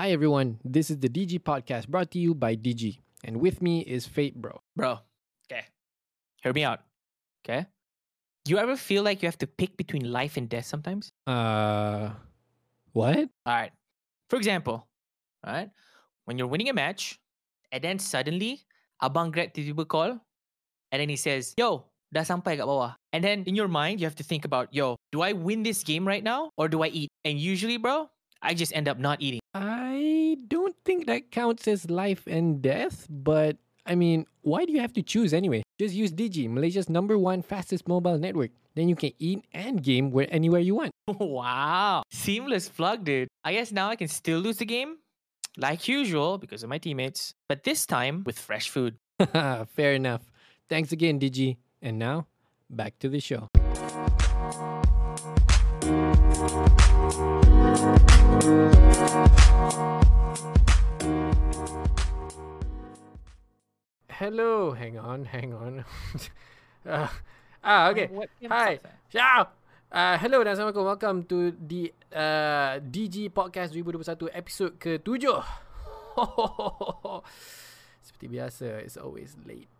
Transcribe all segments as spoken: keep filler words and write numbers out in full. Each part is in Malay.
Hi everyone, this is the Digi podcast brought to you by Digi, and with me is Fate Bro. Bro, okay, hear me out, okay? Do you ever feel like you have to pick between life and death sometimes? Uh, what? All right, for example, all right, when you're winning a match, and then suddenly, abang grab tiba-tiba call, and then he says, yo, dah sampai kat bawah. And then in your mind, you have to think about, yo, do I win this game right now, or do I eat? And usually, bro, I just end up not eating. I don't think that counts as life and death, but I mean, why do you have to choose anyway? Just use Digi, Malaysia's number one fastest mobile network. Then you can eat and game where anywhere you want. Wow, seamless plug, dude. I guess now I can still lose the game, like usual, because of my teammates, but this time with fresh food. Fair enough. Thanks again, Digi. And now, back to the show. Hello, hang on, hang on. uh, ah, okay. Hi. Ciao. Uh, hello dan assalamualaikum. Welcome to the uh, D G Podcast twenty twenty-one episode ke tujuh. Seperti biasa, it's always late.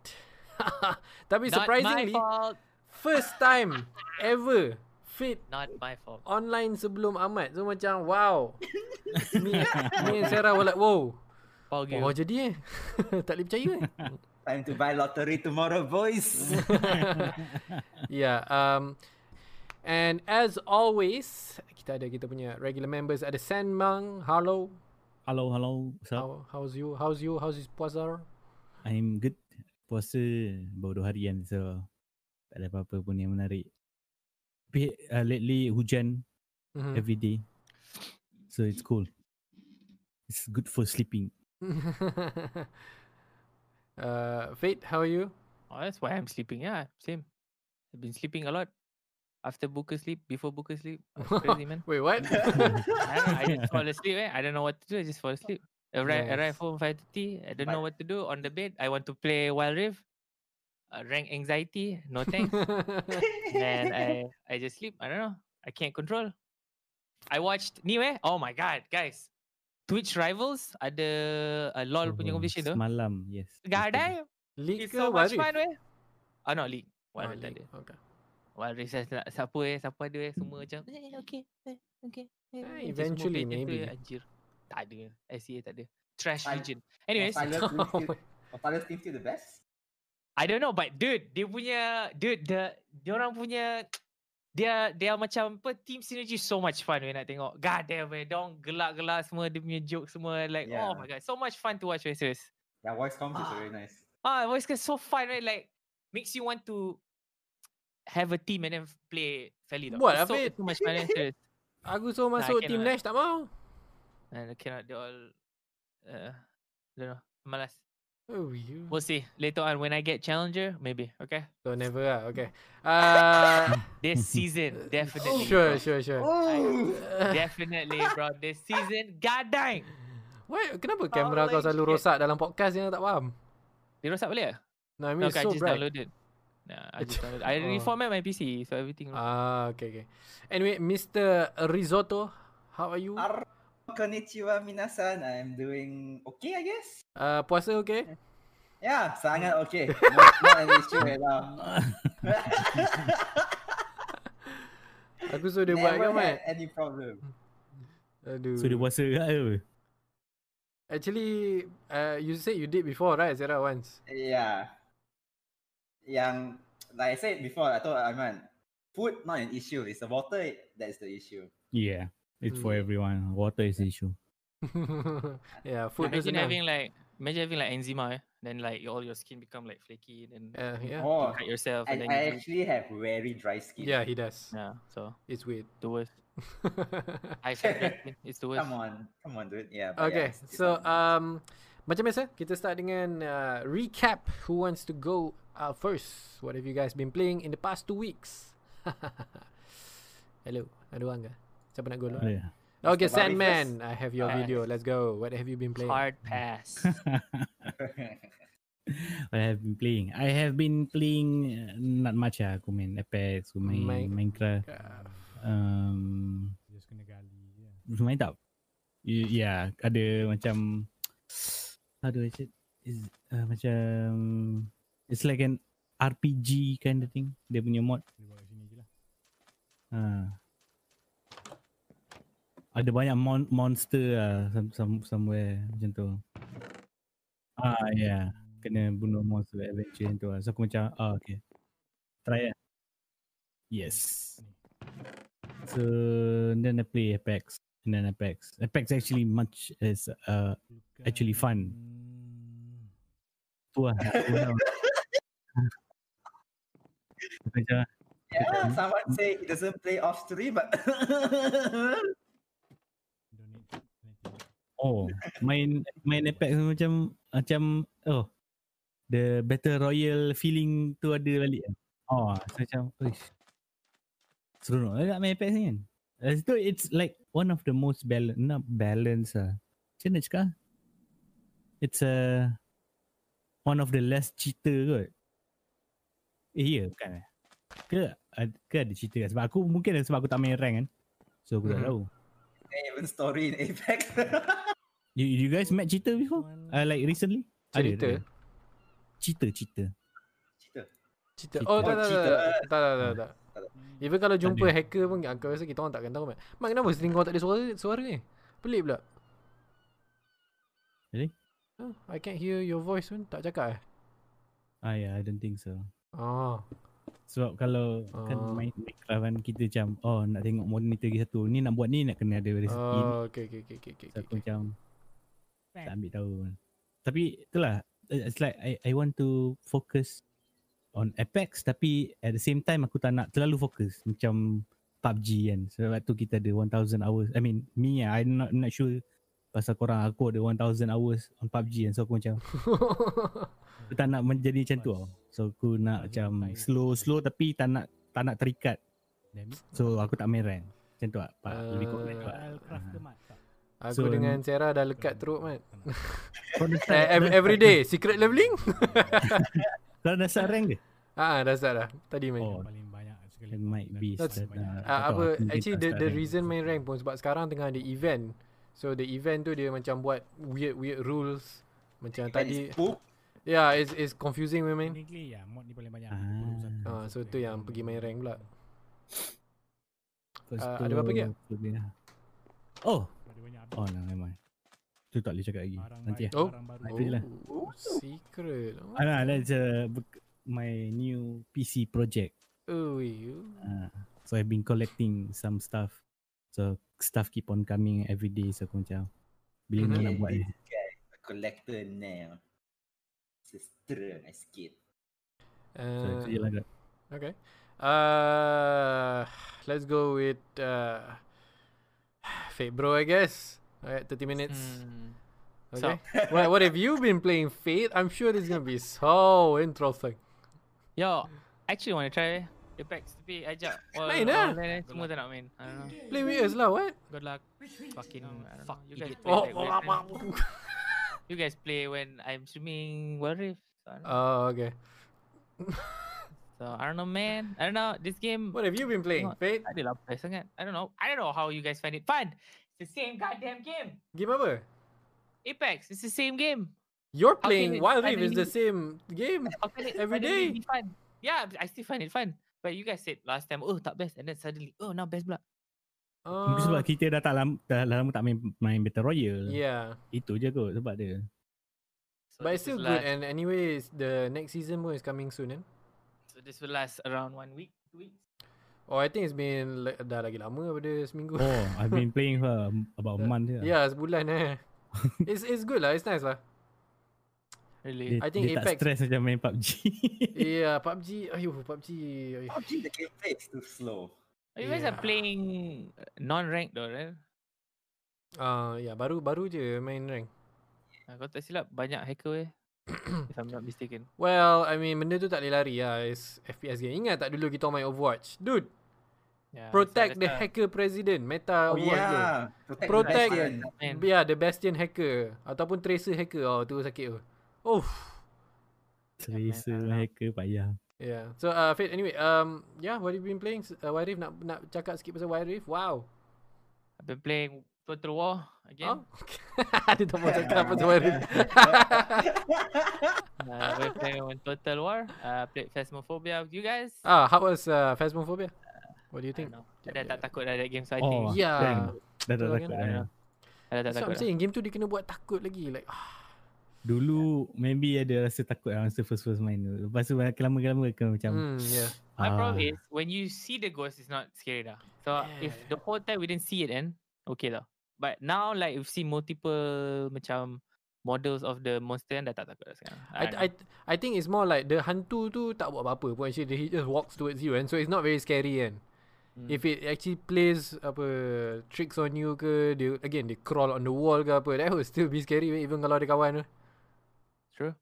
Tapi not surprisingly, first time ever Fit not my fault. Online sebelum Ahmad. So macam wow. Ni ni Sarah wala like, wow. Pagi. Oh jadi eh. Tak boleh percaya eh. Time to buy lottery tomorrow, boys. yeah, um and as always, kita ada kita punya regular members, ada Sandmang. Hello. Hello, hello. What's up? How, how's you? How's you? How's this puasa? I'm good. Puasa baru dua harian so tak ada apa-apa pun yang menarik. Uh, lately hujan mm-hmm. every day, so it's cool. It's good for sleeping. uh, Fate, how are you? Oh, that's why I'm sleeping. Yeah, same. I've been sleeping a lot. After Booker sleep, before Booker sleep. Crazy man. Wait, what? I, I just fall asleep. Eh? I don't know what to do. I just fall asleep. Arrive, nice. Arrive home five thirty. I don't but... know what to do on the bed. I want to play Wild Rift. Uh, rank anxiety, no thanks. And I, I just sleep. I don't know. I can't control. I watched ni weh. Oh my god, guys. Twitch Rivals ada a uh, LOL oh, punya competition tu. Semalam, yes. Gadai. League ke so Wild Rift? Ah no, League. Wild Rift oh, ada. Okay. Wild Rift siapa eh, siapa ada eh, semua macam eh, okay, eh, okay. Eh, ah, eventually maybe. Tu, anjir. Tak ada. S C A tak ada. Trash Pal- region. Anyways. Papalos team still the best? I don't know, but dude, dia punya, dude, the, dia orang punya, dia, dia macam apa, team synergy so much fun we nak tengok. God damn, we, dia orang gelak-gelak semua, dia punya joke semua, like, yeah. Oh my god, so much fun to watch, we, serious. Yeah, voice comms is very nice. Ah, voice comms so fun, right? Like, makes you want to have a team and then play fairly. What, so, Abid? So much fun, serious. Aku so masuk nah, team Nash, tak mau. I cannot, they all, uh, I don't know, malas. Oh, you. We'll see later on when I get challenger, maybe. Okay. So never, uh, okay. Uh, this season definitely. Sure, sure, sure. Oh. I, definitely, bro. This season, god dang. Why? Kenapa kamera kau selalu rosak dalam podcast yang tak faham? Dia rosak boleh? No, I mean, no, it's so I just bright. Downloaded. Nah, I just downloaded. I reformat my P C, so everything. Ah, uh, okay, okay. Anyway, Mister Risotto, how are you? Ar- Konnichiwa minasan, I'm doing okay, I guess. Uh, puasa okay? Yeah, sangat okay. Not, not an issue at all. Aku suruh dia buat ke, Mat? Any problem. Aduh. So, dia puasa ke apa? Actually, uh, you said you did before, right, Zara, once? Yeah. Yang, like I said before, I told Arman, food not an issue, it's the water that's the issue. Yeah. It's for everyone. Water is the issue. yeah, food doesn't matter. Imagine having like, imagine having like eczema, eh? Then like all your skin become like flaky, then uh, yeah. Oh, you cut yourself. I, and then I you actually have very dry skin. Yeah, he does. Yeah, so it's weird. The worst. I said it's the worst. Come on, come on, dude. Yeah. Okay, yeah, so um, macam biasa, kita start dengan uh, recap. Who wants to go uh, first? What have you guys been playing in the past two weeks? Hello, ada orang ke? Siapa nak go? Oh, yeah. Okay, Sandman, I have your pass. Video. Let's go. What have you been playing? Hard pass. What I have been playing? I have been playing uh, not much lah. Aku main Apex, aku main Minecraft. Um, Just kena gali. Main tak? Ya, yeah, ada macam how do I say is uh, macam it's like an R P G kind of thing. Dia punya mod. Ha. Ada banyak mon- monster lah some- somewhere macam tu. Ah ya, yeah. Kena bunuh monster adventure macam tu lah. So aku macam ah okay. Try lah. Yes. So then I play Apex. And then Apex. Apex actually much is uh, actually fun. Tu lah. Macam yeah, someone say he doesn't play off stream but oh, main main Apex macam macam oh the battle royale feeling tu ada balik. Oh, macam oish. Seronok lah main Apex ni kan. So it's like one of the most balance, not balance ah. Macam mana cakap? It's a uh, one of the less cheater kot. Eh ya, yeah, bukan eh. Ke, ke ada cerita kan? Sebab aku mungkin sebab aku tak main rank kan. So aku tak tahu. Hey, even story in Apex. you you guys met cheater before? Uh, like recently? Cheater. Cheater, cheater. Cheater. Oh, tak tak tak. Tak tak tak. Even kalau jumpa ada hacker pun aku rasa kita orang tak akan tahu kan. Mak, kenapa sering kau tak ada suara suara ni? Pelik pula. Really? Huh? I can't hear your voice pun tak cakap eh. Ah yeah, I don't think so. Oh. Sebab kalau uh. kan main Minecraft kan kita macam oh nak tengok monitor lagi satu ni nak buat ni nak kena ada rezeki ni. Oh okey okey okey okey. So okay. Macam tak ambil tahu. Tapi itulah it's like I I want to focus on Apex tapi at the same time aku tak nak terlalu fokus macam P U B G kan. Sebab tu kita ada one thousand hours. I mean me I not, not sure pasal korang, aku ada one thousand hours on P U B G kan. So aku macam aku tak nak menjadi macam tu tau. So aku nak macam slow-slow tapi tak nak tak nak terikat. So aku tak main rank. Macam tu lah. Uh, lebih kuat lah. Aku so, dengan Sarah dah lekat teruk mat. Every day secret leveling. Dah dah start rank ke? Haa dah start dah. Tadi main. Oh, it might be start dah. Uh, apa, actually the, the reason main rank pun sebab sekarang tengah ada event. So the event tu dia macam buat weird weird rules. Macam event tadi. Yeah, it's it's confusing memang. Technically ya, mod ni paling banyak. Ah, ah so tu yang pergi main rank pula. Uh, ada apa lagi? Oh. Oh, nah, memang. Tu tak boleh cakap lagi. Nanti ya. Oh, oh. oh. Secret. Oh. Ah, nah, that's uh, my new P C project. Oh, you. Uh, so I've been collecting some stuff. So stuff keep on coming every day so aku macam bila okay, nak buat ni. A collector now. Terang sikit. Uh, so, like okay. Uh, let's go with uh, Fate Bro, I guess. Alright, thirty minutes. Mm. Okay. So, what, what have you been playing, Fate? I'm sure this is gonna be so interesting. Yo, I actually want to try Apex. Tapi ajak all, main lah. Semua tak nak main. I don't know. Play with us lah, what? Good luck. Fucking fuck. You guys play oh, like oh, you guys play when I'm streaming Wild Rift. So oh, okay. So, I don't know, man. I don't know. This game... What have you been playing, Fate? I don't know. I don't know how you guys find it fun. It's the same goddamn game. Game apa? Apex. It's the same game. You're playing Wild Rift. It's the same game. Every day. Fun? Yeah, I still find it fun. But you guys said last time, oh, tak best. And then suddenly, oh, now best pula. Uh, sebab kita dah tak lama, dah lama tak main, main Battle Royale. Yeah. Itu je kot sebab dia. So but it's still good last... and anyways the next season pun is coming soon kan? So this will last around one week, two weeks. Oh I think it's been le- dah lagi lama daripada seminggu. Oh I've been playing for about a month je. Yeah sebulan eh. It's it's good lah, it's nice lah. Really? They, I think dia Apex tak stress macam main P U B G. Yeah P U B G, ayuh P U B G. Ayuh. P U B G the gameplay is too slow. You guys yeah. are playing non-ranked though, right? Ah, uh, ya yeah, baru-baru je main rank. Uh, kalau tak silap banyak hacker eh. If I'm not mistaken. Well, I mean benda tu tak boleh lari lah. It's F P S game. Ingat tak dulu kita main Overwatch? Dude. Yeah, protect so the hacker a... president. Meta oh, Overwatch yeah. tu. Protect, protect the Bastion. Yeah, the Bastion hacker. Ataupun Tracer hacker. Oh, tu sakit tu. Oh. Tracer yeah, hacker payah. Yeah. So uh, Fate, anyway, um, yeah, what have you been playing? Uh, Wild Rift, nak, nak cakap sikit pasal Wild Rift. Wow. I've been playing Total War again. Dia tak mau cakap apa semua hari. We're playing on Total War. Uh, played Phasmophobia with you guys. Ah, how was uh, Phasmophobia? What do you think? Ada tak takut ada game so I think. Yeah. Dah tak takut dah. Ada tak takut. So game tu dia kena buat takut lagi like. Dulu maybe ada rasa takut lah masa first-first main tu. Lepas tu lama-lama akan macam mm, yeah. My ah. problem is when you see the ghost it's not scary dah. So yeah, if yeah. the whole time we didn't see it then okay lah. But now like we've seen multiple macam models of the monster yang dah tak takut dah sekarang. I I, I I think it's more like the hantu tu tak buat apa-apa pun actually he just walks towards you and so it's not very scary kan. Mm. If it actually plays apa tricks on you ke dia, again they crawl on the wall ke apa that would still be scary even kalau ada kawan tu. True.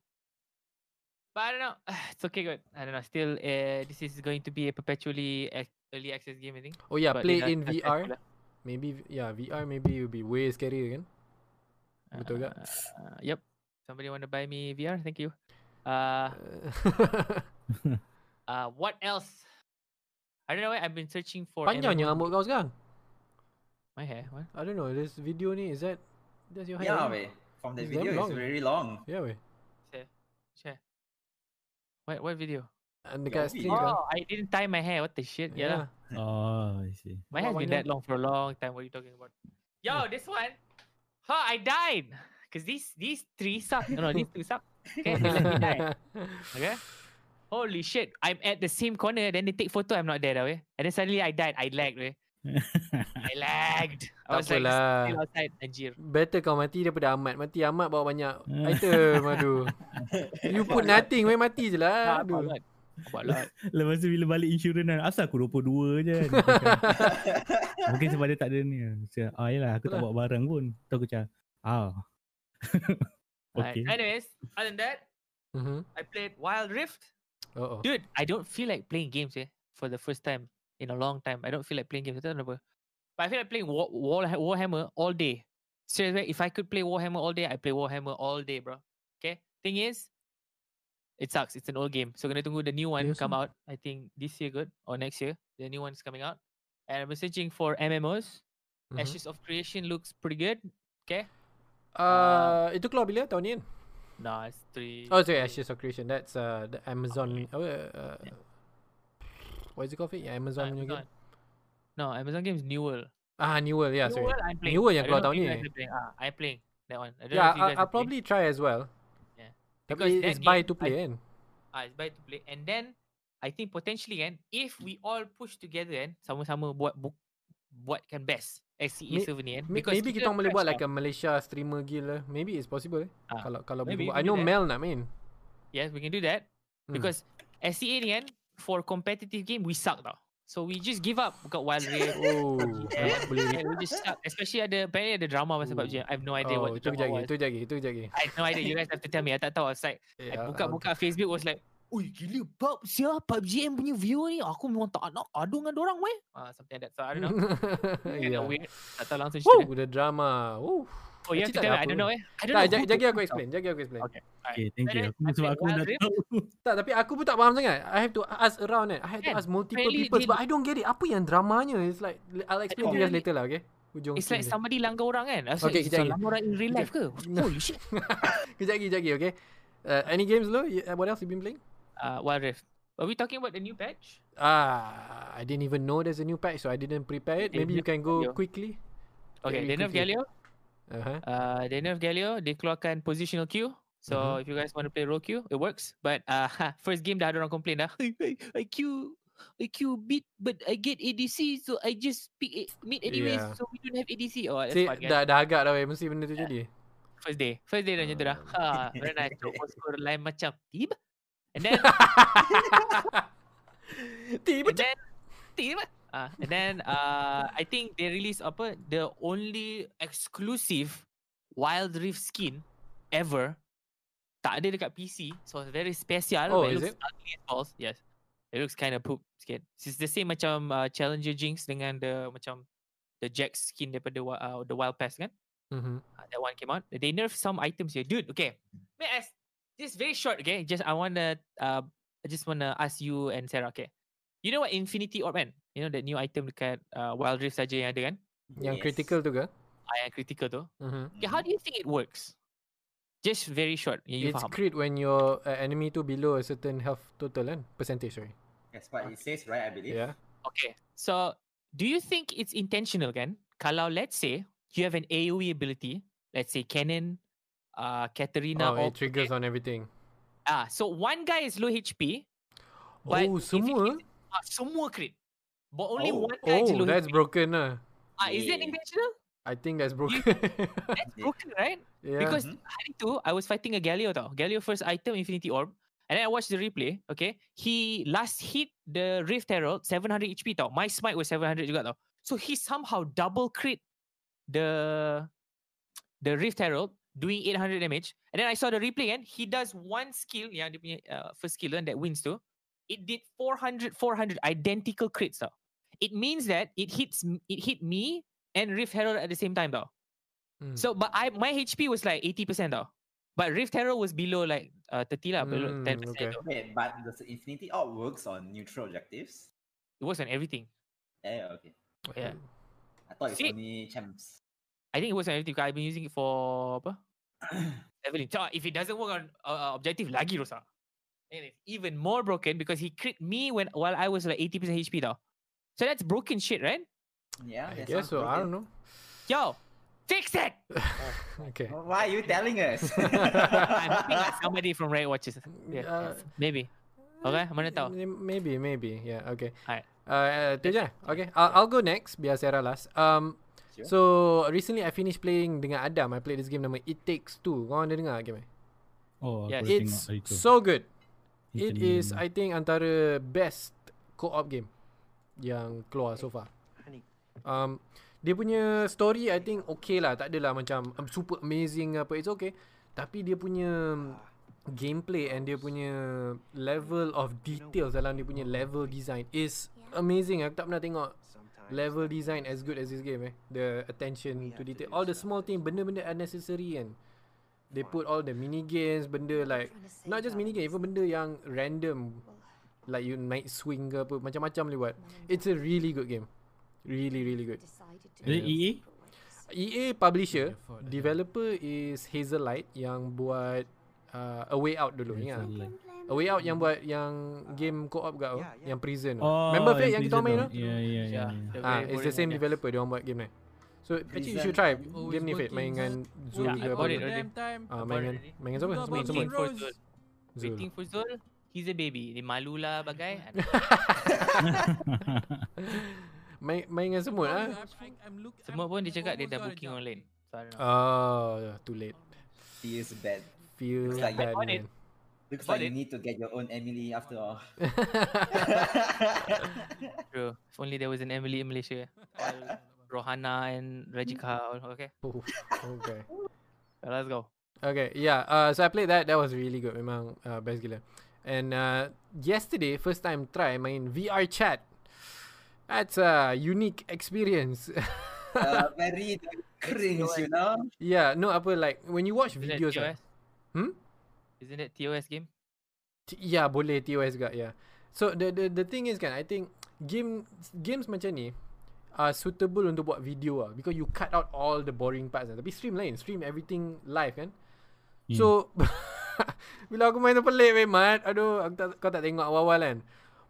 But I don't know. It's okay, good. I don't know. Still, uh, this is going to be a perpetually early access game, I think. Oh yeah, but play in V R. Maybe, yeah, V R maybe it will be way scarier, kan? Uh, Betul tak? Uh, yep. Somebody want to buy me V R? Thank you. Uh, uh, what else? I don't know. I've been searching for... Panjangnya rambut kau sekarang. My hair? What? I don't know. This video ni, is that... That's your hair? Yeah, weh. From that video, it's very long. Yeah, weh. Share. What what video? And the guy stream. Oh, I didn't tie my hair. What the shit? Yeah. yeah. Oh, I see. My hair's been that long for a long time. What are you talking about? Yo, this one. Huh, I died. Cause these these three suck. No, no, these two suck. Okay, they let me die. Okay. Holy shit! I'm at the same corner. Then they take photo. I'm not there, though. Okay? And then suddenly I died. I lagged. Okay? I lagged. I was like still outside. Anjir. Better kau mati daripada Ahmad. Mati Ahmad bawa banyak item. Aduh. You put nothing. Main mati je lah. Aduh. Lepas tu bila balik insurans kan, asal aku dua puluh dua je. Mungkin sebab dia tak ada ni. Ah yelah aku tak bawa barang pun. Tu aku cakap. Ah. Okay. Anyways, other than that, I played Wild Rift. Dude, I don't feel like playing games eh for the first time. In a long time, I don't feel like playing games. I don't know, but I feel like playing War, War, Warhammer all day. Seriously, if I could play Warhammer all day, I play Warhammer all day, bro. Okay. Thing is, it sucks. It's an old game, so gonna tunggu the new one come out. I think this year, good or next year, the new one's coming out. And I'm searching for M M Os. Mm-hmm. Ashes of Creation looks pretty good. Okay. Uh, itu keluar bila tahun ni? Nah, it's three. Oh, sorry, Ashes of Creation. That's uh the Amazon. Oh, uh, uh, yeah. What is it called? Yeah, Amazon punya game. No, Amazon games New World. Ah, New World, yeah. New sorry. World, I'm playing. New World yang keluar tahun ni. Ah, I playing that one. I don't yeah, know if you guys I'll probably playing. Try as well. Yeah. Because it's game, buy to play, kan? Ah, it's buy to play. And then, I think potentially, kan, if we all push together, kan, sama-sama buat bu- buatkan best. S C E server ni, kan? Because maybe kita boleh buat like a Malaysia streamer gila. Maybe it's possible, eh? Ah, kalau kalau boleh buat. I know Mel nak main. Yes, we can do that. Hmm. Because S C E ni, kan, for competitive game we suck tau. So we just give up. Bukan Wild Rift. Oh, yeah. Yeah, we just suck. Especially ada apparently ada drama pasal P U B G. I have no idea oh, what the drama was. Itu jagi, itu jagi. I have no idea. You guys have to tell me. I tak tahu. I was like, yeah, I buka-buka okay. Facebook was like, oi gila P U B G siapa P U B G M punya viewer ni. Aku memang tak nak adu dengan dorang weh. Ah, something like that. So I don't know. yeah. Weird. Tak tahu langsung cerita. Oh, the drama. Woo. Oh, you have to tell me. I don't know eh. I don't nah, know. Jagi aku explain. Jagi aku explain. Okay. Okay, thank you. Aku sebab aku dah tahu. Tak, tapi aku pun tak faham sangat. I have to ask around eh. I have to ask multiple people sebab I don't get it. Apa yang dramanya? It's like I'll explain to you guys later lah, okay? Hujung it's like somebody langgar orang kan. Okay, kita langgar orang in real life ke? Holy shit. Kejap lagi, jagi, okay? Any games lo? What else you been playing? Uh, Wild Rift. Are we talking about the new patch? Ah, I didn't even know there's a new patch, so I didn't prepare it. Maybe you can go quickly. Okay, Daniel Galio. Uh-huh. Uh, the nerf Galio, they keluarkan positional queue. So uh-huh. if you guys want to play row queue, it works. But uh, first game dah ada orang complain dah. I, I, I queue, I queue beat, but I get A D C, so I just pick mid anyways. Yeah. So we don't have A D C. Oh, that's see, fun, guys. Dah, dah agak dah, weh. Mesti benda tu yeah. jadi. First day, first day dah macam tu dah. Ha, very nice. Score line macam tiba, and then tiba, and then tiba. Ah, uh, and then uh, I think they release apa the only exclusive Wild Rift skin ever. Tak ada dekat P C, so it's very special. Oh, it is looks it? Ugly as balls. Yes, it looks kind of poop skin. It's the same macam uh, Challenger Jinx dengan the macam the Jack skin daripada uh, the Wild Pass kan. Mm-hmm. Uh, that one came out. They nerfed some items here, dude. Okay, as this very short. Okay, just I wanna uh, I just wanna ask you and Sarah. Okay, you know what Infinity Orb man? You know that new item dekat uh, Wild Rift saja yang ada kan? Yang yes. critical tu ke? yang critical tu. Mm-hmm. Okay, how do you think it works? Just very short. Yeah, it's faham. Crit when your uh, enemy tu below a certain health total kan? Percentage, sorry. That's what okay. it says, right? I believe. Yeah. Okay. So, do you think it's intentional kan? Kalau let's say you have an AoE ability, let's say Cannon, uh, Katarina. Oh, it triggers on everything. Ah, so one guy is low H P. Oh, semua? It, uh, semua crit. But only oh, one guy oh, is low H P. Oh, that's broken lah. Uh, is that intentional? I think that's broken. That's broken, right? Yeah. Because mm-hmm. hari tu, I was fighting a Galio tau. Galio first item, Infinity Orb. And then I watched the replay, okay? He last hit the Rift Herald, seven hundred H P tau. My smite was seven hundred juga tau. So he somehow double crit the the Rift Herald, doing eight hundred damage. And then I saw the replay and he does one skill, yang dia punya uh, first skill kan, that wins tu. It did four hundred, four hundred identical crits tau. It means that it hits, it hit me and Rift Herald at the same time tau. Mm. So, but I, my H P was like eighty percent tau. But Rift Herald was below like uh, thirty lah, mm, below ten percent okay. tau. Wait, but does Infinity Orb works on neutral objectives? It works on everything. Yeah, okay. Yeah. I thought it's only champs. I think it works on everything because I've been using it for apa? Evelyn. So if it doesn't work on uh, objective, lagi rosak. And it's even more broken because he crit me when while I was like eighty percent H P tau. So that's broken shit, right? Yeah. I guess so. Broken. I don't know. Yo, fix it! Okay. Why are you telling us? I think that's somebody from Riot Watches. Yeah, uh, yes. Maybe. Okay, mana tahu? Maybe, maybe. Yeah, okay. Alright. Uh, tu je. Okay, I'll, I'll go next. Biar Sarah last. Um, Sure. So recently I finished playing dengan Adam. I played this game nama It Takes Two. Korang dah dengar game ni? Oh, yes. It's so good. It is I think antara best co-op game yang keluar so far. Um, dia punya story I think okay lah. Tak adalah macam super amazing apa. It's okay. Tapi dia punya gameplay and dia punya level of details dalam dia punya level design is amazing. Aku tak pernah tengok level design as good as this game eh. The attention to detail, all the small thing, benda-benda unnecessary kan. They put all the mini games, benda like not just mini game, even benda yang random like you night swing ke apa, macam-macam boleh buat. It's a really good game. Really really good. Jadi E A? E A publisher, developer is Hazelight yang buat uh, A Way Out dulu ni ah. A Way Out yang buat yang game co-op kat yeah, yeah. yang prison tu. Oh, member Fate yang kita main tu? Ya ya ya. Ah, it's the same developer dia orang buat game ni. So actually you should try game ni Fate, main dengan Zul ke apa. Ah, main dengan siapa? Main semua. Waiting for Zul. He's a baby. Dia malulah bagai. Main main dengan semua ah. Semua pun dia cakap dia dah booking online. Ah, too late. Feels bad. Feels bad. Looks but like it, you need to get your own Emily after all. True. If only there was an Emily in Malaysia. All Rohana and Rajika. Okay. Oh, okay. So let's go. Okay. Yeah. Uh, so I played that. That was really good. Memang uh, best gila. And uh, yesterday, first time try main VRChat. That's a unique experience. uh, very cringe, you know. Yeah. No. Apa like when you watch Isn't videos. Like, hmm. Isn't it T O S game? T- yeah, boleh T O S juga, yeah. So the the the thing is kan, I think game games macam ni are suitable untuk buat video lah, because you cut out all the boring parts lah. Tapi stream lain, stream everything live kan. Yeah. So bila aku main tu pelik weh Mat. Aduh, aku tak, kau tak tengok awal-awal kan.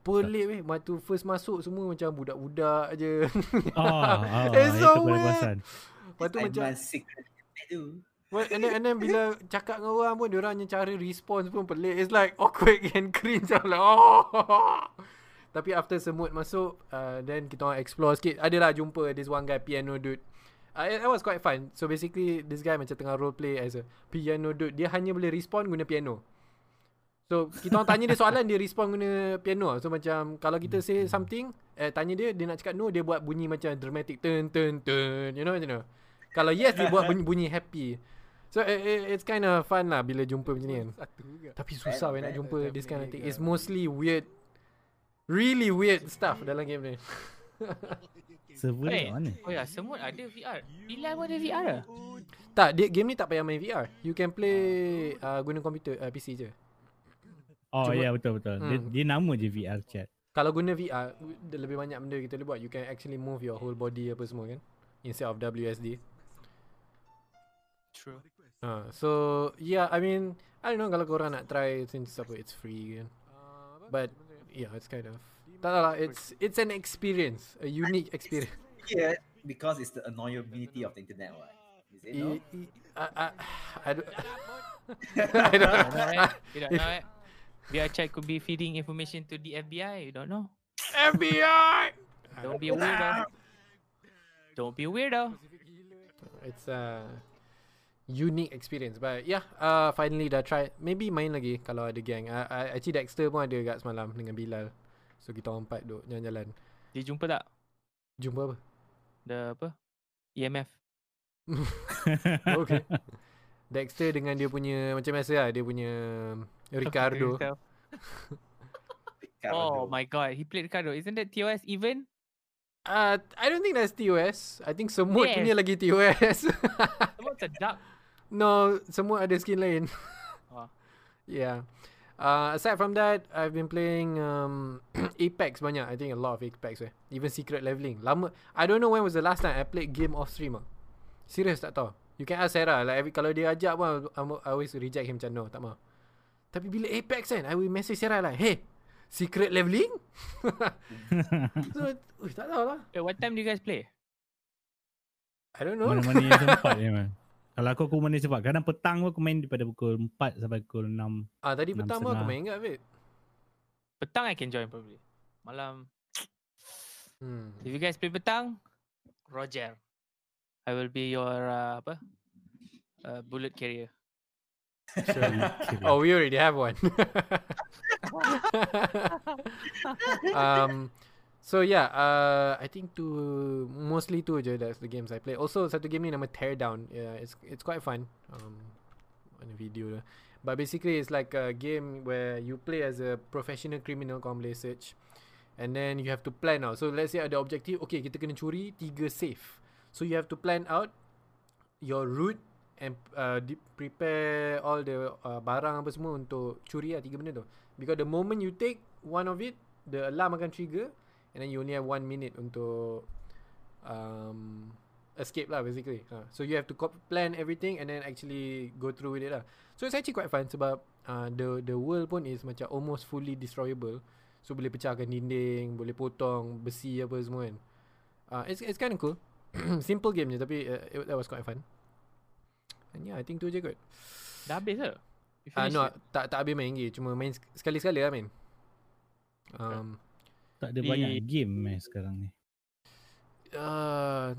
Pelik weh, waktu first masuk semua macam budak-budak je. Ah, ah, it's so weird. Waktu macam secret tu. Well, and then, and then bila cakap dengan orang pun, diorang punya cara response pun pelik. It's like awkward and cringe. I'm like, oh. Tapi after semut masuk, uh, then kita orang explore sikit. Adalah jumpa this one guy, piano dude. Uh, it, it was quite fun. So basically, this guy macam tengah role play as a piano dude. Dia hanya boleh respond guna piano. So, kita orang tanya dia soalan, dia respond guna piano. So macam, kalau kita say something, eh, tanya dia, dia nak cakap no, dia buat bunyi macam dramatic. Turn, turn, turn. You know macam mana? Kalau yes, dia buat bunyi, bunyi happy. So it, it, it's kind of fun lah bila jumpa macam ni kan. Tapi susah nak jumpa this kind of thing. It's mostly weird. Really weird stuff dalam game ni. Server ni mana? Oh ya, semut ada V R. Bila ada V R lah? Tak, dia, game ni tak payah main V R. You can play uh, guna komputer, uh, P C je. Oh ya, yeah, betul-betul. Hmm. Dia, dia nama je V R chat. Kalau guna V R, lebih banyak benda kita boleh buat. You can actually move your whole body apa semua kan. Instead of W S D. True. Uh, so yeah, I mean, I don't know kalau korang nak try since apa it's free kan. But yeah, it's kind of tak lah, it's it's an experience, a unique experience. Yeah, because it's the annoyability of the internet, right? Is it? No? I I I don't. I don't know. Right? You don't know it. VRChat could be feeding information to the F B I. You don't know. F B I. Don't be a weirdo. Don't be a weirdo. It's a unique experience, but yeah, uh, finally dah try. Maybe main lagi kalau ada gang. Uh, uh, actually Dexter pun ada kat semalam dengan Bilal. So kita orang empat duk jalan-jalan. Dia jumpa tak? Jumpa apa? The apa? E M F. Okay. Dexter dengan dia punya macam biasa lah, dia punya Ricardo. Oh my god, he played Ricardo. Isn't that T O S even? Uh, I don't think that's T O S. I think semut yes. punya lagi T O S. Semut's a duck. No, semut ada skin lain. Oh. Yeah. Uh, aside from that, I've been playing um, Apex banyak. I think a lot of Apex. Eh. Even secret leveling. Lama. I don't know when was the last time I played game off stream. Ah. Serious tak tahu. You can ask Sarah. Like every, kalau dia ajak pun, I always reject him macam no, tak mau. Tapi bila Apex kan, I will message Sarah like, hey, secret leveling? So, uy, tak tahu lah. Wait, what time do you guys play? I don't know. Mana-mana yang sempat je, man. Kalau aku, aku mana cepat. Kadang petang aku main daripada pukul empat sampai pukul enam. Ah, tadi petang pun aku main kat, babe. Petang I can join probably. Malam. Hmm. If you guys play petang, Roger. I will be your, uh, apa? Uh, bullet carrier. Oh, we already have one. um, so yeah, uh, I think two mostly two je that's the games I play. Also satu game ni nama Teardown. Yeah, it's it's quite fun. Um, on the video lah. But basically it's like a game where you play as a professional criminal, kau boleh search, and then you have to plan out. So let's say ada objective. Okay, kita kena curi tiga safe. So you have to plan out your route. And uh, prepare all the uh, barang apa semua untuk curi lah tiga benda tu. Because the moment you take one of it, the alarm akan trigger. And then you only have one minute untuk um, escape lah basically. uh, So you have to plan everything and then actually go through with it lah. So it's actually quite fun sebab uh, the the world pun is macam almost fully destroyable. So boleh pecahkan dinding, boleh potong besi apa semua kan. uh, It's, it's kind of cool. Simple game je tapi uh, it, that was quite fun. And yeah, I think tu je kot. Dah habis ke? Ah uh, no, it? tak tak habis main lagi. Cuma main sekali-sekali lah main. Um, tak ada di... banyak game main sekarang ni. Uh,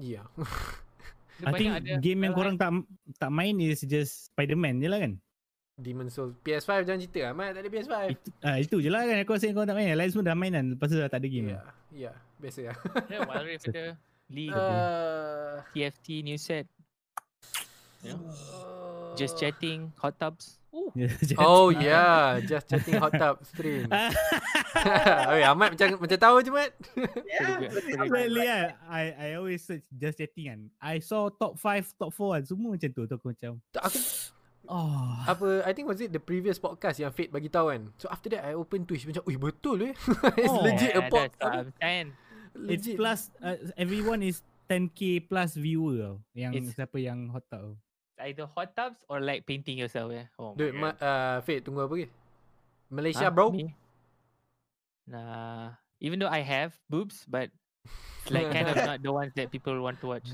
yeah. I think ada game yang korang tak tak main is just Spider-Man je lah kan? Demon's Souls. P S five jangan cerita lah. Mat, tak ada P S five. Itu, ah, itu je lah kan. Aku rasa korang tak main. Lain semua dah main kan. Lepas tu dah tak ada game. Ya, yeah. yeah. biasa lah. yeah, Wild Rift ada. League. Uh... T F T new set. Yeah. Oh. Just chatting, hot tubs. Oh yeah, just chatting hot tub stream. Oi, Ahmad macam macam tahu je Mat. Yeah, really yeah. I I always search just chatting kan. I saw top five, top four kan. Semua macam tu. Tu aku macam. Aku oh, apa I think was it the previous podcast yang Fate bagi tahu kan. So after that I open Twitch macam, "Oi, betul eh." It's oh, legit yeah, a podcast. It's plus uh, everyone is ten K plus viewer tau. Yang it's siapa yang hot tub. Either hot tubs or like painting yourself eh. Oh dude, ma- uh, Fate tunggu apa ke? Malaysia ha, bro. Me? Nah, even though I have boobs but like kind of not the ones that people want to watch.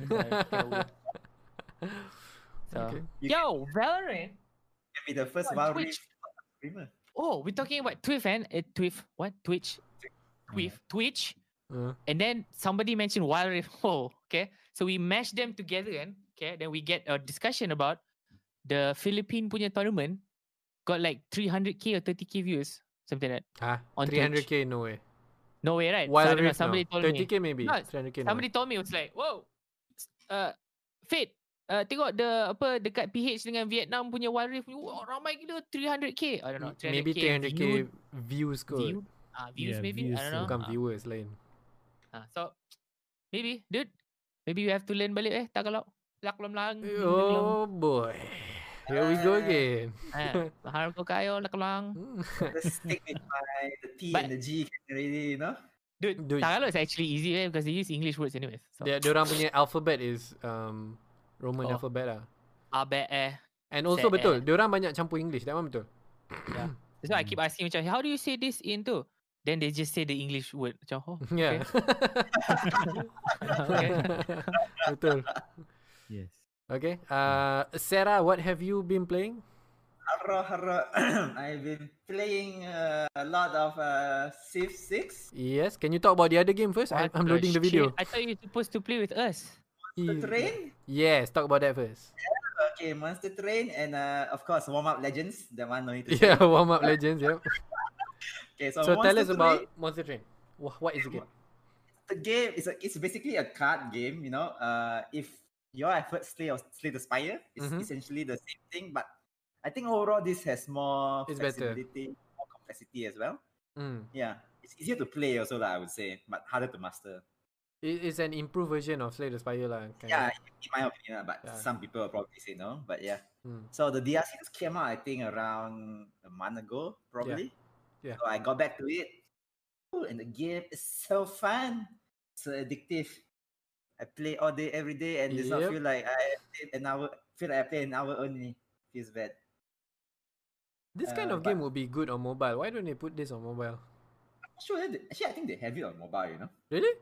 So, okay. Yo, Valorant. Can be the first Valorant streamer. Oh, we're talking about Twitch and uh, Twitch. What? Twitch. Twitch. Twitch. Uh. And then somebody mentioned Wild Rift. Oh, okay. So we mash them together and okay, then we get a discussion about the Philippine punya tournament got like three hundred K or thirty K views, something like that. Huh? On three hundred K Twitch. No way. No way, right? Wild so, Rift, know, somebody no. told thirty K me. Maybe. No, three hundred K somebody no. told me it was like, "Whoa. Uh Fate, uh, tengok the apa dekat P H dengan Vietnam punya Wild Rift. Oh, ramai gila three hundred K. I don't know. three hundred K maybe three hundred K view, views kot. View? Uh, views yeah, maybe. Views. I don't know. Bukan uh. viewers lain. Ah, so maybe dude, maybe you have to learn balik eh tak kalau lak lom lang. Oh boy, here we go again. Harap kau kayo lak lang. Let's stick with my the T but, and the G already, you know. Dude, dude. Tagalog is actually easy eh because they use English words anyways. So. Dia, dia orang punya alphabet is um Roman oh. alphabet lah. A B E. And also betul, dia orang banyak campur English, that one betul. Yeah. So I keep asking macam, how do you say this in tu? Then they just say the English word macam, oh, okay. Yeah. Okay. Betul. Yes. Okay, uh, Sarah, what have you been playing? Hara, hara. I've been playing uh, a lot of uh, Civ six. Yes, can you talk about the other game first? What I'm loading the video. I thought you were supposed to play with us. Monster Train? Yes, talk about that first. Yeah, okay, Monster Train and uh, of course Warm-Up Legends. The one no need to yeah, Warm-Up Legends, yep. Okay, so, so tell us about Train. Monster Train. What is the game? The game is a, it's basically a card game, you know. Uh, if your effort Slay or Slay the Spire, it's mm-hmm. essentially the same thing, but I think overall this has more it's flexibility, better. more complexity as well. Mm. Yeah, it's easier to play also lah, I would say, but harder to master. It's an improved version of Slay the Spire lah. Yeah, of. in my opinion, but yeah. some people will probably say no. But yeah, mm. so the D L C came out I think around a month ago, probably. Yeah. yeah. So I got back to it, Ooh, and the game is so fun, so addictive. I play all day, every day, and yep. does not feel like I played an hour. Feel like I play an hour only. Feels bad. This kind uh, of game would be good on mobile. Why don't they put this on mobile? I'm not sure. Actually, I think they have it on mobile, you know. Really?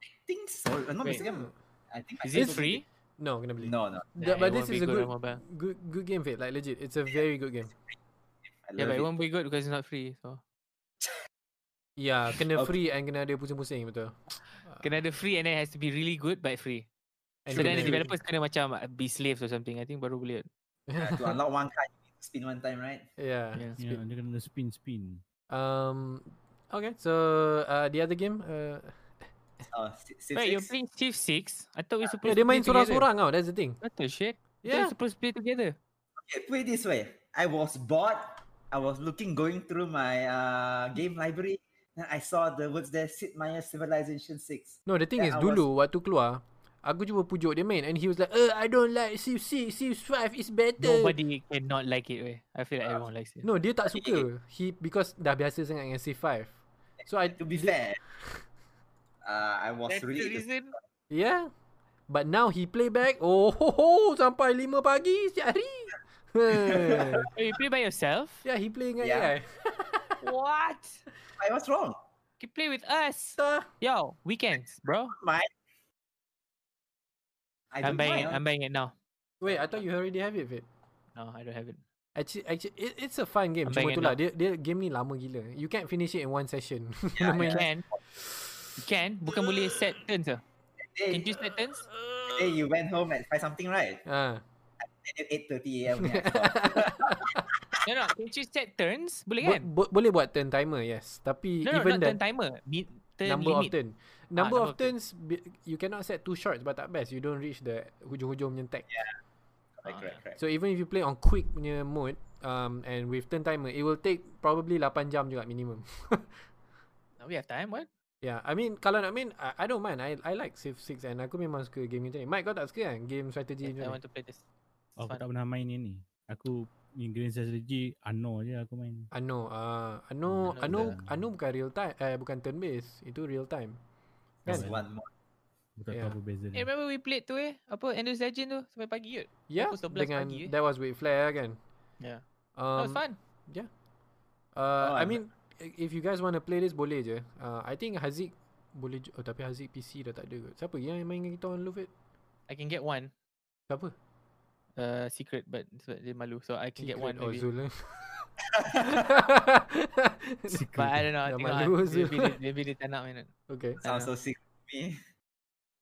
I think so. I'm not mistaken. I think is I it free? It. No, I'm gonna believe. No, no. Yeah, but this is a good, good, good game, Fate. Like legit, it's a very good game. Yeah, but it, it won't be good because it's not free. So. Yeah, kena okay. free and kena ada pusing-pusing betul. Kena ada free and then it has to be really good but free. And so then the developers kena macam be slaves or something. I think baru boleh. Yeah, to unlock one card. Spin one time, right? Yeah. Yeah, spin. yeah dia kena spin, spin. Um, okay, so uh, the other game? Uh... Oh, wait, you're playing Civ six? I thought we were supposed yeah, to play together. Dia main sorang-sorang tau, that's the thing. What the shit? Yeah. We're supposed to play together. Okay, put it this way. I was bored. I was looking, going through my uh, game library. And I saw the words there, Sid Meier's Civilization six. No, the thing then is, I dulu was... waktu keluar, aku cuba pujuk dia main and he was like, uh, I don't like Civ six, Civ five is better. Nobody cannot like it, weh. I feel like uh, everyone likes it. No, dia tak suka. He because dah biasa sangat dengan Civ five. So I to be fair, uh, I was That's really the reason. Yeah. But now he play back. Oh ho ho, sampai lima pagi setiap hari. You play by yourself? Yeah, he play dengan yeah. A I. What? I was wrong. You play with us. Uh, Yo, weekends, bro. My I I'm buying it. I'm buying it now. Wait, I thought you already have it, Fit. No, I don't have it. Actually, actually, it, it's a fun game. I'm Cuma itulah, dia, dia game ni lama gila. You can't finish it in one session. Yeah, you can. You can. Bukan boleh set turns ke? Hey, can you set turns? Hey, you went home at five something, right? Ah. Uh. At eight thirty a m No, no. Can you set turns? Boleh kan? Bo bo boleh buat turn timer, yes. Tapi no, even no, not that... turn timer. Mi Turn number limit. of turn number ah, of turns turn. You cannot set two shots but tak best you don't reach the hujung-hujung punya tag. Yeah. Right, ah. correct, correct. So even if you play on quick punya mode um and with turn timer it will take probably eight jam juga minimum. Now we have time what? Yeah, I mean kalau nak main I, I don't mind. I I like Civ six and aku memang suka game ni. Mike kau tak suka kan game strategy ni? Yes, I want to play this. Oh, aku tak pernah main ni ni. Aku Inggeris strategy Ano je aku main. Ano ah uh, Ano hmm, Ano Ano, ano bukan real time eh bukan turn based itu real time. Kan? One more. Bukan yeah. apa beza ni. Hey, remember we played tu eh apa Endless Legend tu sampai pagi kot. Yeah. Dengan pagi, eh. That was with Flare kan. Yeah. Um, that was fun. Yeah. Uh oh, I mean if you guys want to play this boleh je. Uh, I think Haziq boleh oh tapi Haziq P C dah tak ada kot. Siapa yang main dengan kita on Love It? I can get one. Siapa? Uh, secret but dia malu so I can secret get one maybe. But I don't know I think malu, I, maybe, they, maybe they turn up man. Okay. Sounds so sick to me.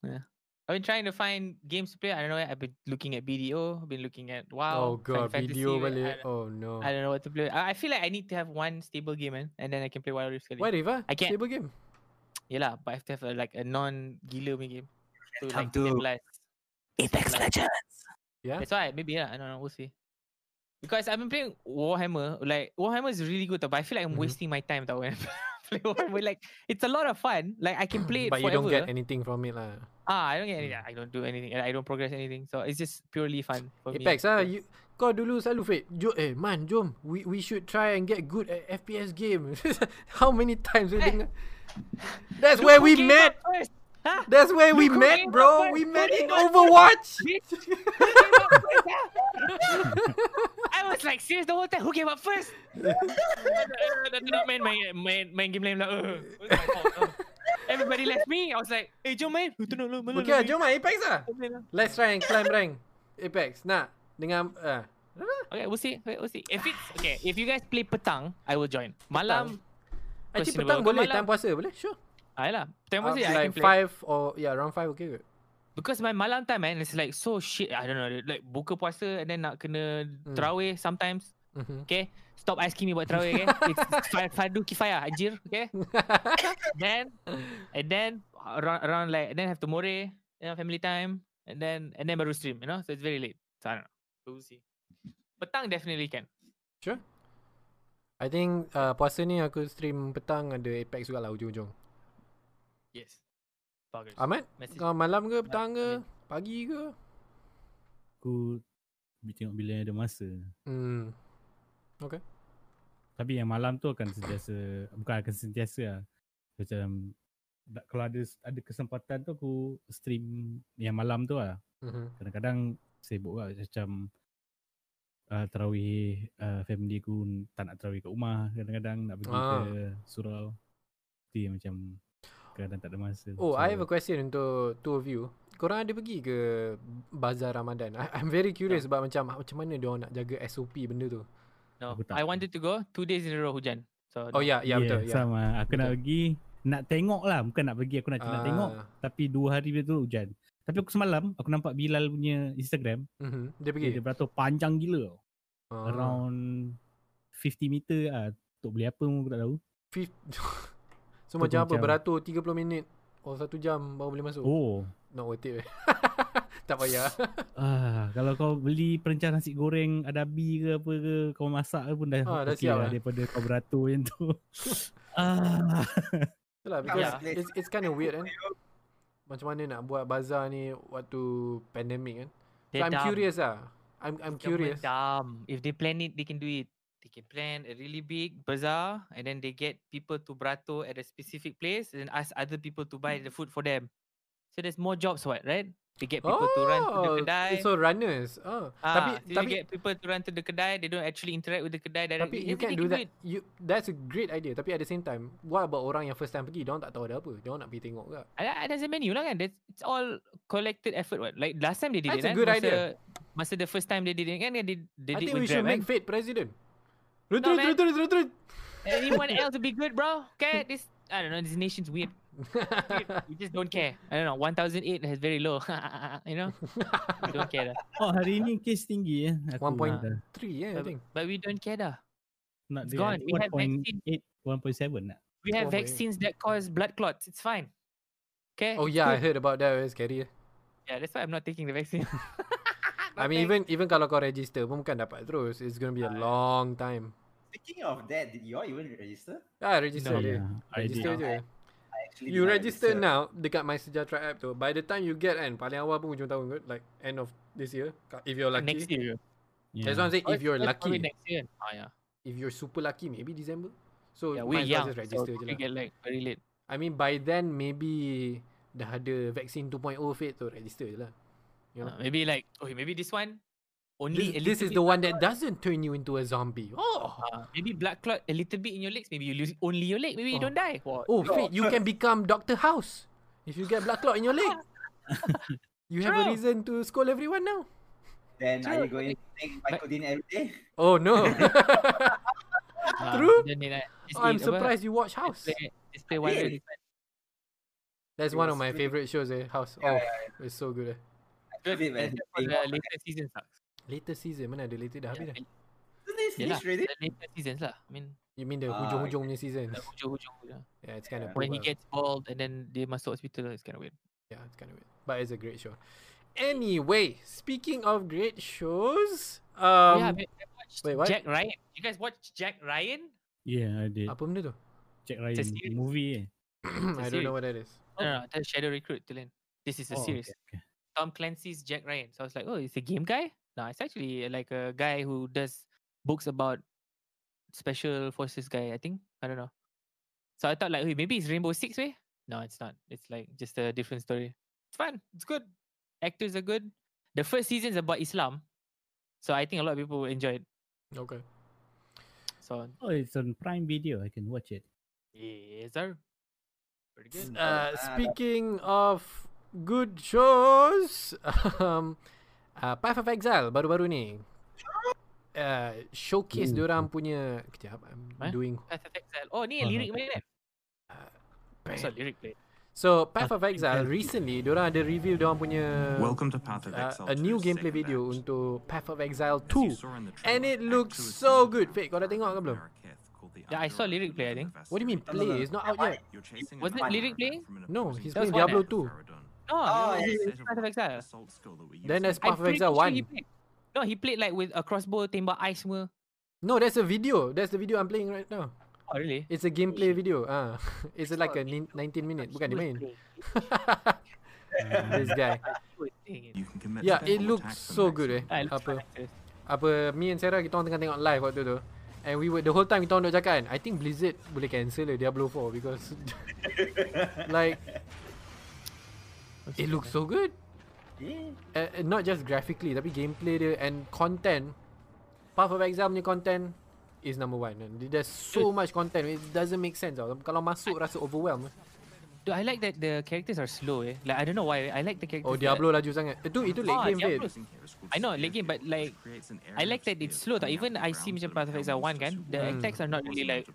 Yeah. I've been trying to find games to play. I don't know. I've been looking at B D O. I've been looking at WoW. Oh god, B D O balik. Oh no. I don't know what to play. I, I feel like I need to have one stable game man, and then I can play Wild Rift. What if I can't stable game? Yelah, but I have to have a, like a non gila game. So like to stabilize. Apex Legends. Yeah. That's why maybe yeah, I don't know, we'll see. Because I've been playing Warhammer, like Warhammer is really good, but I feel like I'm mm-hmm. wasting my time though when I play Warhammer. Like it's a lot of fun. Like I can play it but forever. But you don't get anything from it lah. Ah, I don't get anything. I don't do anything. I don't progress anything. So it's just purely fun for Apex, me. Apex ah, you, kau dulu selalu Fate. Jo, eh man, jom. We we should try and get good at F P S game. How many times we dengar? That's where we met. Huh? That's where we met, bro. We met in Overwatch. I was like serious the whole time. Who came up first? Main main main game lain lah. Everybody left me. I was like, eh, jom main. Okay, jom main Apex lah. Let's try and climb rank. Apex. Nah, dengan. Okay, we'll see. We'll see. If it's okay, if you guys play petang, I will join. Malam. Actually petang boleh. Time puasa boleh. Sure. Ayolah, time puasa I can play. Like five or yeah, around five okay ke? Because my malam time man, it's like so shit. I don't know. Like buka puasa and then nak kena terawih sometimes. Okay, stop asking me buat terawih. Okay, it's fardu kifayah ajir. Okay, then and then around like then have tomorrow, you know, family time, and then and then baru stream. You know, so it's very late. So I don't know. We'll see. Petang definitely can. Sure. I think uh, puasa ni aku stream petang ada Apex juga lah ujung-ujung. Yes. Bagus. Ahmad, kau malam ke, petang ke, pagi ke? Aku tengok bila ada masa. Hmm. Okay. Tapi yang malam tu akan sentiasa, bukan akan sentiasa lah. Macam kalau ada ada kesempatan tu aku stream yang malam tu lah. Uh-huh. Kadang-kadang sibuk lah macam Uh, terawih, uh, family aku tak nak terawih kat rumah, kadang-kadang nak pergi ah. ke surau. Dia macam kadang-kadang tak ada masa. Oh, so, I have a question untuk two of you. Korang ada pergi ke bazar Ramadan? I, I'm very curious no. about macam macam mana dia nak jaga S O P benda tu. No, I wanted to go two days in a row hujan. So, oh ya, yeah, yeah, yeah, betul. Yeah. Sama, aku betul. nak pergi, nak tengok lah. Bukan nak pergi, aku nak, ah. nak tengok. Tapi dua hari betul hujan. Tapi aku semalam, aku nampak Bilal punya Instagram. Mm-hmm. Dia pergi? Dia beratur panjang gila. Ah. Around fifty meter lah. Untuk beli apa pun aku tak tahu. So Tuk macam apa? Jam. Beratur tiga puluh minit or satu jam baru boleh masuk? Oh. Not worth it. Tak payah. Ah, kalau kau beli perencah nasi goreng, adabi ke apa ke, kau masak ke pun dah ah, okay lah. lah. Daripada kau beratur macam tu. ah. Itulah, because yeah. it's, it's kind of weird kan. Eh? Macam mana nak buat bazar ni waktu pandemic kan? So I'm dumb. curious lah. I'm I'm curious. Dumb. If they plan it, they can do it. They can plan a really big bazaar and then they get people to beratur at a specific place and ask other people to buy the food for them. So there's more jobs, what, right? They get people oh, to run to the kedai. So runners. Oh. Ah, tapi so tapi they get people to run to the kedai. They don't actually interact with the kedai directly. Tapi you can't do that. You, that's a great idea. Tapi at the same time, what about orang yang first time pergi? Diorang tak tahu ada apa. Diorang nak pergi tengok ke? Ada ada menu lah kan. That's, it's all collected effort. What? Like last time they did it. That's a good idea. Masa the first time they did it kan, they they did it. I think we should make Fate president. Rut rut rut rut rut rut. Anyone else to be good, bro? Okay, this I don't know. This nation's weird. You just don't care. I don't know. one thousand eight is very low. You know, you don't care dah. Oh, hari ni case tinggi eh. one point three yeah, I think. But we don't care dah. Not it's gone. We have vaccines. one point seven lah. We have vaccines that cause blood clots. It's fine. Okay. Oh yeah, I heard about that. It's scary. Yeah, that's why I'm not taking the vaccine. I mean, even even kalau kau register pun bukan dapat terus. It's gonna be a long time. Speaking of that, did you all even register? Ah, register je. Register je. You register now dekat My Sejahtera app tu. By the time you get kan, paling awal pun hujung tahun kot, like end of this year, if you're lucky. Next year. Yeah. That's what I'm saying, if you're lucky. Next year. Ah, yeah. If you're super lucky, maybe December. So yeah, we young, just register so je we lah. Get like very late. I mean by then maybe dah ada vaccine two point oh Fate tu, register je lah. You know? uh, maybe like, okay, maybe this one only this, this is the one that doesn't turn you into a zombie. Oh, uh, maybe blood clot a little bit in your legs. Maybe you lose only your leg. Maybe oh. you don't die. What? Oh, Fate, you can become Doctor House if you get blood clot in your leg. You have True. a reason to scold everyone now. Then True. are you going to take Vicodin every day? Oh no. True. Oh, I'm surprised you watch House. It's play Wild Rift. That's one of my favorite shows. Eh, House. Oh, it's so good. Eh. Good man. The latest season sucks. Later season mana ada later dah habis dah. Yelah, later seasons lah. I mean you mean the hujung-hujung punya season. Hujung-hujung punya. Yeah, it's kind of when he gets bald and then dia masuk hospital, it's kind of weird. Yeah, it's kind of weird. But it's a great show. Anyway, speaking of great shows, um yeah, I watched Jack Ryan. You guys watch Jack Ryan? Yeah, I did. Apa benda tu? Jack Ryan movie eh. I don't know what that is. No, that's Shadow Recruit tu lain. This is a series. Tom Clancy's Jack Ryan. So I was like, oh, it's a game guy? No, it's actually like a guy who does books about special forces guy, I think. I don't know. So I thought like, hey, maybe it's Rainbow Six way. No, it's not. It's like just a different story. It's fun. It's good. Actors are good. The first season is about Islam. So I think a lot of people will enjoy it. Okay. So oh, it's on Prime Video. I can watch it. Yes, sir. Pretty good. Uh, speaking of good shows, um, uh, Path of Exile baru-baru ni. Uh, showcase mm. diorang punya kejap. I'm huh? doing Path of Exile. Oh, ni oh, lirik no. mana? Uh, so, lyric play. So, Path of Exile recently, diorang ada review diorang punya Welcome to Path of Exile, uh, a new gameplay video match. Untuk Path of Exile two. Trailer, and it looks so good. Fate, kau dah tengok ke belum? Yeah, I saw lyric play, I think. What do you mean play? It's not out yet. Was it lyric play? No, he's playing Diablo two. No, oh, it's Path of Exile. Then there's Path of Exile one. He no, he played like with a crossbow, tembak ice semua. No, that's a video. That's the video I'm playing right now. Oh, really? It's a gameplay video. Ah, uh, it's like a nineteen minute. Bukan dia main. This guy. Yeah, it looks so good eh. Apa? Apa? Me and Sarah kita orang tengah tengok live waktu tu. And we were the whole time kita orang duk cakap kan, I think Blizzard boleh cancel eh, Diablo four because like it looks so good. Uh, not just graphically, tapi gameplay dia and content. Path of Exile punya content is number one. There's so much content. It doesn't make sense. Tau. Kalau masuk rasa overwhelmed. Dude, I like that the characters are slow eh. Like I don't know why. I like the characters. Oh, Diablo that... laju sangat. Itu itu late oh, game Diablo. I know late game but like I like that it's slow. Tau. Even I see macam Path of Exile one kan, the hmm. attacks are not really like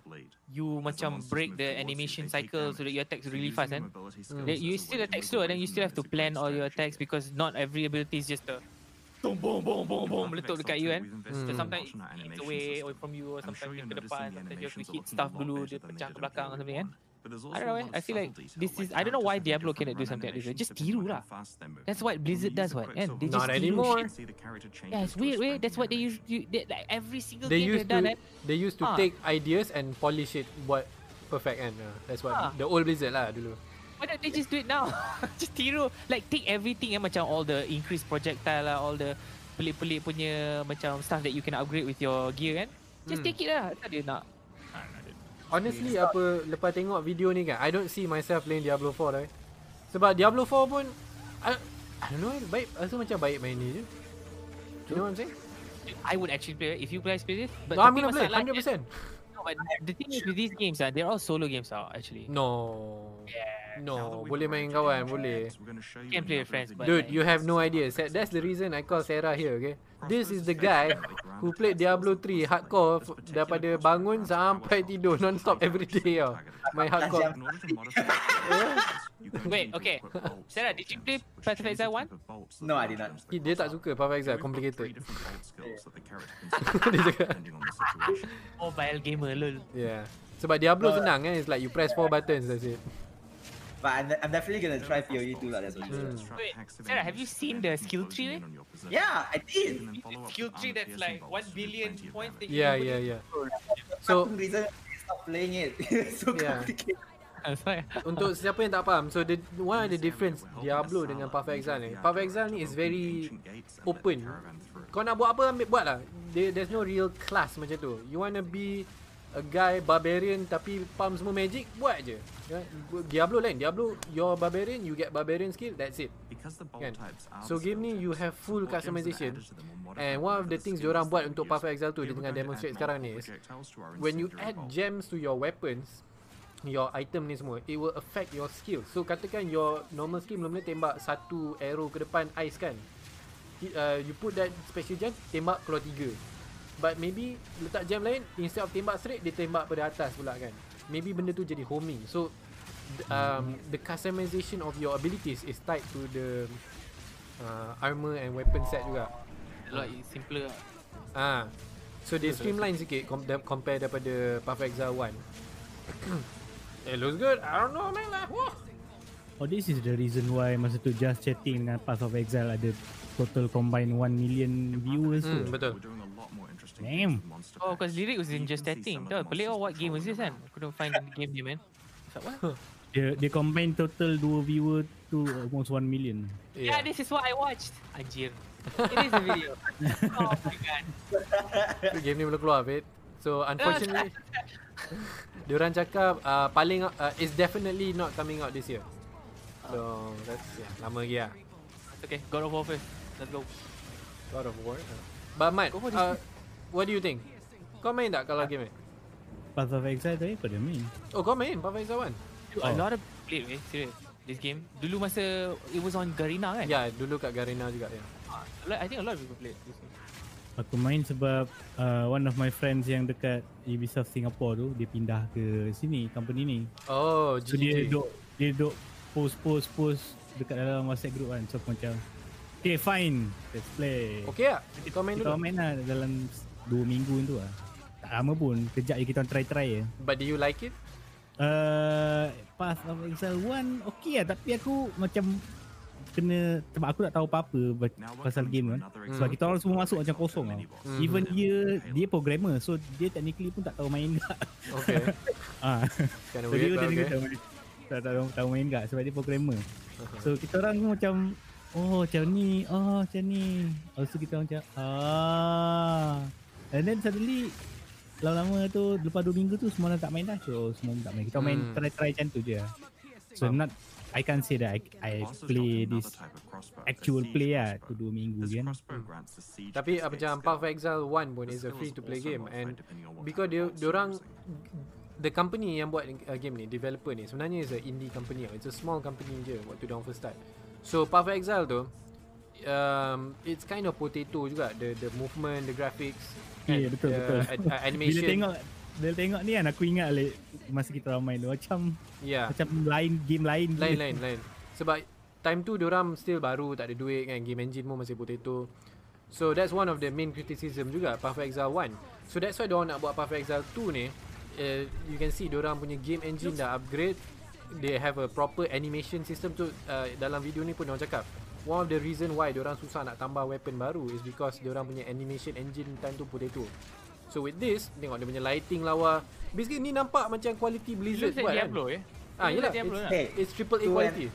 you macam break the animation cycle so that your attacks really fast kan. Hmm. You still attack slow and then you still have to plan all your attacks because not every ability is just a boom, boom, boom, boom, boom, meletup dekat you kan. Mm. So sometimes it eats away away from you or sometimes sure you ke depan, sometimes you have to hit stuff dulu, dia pecah ke belakang or something kan. I don't know eh, I feel like this is, I don't know why Diablo cannot do something like this. Just tiru lah. That's what Blizzard does what, yeah, they just tiru shit. Yeah, it's weird way, that's what they used to, they, like every single they game they've done eh. They used to ah. take ideas and polish it buat perfect kan. Uh, that's what, ah. the old Blizzard lah dulu. Why don't they just do it now? Just tiru. Like take everything eh, macam all the increased projectile lah, all the pelik-pelik punya macam stuff that you can upgrade with your gear kan. Just mm. take it lah. Tak dia nak. Honestly, apa lepas tengok video ni kan, I don't see myself playing Diablo four lah. Sebab Diablo four pun, I, I don't know, baik, rasa macam baik main ni je. You know what I'm saying? I would actually play if you guys play this. But no, I'm gonna play one hundred percent. Like, no, but the thing is with these games, ah, they're all solo games ah, actually. No. Yeah. No, boleh main kawan, boleh. You can play with friends. Dude, you have no idea. That's the reason I call Sarah here, okay? This is the guy who played Diablo three hardcore daripada bangun sampai tidur non-stop every day tau. My hardcore. Wait, okay. Sarah, did you play Path of Exile one? No, I did not. Dia tak suka Path of Exile, complicated. Dia cakap. Mobile gamer, lol. Yeah. Sebab Diablo senang kan, it's like you press four buttons, that's it. But I'm, I'm definitely gonna try P O E two lah, that's what mm. Wait, Sarah, have you seen the skill tree? Yeah, I did! Skill tree that's like one billion points that you yeah, can yeah, yeah. So, for some reason, I stopped playing it. It's so yeah. complicated. Untuk siapa yang tak faham, so the, one of the difference Diablo dengan Path of Exile ni, Path of Exile ni is very open. Kau nak buat apa, ambil buat lah. There, there's no real class macam tu. You wanna be a guy barbarian tapi pump semua magic, buat je. Diablo lain, Diablo you're barbarian, you get barbarian skill, that's it kan? So game ni you have full customization. And one of the things diorang buat untuk Path of Exile tu, dia tengah demonstrate sekarang ni is when you add gems to your weapons, your item ni semua, it will affect your skill. So katakan your normal skill mula-mula tembak satu arrow ke depan ice kan, uh, you put that special gem, tembak keluar tiga. But maybe letak jam lain, instead of tembak straight, dia tembak pada atas pula kan. Maybe benda tu jadi homing. So um, the customization of your abilities is tied to the uh, armor and weapon set juga. Lot simpler lah. Ah. So dia streamline sikit compare daripada Path of Exile one. It looks good. I don't know man lah. Oh, this is the reason why masa tu just chatting dengan Path of Exile ada total combined one million viewers. Hmm, so. Betul. Damn. Oh, because lyric was in just chatting. Pelik oh, what game was this kan? Couldn't find the game ni man. Like, what? They, they combined total dua viewer to almost one million. Yeah, yeah, this is what I watched. Anjir. It is a video. Oh my god. Game ni belum keluar, Fit. So unfortunately Diorang cakap uh, paling uh, it's definitely not coming out this year. So that's yeah, lama lagi lah. Okay, God of War first. Let's go. God of War. But Mat, uh, what do you think? Kau main tak kalau game ni? Path of Exile tadi kau dia main. Oh, kau main Path of Exile one? Oh. A lot of play, eh, serious. This game. Dulu masa it was on Garena kan? Ya, yeah, dulu kat Garena juga ya. Yeah. Uh, I think a lot of people play this game. Aku main sebab uh, one of my friends yang dekat Ubisoft Singapore tu, dia pindah ke sini, company ni. Oh, so dia duduk, dia duduk post-post-post dekat dalam WhatsApp group kan. So macam okay fine, let's play. Okay lah, kita main dulu. Kita main lah dalam dua minggu tu lah. Tak lama pun, kejap je kita try-try je. But do you like it? Uh, Path of Exile one okay lah, tapi aku macam kena, sebab aku tak tahu apa-apa pasal game kan. Sebab kita orang semua masuk macam kosong lah. Hmm. Even dia dia programmer, so dia technically pun tak tahu main tak. Okay. Ah. Kind of so weird, dia okay. Tak, tak, tak tahu, tahu main tak sebab dia programmer. Okay. So kita orang pun macam oh macam ni, oh macam ni. Lepas tu kita orang macam ah. And then suddenly lama-lama tu lepas dua minggu tu semua orang tak main dah. So semua orang tak main. Kita hmm. main try-try macam tu je. So um. not I can't say that I, I play this actual play lah to dua minggu kan. Hmm. Tapi macam Path of Exile one pun is a free to play game and because dia orang the company yang buat uh, game ni, developer ni sebenarnya is a indie company. It's a small company je waktu dia first start. So Path of Exile tu um, it's kind of potato juga, the the movement, the graphics, yeah, and, betul, uh, betul. Ad, uh, animation. Bila tengok Bila tengok ni kan aku ingat like, masa kita ramai tu macam yeah. Macam lain game lain Lain lain lain sebab time tu diorang still baru tak ada duit kan, game engine pun masih potato. So that's one of the main criticism juga Path of Exile one. So that's why diorang nak buat Path of Exile two ni uh, you can see diorang punya game engine dah upgrade. They have a proper animation system tu uh, dalam video ni pun diorang cakap one of the reason why diorang susah nak tambah weapon baru is because diorang punya animation engine time tu potato. So with this, tengok dia punya lighting lawa. Basically ni nampak macam quality Blizzard buat Diablo, kan. Ah, yelah, it's triple A quality.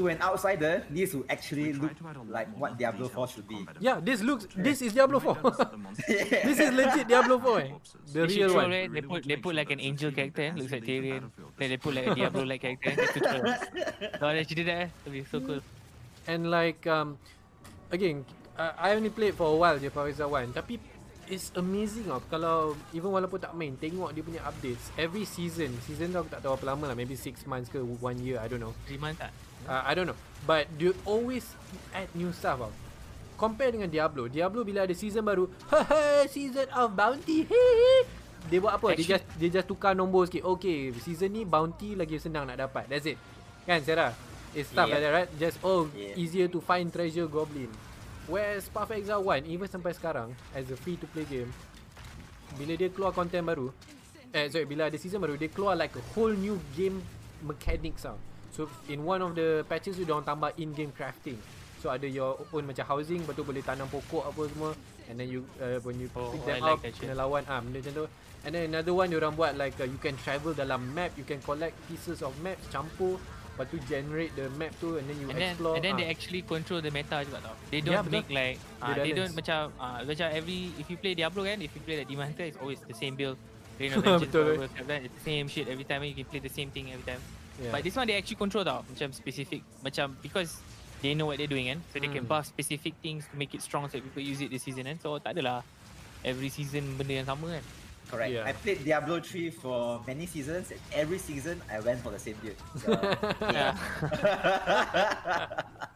To an outsider, this will actually look like what Diablo four should be. Yeah, this looks, this is Diablo four. This is legit Diablo four eh. The real one. They put, they put like an angel character, looks like Tyrion. Then they put like a Diablo-like character. No, they actually did that eh. It'll be so cool. And like, um, again, uh, I only played for a while je Path of Exile one. Tapi, it's amazing lah kalau even walaupun tak main tengok dia punya updates every season. Season tu aku tak tahu apa lama lah, maybe six months ke one year, I don't know. Three months tak? Uh, I don't know. But they always add new stuff lah. Compare dengan Diablo. Diablo bila ada season baru, haha season of bounty. Dia buat apa? Dia just, dia just tukar nombor sikit. Okay season ni bounty lagi senang nak dapat. That's it. Kan Sarah? It's stuff yeah. like that right? Just oh yeah. easier to find treasure goblin. Whereas Path of Exile one, even sampai sekarang as a free to play game, bila dia keluar content baru, eh sorry, bila ada season baru, dia keluar like a whole new game mechanics sound. So in one of the patches tu, diorang tambah in-game crafting. So ada your own macam housing, lepas tu boleh tanam pokok apa semua. And then you, uh, when you oh, pick them oh, up, like kena lawan, ah, benda macam tu. And then another one diorang buat like uh, you can travel dalam map, you can collect pieces of maps, campur. Lepas tu generate the map tu and then you and then, explore. And then ah. they actually control the meta juga tau. They don't yeah, make like uh, they don't macam uh, macam every if you play Diablo kan, if you play like Demon Hunter, it's always the same build. They know the same shit every time, you can play the same thing every time. Yeah. But this one they actually control tau macam specific macam because they know what they're doing kan. So they hmm. can buff specific things to make it strong so people use it this season kan. So tak adalah every season benda yang sama kan. Correct. Yeah. I played Diablo three for many seasons and every season I went for the same build. So, yeah.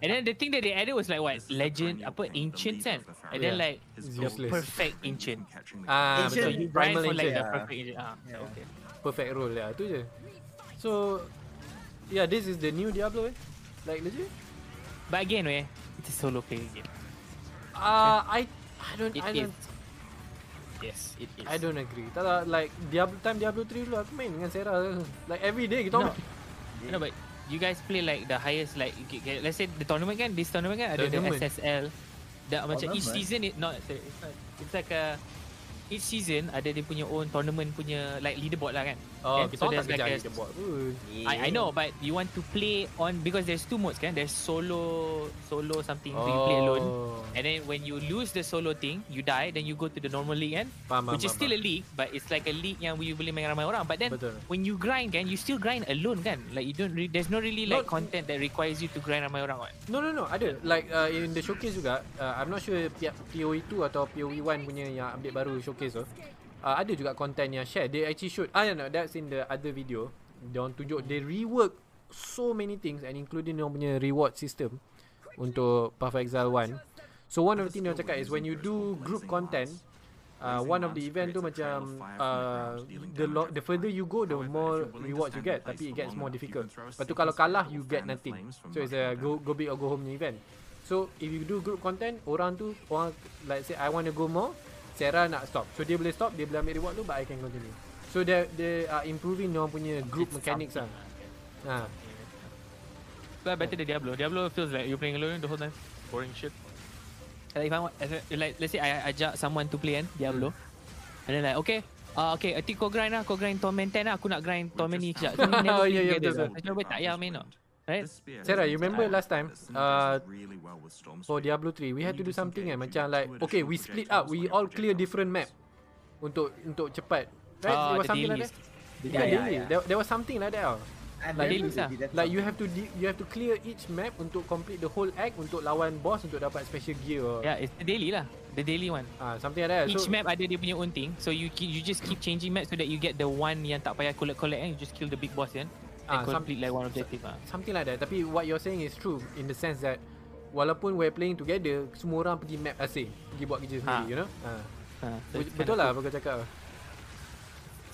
And then the thing that they added was like what? Legend, apa? Ancient sense. And then like the perfect ancient. Ah, betul. You grind for like yeah. the perfect ancient. Ah, yeah. okay. Perfect role lah. Tu je. So, yeah, this is the new Diablo eh? Like legit? But again eh, it's a solo play game. Ah, uh, I, I don't, it I don't. Is. Yes, it is. I don't agree. Tala like Diablo time Diablo three dulu aku main dengan Sarah like every day kita. No. Yeah. no, but you guys play like the highest like okay, let's say the tournament kan, this tournament kan ada the S S L. The oh, macam each season it not sorry, it's like a each season ada dia punya own tournament punya like leaderboard lah kan. Oh, kan? So there's like a, I, I know, but you want to play on, because there's two modes kan. There's solo, solo something, oh. So you play alone. And then when you lose the solo thing, you die, then you go to the normal league kan. Faham, which faham, is still faham. A league, but it's like a league yang you boleh main ramai orang. But then betul. When you grind kan, you still grind alone kan. Like you don't, re there's no really like no. Content that requires you to grind ramai orang kan. No no no, ada. Like uh, in the showcase juga, uh, I'm not sure P O E two atau P O E one punya yang update baru showcase tu. Uh, ada juga content yang share. They actually shoot. I don't know, that's in the other video. Dia orang tunjuk they rework so many things and including dia punya reward system untuk Path of Exile one. So one of the thing dia cakap is when you do group content, uh, one of the event tu macam uh, the the further you go, the more reward you get. Tapi it gets more difficult. Lepas tu kalau kalah you get nothing. So it's a go go big or go home event. So if you do group content, orang tu orang like say I want to go more, Sarah nak stop. So dia boleh stop, dia boleh ambil reward tu, but I can continue. So they they are improving dia punya group mechanics lah. Ha. So I better the Diablo. Diablo feels like you playing alone the whole time. Boring shit. Like if I want, like let's say I ajak someone to play kan Diablo. Hmm. And then like okay, ah uh, okay, Ati kau grind lah, kau grind Torment ten lah, aku nak grind Torment ni sekejap. So never play yeah, together. Saya cuba tak payah main. Right? Sarah, you remember last time uh, for Diablo three, we had to do something eh, macam like, okay, we split up, we all clear different map untuk untuk cepat. Right? Oh, there was something like that. Yeah, yeah, yeah, yeah. There, there was something like that. Like, like you have to you have to clear each map untuk complete the whole act untuk lawan boss untuk dapat special gear. Or... Yeah, it's the daily lah, the daily one. Ah, something like that. Each so, map ada dia punya own thing, so you you just keep changing map so that you get the one yang tak payah collect collect and eh? You just kill the big boss kan. Yeah? Ah, something like one objective ah. Something like that. Tapi what you're saying is true in the sense that walaupun we're playing together, semua orang pergi map asing, pergi buat kerja sendiri, ha. You know. Ha. Ha. So betul lah apa kau cakap.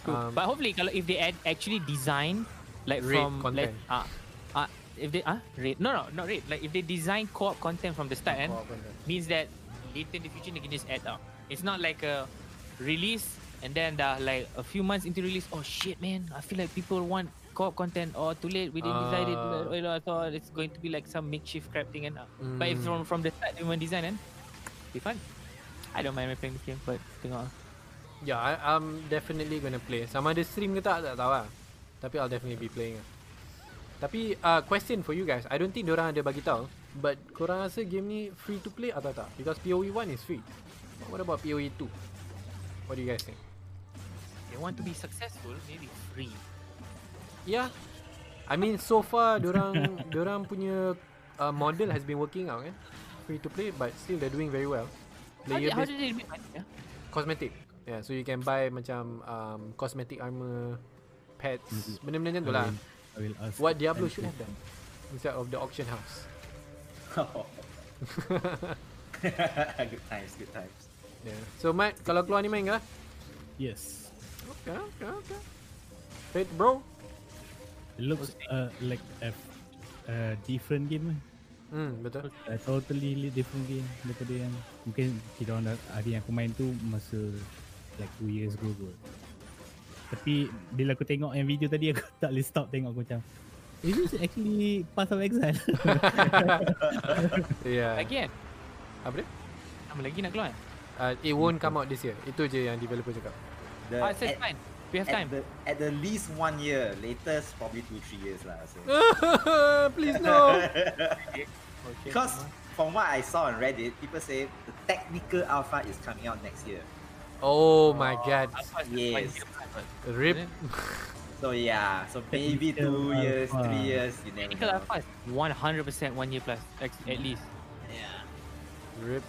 Cool. Um, But hopefully kalau if they add actually design like from like ah uh, uh, if they ah uh, raid no no not raid like if they design co-op content from the start and means that later in the future they can just add out. It's not like a release and then dah like a few months into release, oh shit man, I feel like people want co-op content or too late we didn't uh, decide it uh, so it's going to be like some makeshift crap thing and uh. mm. But if from from the start human design and be fun. I don't mind playing this game but tengok. Yeah, I, I'm definitely gonna play. Sama ada stream ke tak tak tahu lah. Tapi I'll definitely be playing lah. Tapi uh, question for you guys, I don't think diorang ada bagi tahu, but korang rasa game ni free to play atau tak? Because P O E one is free. But what about P O E two? What do you guys think? They want to be successful, maybe free. Yeah, I mean so far diorang diorang punya uh, model has been working out kan, free to play but still they're doing very well. Player how did they make money? Yeah? Cosmetic, yeah, so you can buy macam um, cosmetic armor, pets, benda-benda macam tu lah. What Diablo should have done instead of the auction house. Oh. Good times, good times. Yeah. So Matt, kalau keluar ni main ke? Yes. Okay, okay, okay. Fate bro. It looks uh, like a uh, different game. Hmm, betul. A totally different game daripada yang mungkin kita orang ada yang aku main tu masa like two years ago kot. Tapi bila aku tengok yang video tadi aku tak boleh stop tengok, aku macam is this actually Path of Exile? Yeah. Again. Apa dia? Sama lagi nak keluar? Uh, it won't come out this year. Itu je yang developer cakap. The, oh, it's fine. We have time. At the, at the least one year, latest probably two three years lah. So. Please no. Because from what I saw on Reddit, people say the technical alpha is coming out next year. Oh my oh, god. Yes. Rip. So yeah. So maybe two years, three years. You never technical alpha is one hundred percent one year plus at least. Yeah. Rip.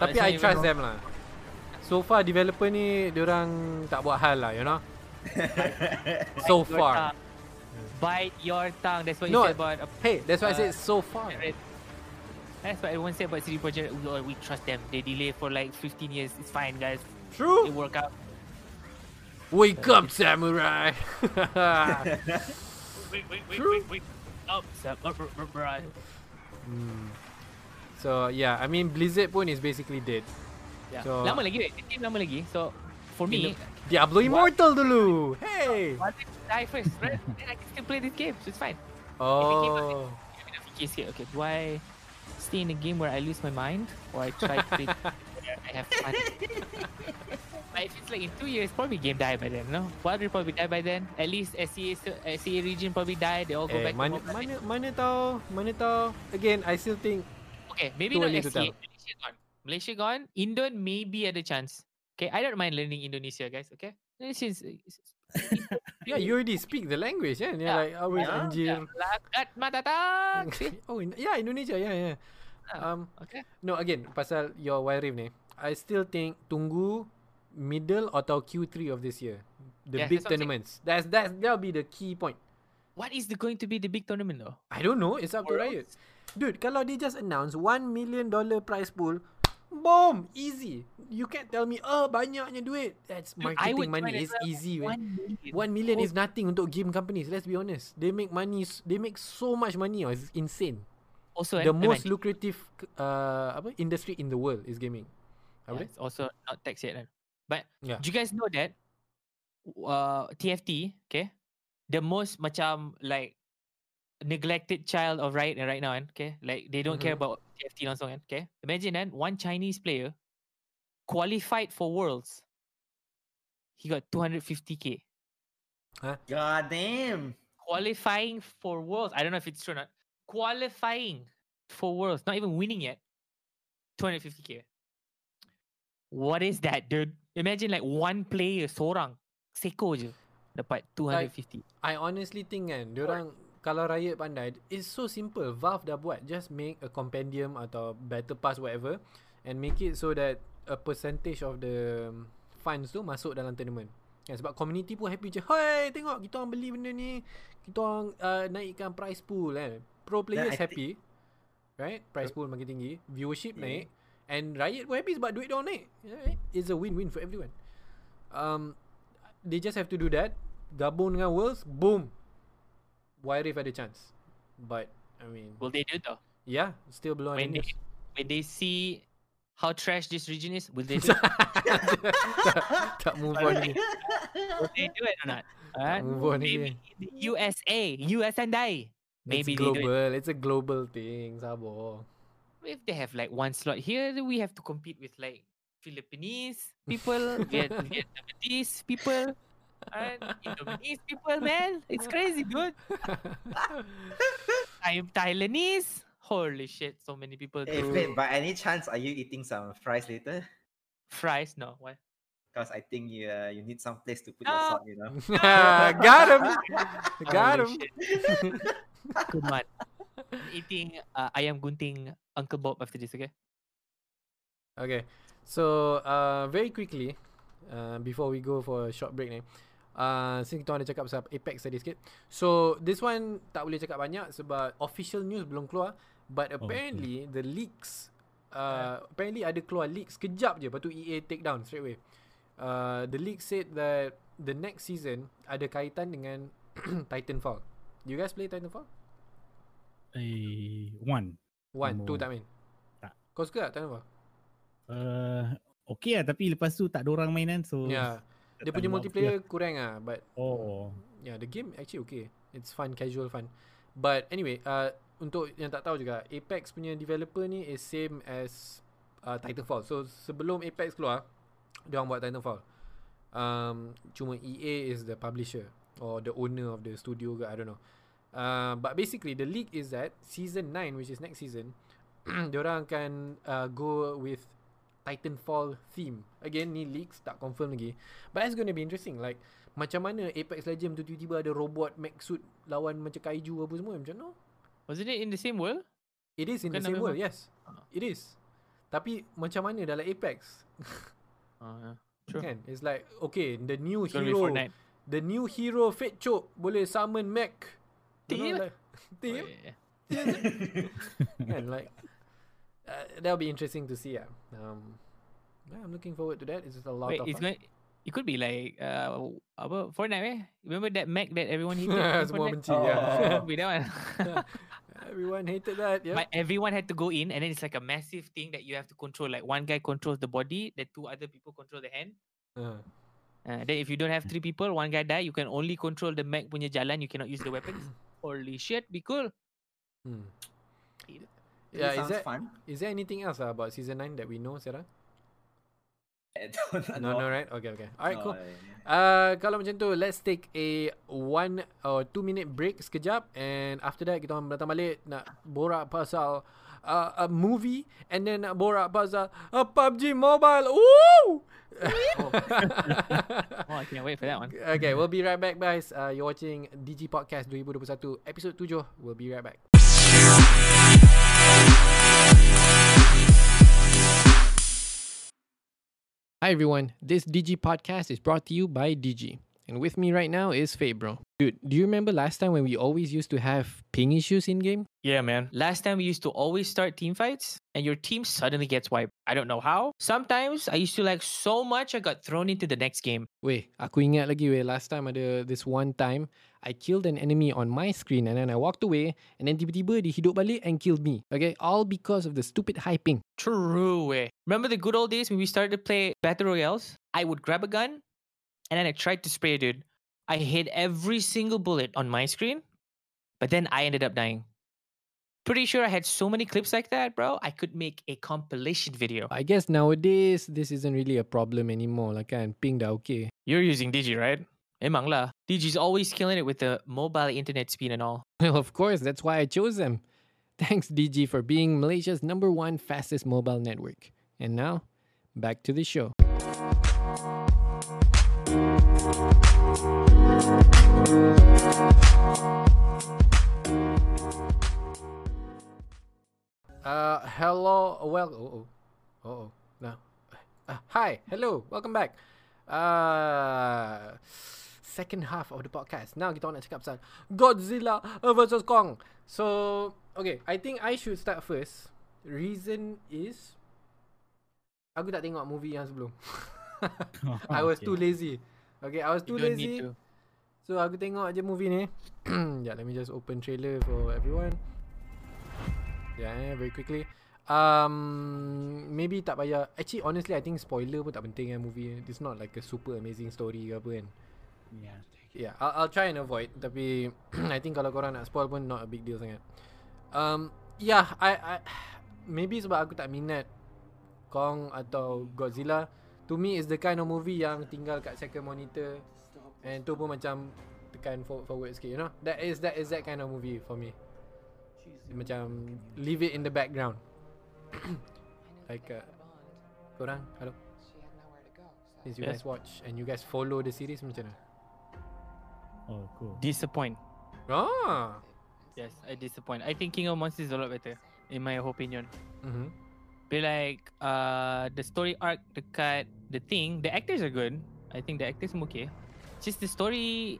But Tapi I trust them lah. So far developer ni diorang tak buat hal lah, you know. So far. Bite your tongue. That's what you no, said about. Hey, that's what uh, I said. So far. That's what everyone said about C D Projekt. We, we trust them. They delay for like fifteen years. It's fine, guys. True. It work out. Wake up, samurai. Wait, wait, wait, wait, wait. Up, samurai. Hmm. So yeah, I mean Blizzard pun is basically dead. Yeah. So, lama lagi, the game lama lagi. So for me, Diablo Immortal dulu. Hey. Why did I die first? Right? Then I can still play this game. So it's fine. Oh. If it came out, fikir sikit. Okay, do I stay in a game where I lose my mind or I try to play, I have fun? But if it's like in two years, probably game die by then, no? Wild Rift probably die by then. At least S C A, S C A region probably die. They all go eh, back mana, to Mobile Legends. Mana tahu, mana tahu. Again, I still think... Okay, maybe not S C A. Malaysia gone. Malaysia gone. Indon maybe ada chance. Okay, I don't mind learning Indonesia, guys, okay? It's, it's, yeah, you already speak the language, yeah? Yeah, yeah. Like always yeah. Anjir. Lakat matatak. Oh, yeah, Indonesia, yeah, yeah. Um, okay. No, again, pasal your Wild Rift ni. I still think tunggu middle atau Q three of this year, the yes, big that's tournaments. That's that's that'll be the key point. What is the, going to be the big tournament though? I don't know. It's up to Riot, dude. Kalau they just announce one million dollar prize pool, boom, easy. You can't tell me oh banyaknya duit. That's dude, marketing money is easy. One million, one million oh. is nothing untuk game companies. Let's be honest. They make money. They make so much money. Oh, it's insane. Also, the most money. lucrative uh, apa, industry in the world is gaming. Yeah, it's also not tax yet. But yeah. Do you guys know that uh, T F T, okay, the most macam like neglected child of Riot right now, okay, like they don't mm-hmm. care about T F T langsung, okay. Imagine that one Chinese player qualified for Worlds. He got two hundred fifty K. Huh? God damn. Qualifying for Worlds. I don't know if it's true or not. Qualifying for Worlds, not even winning yet. two hundred fifty K. What is that, dude? Imagine like one player seorang seko je dapat two hundred fifty. Like, I honestly think kan, diorang kalau Riot pandai, it's so simple. Valve dah buat, just make a compendium atau battle pass whatever and make it so that a percentage of the funds tu masuk dalam tournament. Yeah, sebab community pun happy je. Hey, tengok kita orang beli benda ni. Kita orang uh, naikkan price pool kan. Pro players happy. Right? Price pool makin tinggi, viewership yeah. naik. And Riot pun happy sebab duit diorang naik. It's a win-win for everyone. um, They just have to do that. Gabung dengan Worlds, boom, Wild Rift ada chance. But I mean, will they do though? Yeah, still belum when, when they see how trash this region is, will they do it? Tak, tak move on ni. Will they do it or not? Tak move on ni. U S A U S andai. Maybe it's global. It's a global thing. Sabar. If they have like one slot here, we have to compete with like Philippines people, Vietnamese Viet people, and Indonesian people, man. It's crazy, dude. I'm Thailandese. Holy shit, so many people. Hey, Fate, by any chance, are you eating some fries later? Fries? No, why? Because I think you uh, you need some place to put no. your salt, you know. Got him. Got him. Good man. Eating uh, ayam gunting Uncle Bob after this, okay? Okay, so uh, very quickly uh, before we go for a short break ni, uh, since kita ada cakap pasal Apex tadi sikit, so this one tak boleh cakap banyak sebab official news belum keluar. But apparently oh, okay. the leaks uh, yeah. apparently ada keluar leaks kejap je, lepas tu E A take down straight away. uh, The leaks said that the next season ada kaitan dengan Titanfall. Do you guys play Titanfall? Eh, one. One, two tak main? Tak. Kau suka tak Titanfall? Uh, okay lah, tapi lepas tu tak ada orang main kan, so... Yeah. Dia punya multiplayer okay. kurang lah, but... Oh. Yeah, the game actually okay. It's fun, casual fun. But anyway, uh, untuk yang tak tahu juga, Apex punya developer ni is same as uh, Titanfall. So, sebelum Apex keluar, dia orang buat Titanfall. Um, cuma E A is the publisher or the owner of the studio ke, I don't know. Uh, but basically the leak is that season nine, which is next season, diorang akan uh, go with Titanfall theme. Again, ni leaks, tak confirm lagi. But it's going to be interesting. Like macam mana Apex Legends tu tiba-tiba ada robot mech suit lawan macam kaiju apa semua, macam no? Wasn't it in the same world? It is in Bukan the same world, yes. Uh-huh. It is. Tapi macam mana dalam Apex? uh, yeah. Sure. Kan? It's like okay, the new it's hero, the new hero Fate Chop boleh summon mech. Team, like, team, oh, yeah. And like uh, that'll be interesting to see. Yeah, um, yeah, I'm looking forward to that. It's just a lot Wait, of. It's going, it could be like uh, about Fortnite. Eh? Remember that mech that everyone hated? Semua benci, oh. yeah. Be that one. Everyone hated that. Yeah. But everyone had to go in, and then it's like a massive thing that you have to control. Like one guy controls the body, the two other people control the hand. Uh. Uh, then if you don't have three people, one guy die. You can only control the mech punya jalan. You cannot use the weapons. Holy shit, be cool. Hmm. Yeah, is that fun? Is there anything else uh, about season nine that we know, Sarah? No, no, right? Okay, okay. Alright, cool. Uh, kalau macam tu, let's take a one or two minute break sekejap. And after that, kita orang datang balik nak borak pasal uh, a movie. And then nak borak pasal uh, P U B G Mobile. Woo! Oh. Oh, I can't wait for that one. Okay, we'll be right back, guys. Uh, you're watching Digi Podcast twenty twenty-one, episode seven. We'll be right back. Hi everyone, this Digi podcast is brought to you by Digi. And with me right now is Fate Bro. Dude, do you remember last time when we always used to have ping issues in-game? Yeah, man. Last time we used to always start team fights and your team suddenly gets wiped. I don't know how. Sometimes I used to lag so much I got thrown into the next game. Weh, aku ingat lagi weh. Last time ada this one time, I killed an enemy on my screen and then I walked away and then tiba-tiba dia hidup balik and killed me. Okay, all because of the stupid high ping. True weh. Remember the good old days when we started to play Battle Royales? I would grab a gun. And then I tried to spray, dude. I hit every single bullet on my screen, but then I ended up dying. Pretty sure I had so many clips like that, bro. I could make a compilation video. I guess nowadays, this isn't really a problem anymore. Like, kan? Ping dah okay. You're using Digi, right? Emang lah. Digi's always killing it with the mobile internet speed and all. Well, of course. That's why I chose them. Thanks, Digi, for being Malaysia's number one fastest mobile network. And now, back to the show. Uh, hello, well, oh, oh, oh, no, uh, hi, hello, welcome back. Uh, second half of the podcast. Now kita nak cakap pasal Godzilla versus Kong. So, okay, I think I should start first. Reason is, aku tak tengok movie yang sebelum. I was okay. too lazy. Okay, I was too lazy. So, aku tengok je movie ni. Yeah, let me just open trailer for everyone. Yeah, very quickly. Um, maybe tak payah. Actually, honestly, I think spoiler pun tak penting kan movie. It's not like a super amazing story ke apa kan. Yeah, yeah, I'll, I'll try and avoid. Tapi, I think kalau korang nak spoil pun not a big deal sangat. Um, yeah, I, I maybe sebab aku tak minat Kong atau Godzilla. To me, it's the kind of movie yang tinggal kat second monitor. And tu pun macam tekan forward, forward sikit, you know. That is that is that kind of movie for me. Macam leave it in the background. Like uh, korang, hello. Since you yes. guys watch and you guys follow the series macam mana? Oh, cool. Disappoint. Ah. Yes, I disappoint. I think King of Monsters is a lot better in my opinion. Mhm. Be like uh, the story arc dekat the thing, the actors are good. I think the actors are okay. Just the story,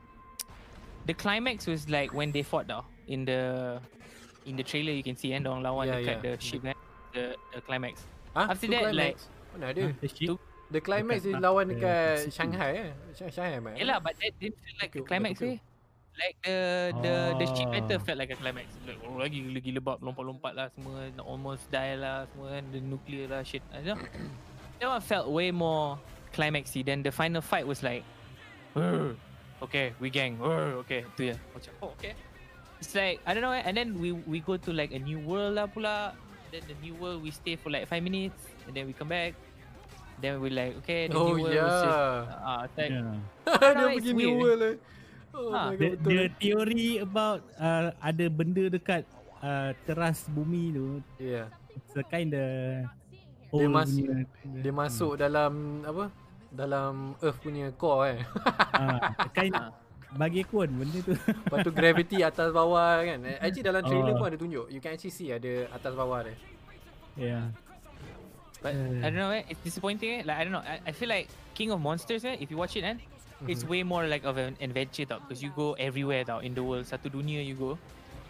the climax was like when they fought though. In the in the trailer you can see and orang lawan yeah, dekat yeah. the ship kan. The, the climax. Huh? After that climax? Like mana ada? Huh? The, the climax is lawan dekat Shanghai eh. Shanghai mate. Yelah, but that didn't feel like okay, a climax okay. eh. Like the the oh. the ship battle felt like a climax. Like, oh, lagi gila-gila bab lompat-lompat lah semua, almost die lah semua kan, the nuclear lah shit. I don't know. That one felt way more climaxy than the final fight was like Urgh. Okay, we gang. Urgh. Okay, tu ya. Oh, okay. It's like I don't know, and then we we go to like a new world lah pula. Then the new world we stay for like five minutes, and then we come back. Then we like okay, the oh, new world yeah. was just ah, uh, like dia pergi new world. Eh. Oh ha. my god. The, the theory about uh, ada benda dekat uh, teras bumi tu. Yeah. It's a kind of dia masuk dia hmm. masuk dalam apa? Dalam Earth punya core eh. Ha, kind bagi aku kan benda tu. Lepas tu gravity atas bawah kan. Actually dalam trailer oh. pun ada tunjuk. You can actually see ada atas bawah dia. Yeah. But uh. I don't know eh. It's disappointing eh. Like I don't know. I, I feel like King of Monsters eh. If you watch it eh. Mm-hmm. It's way more like of an adventure tau. Because you go everywhere tau. In the world. Satu dunia you go.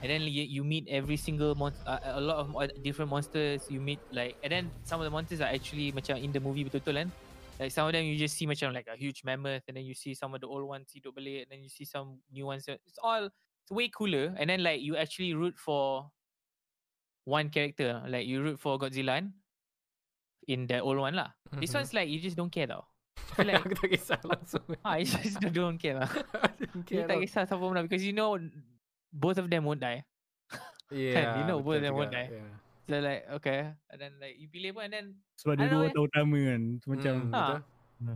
And then you, you meet every single monster, uh, a lot of different monsters you meet like. And then some of the monsters are actually macam in the movie betul-betul kan. Like some of them you just see macam like a huge mammoth, and then you see some of the old ones hidup balik, and then you see some new ones. It's all it's way cooler. And then like you actually root for one character. Like you root for Godzilla in the old one lah. Mm-hmm. This one's like you just don't care tau. So like, aku tak kisah langsung. Ah, you just don't care lah. You tak kisah siapa pun lah because you know both of them won't die. Yeah. You know both of them won't die. Yeah. So like okay, and then like you pilih pun and then sebab dia dua tahu utama kan. So, macam hmm, betul. Ha.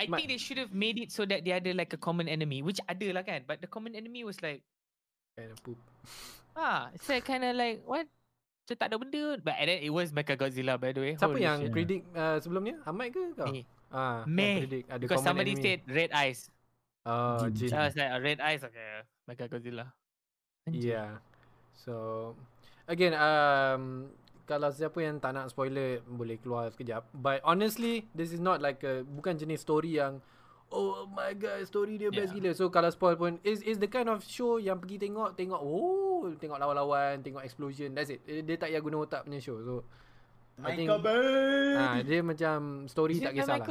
I Ma- think they should have made it so that they ada like a common enemy, which ada lah kan, but the common enemy was like kind of poop. Ah, it's like kind of like what? So tak ada benda, but and then it was Mechagodzilla by the way. Siapa Holy yang shit. predict uh, sebelum ni? Ahmad ke kau? Eh. Ah, May. Predict ada because common somebody enemy. Said red eyes. Oh, uh, so I was like, red eyes okay. Mechagodzilla. Yeah. So again, um, kalau siapa yang tak nak spoiler boleh keluar sekejap. But honestly, this is not like a, bukan jenis story yang oh my god, story dia yeah. best gila. So kalau spoil pun is is the kind of show yang pergi tengok, tengok oh, tengok lawan-lawan, tengok explosion, that's it. Dia tak payah guna otak punya show. So I think ah, dia macam story is tak kisahlah.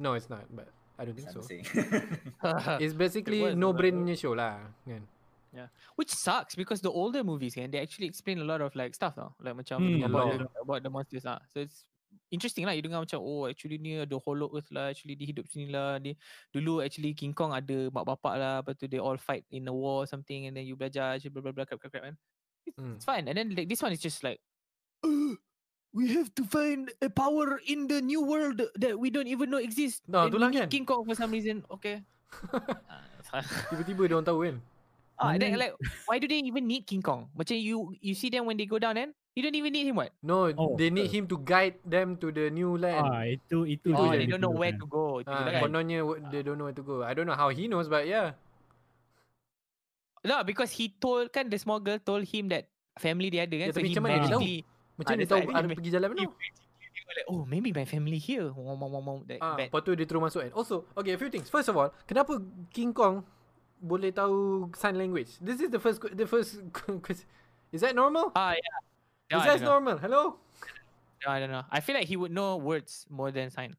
No, it's not, but I don't think Something. so. It's basically no brain punya show lah kan. Yeah, which sucks because the older movies can they actually explain a lot of like stuff now, like macam mm, about, the, about the monsters ah. So it's interesting lah. You dengar macam oh actually ni ada hollow earth lah, actually dia hidup sini lah. Dia dulu actually King Kong ada mak bapak lah, lepas tu they all fight in a war or something, and then you belajar je blah blah blah crap crap crap man. It's, mm. it's fine. And then like this one is just like uh, we have to find a power in the new world that we don't even know exists. No, itulah kan. King Kong for some reason okay. Tiba-tiba dia orang tahu kan. Ah, then like, why do they even need King Kong? Macam you, you see them when they go down, and you don't even need him, what? No, oh, they need him to guide them to the new land. Ah, itu itu. Oh, they don't know where to go. Ah, kononnya they don't know where to go. I don't know how he knows, but yeah. No, because he told kan the small girl told him that family dia ada kan, yeah, so he magically. Macam dia tahu ada pergi jalan mana? Like, oh maybe my family here. Ah, lepas tu dia terus masuk. And also, okay, a few things. First of all, kenapa King Kong boleh tahu sign language? This is the first the first question. Is that normal? Ah uh, yeah. No, is that normal? Know. Hello? No, I don't know. I feel like he would know words more than sign.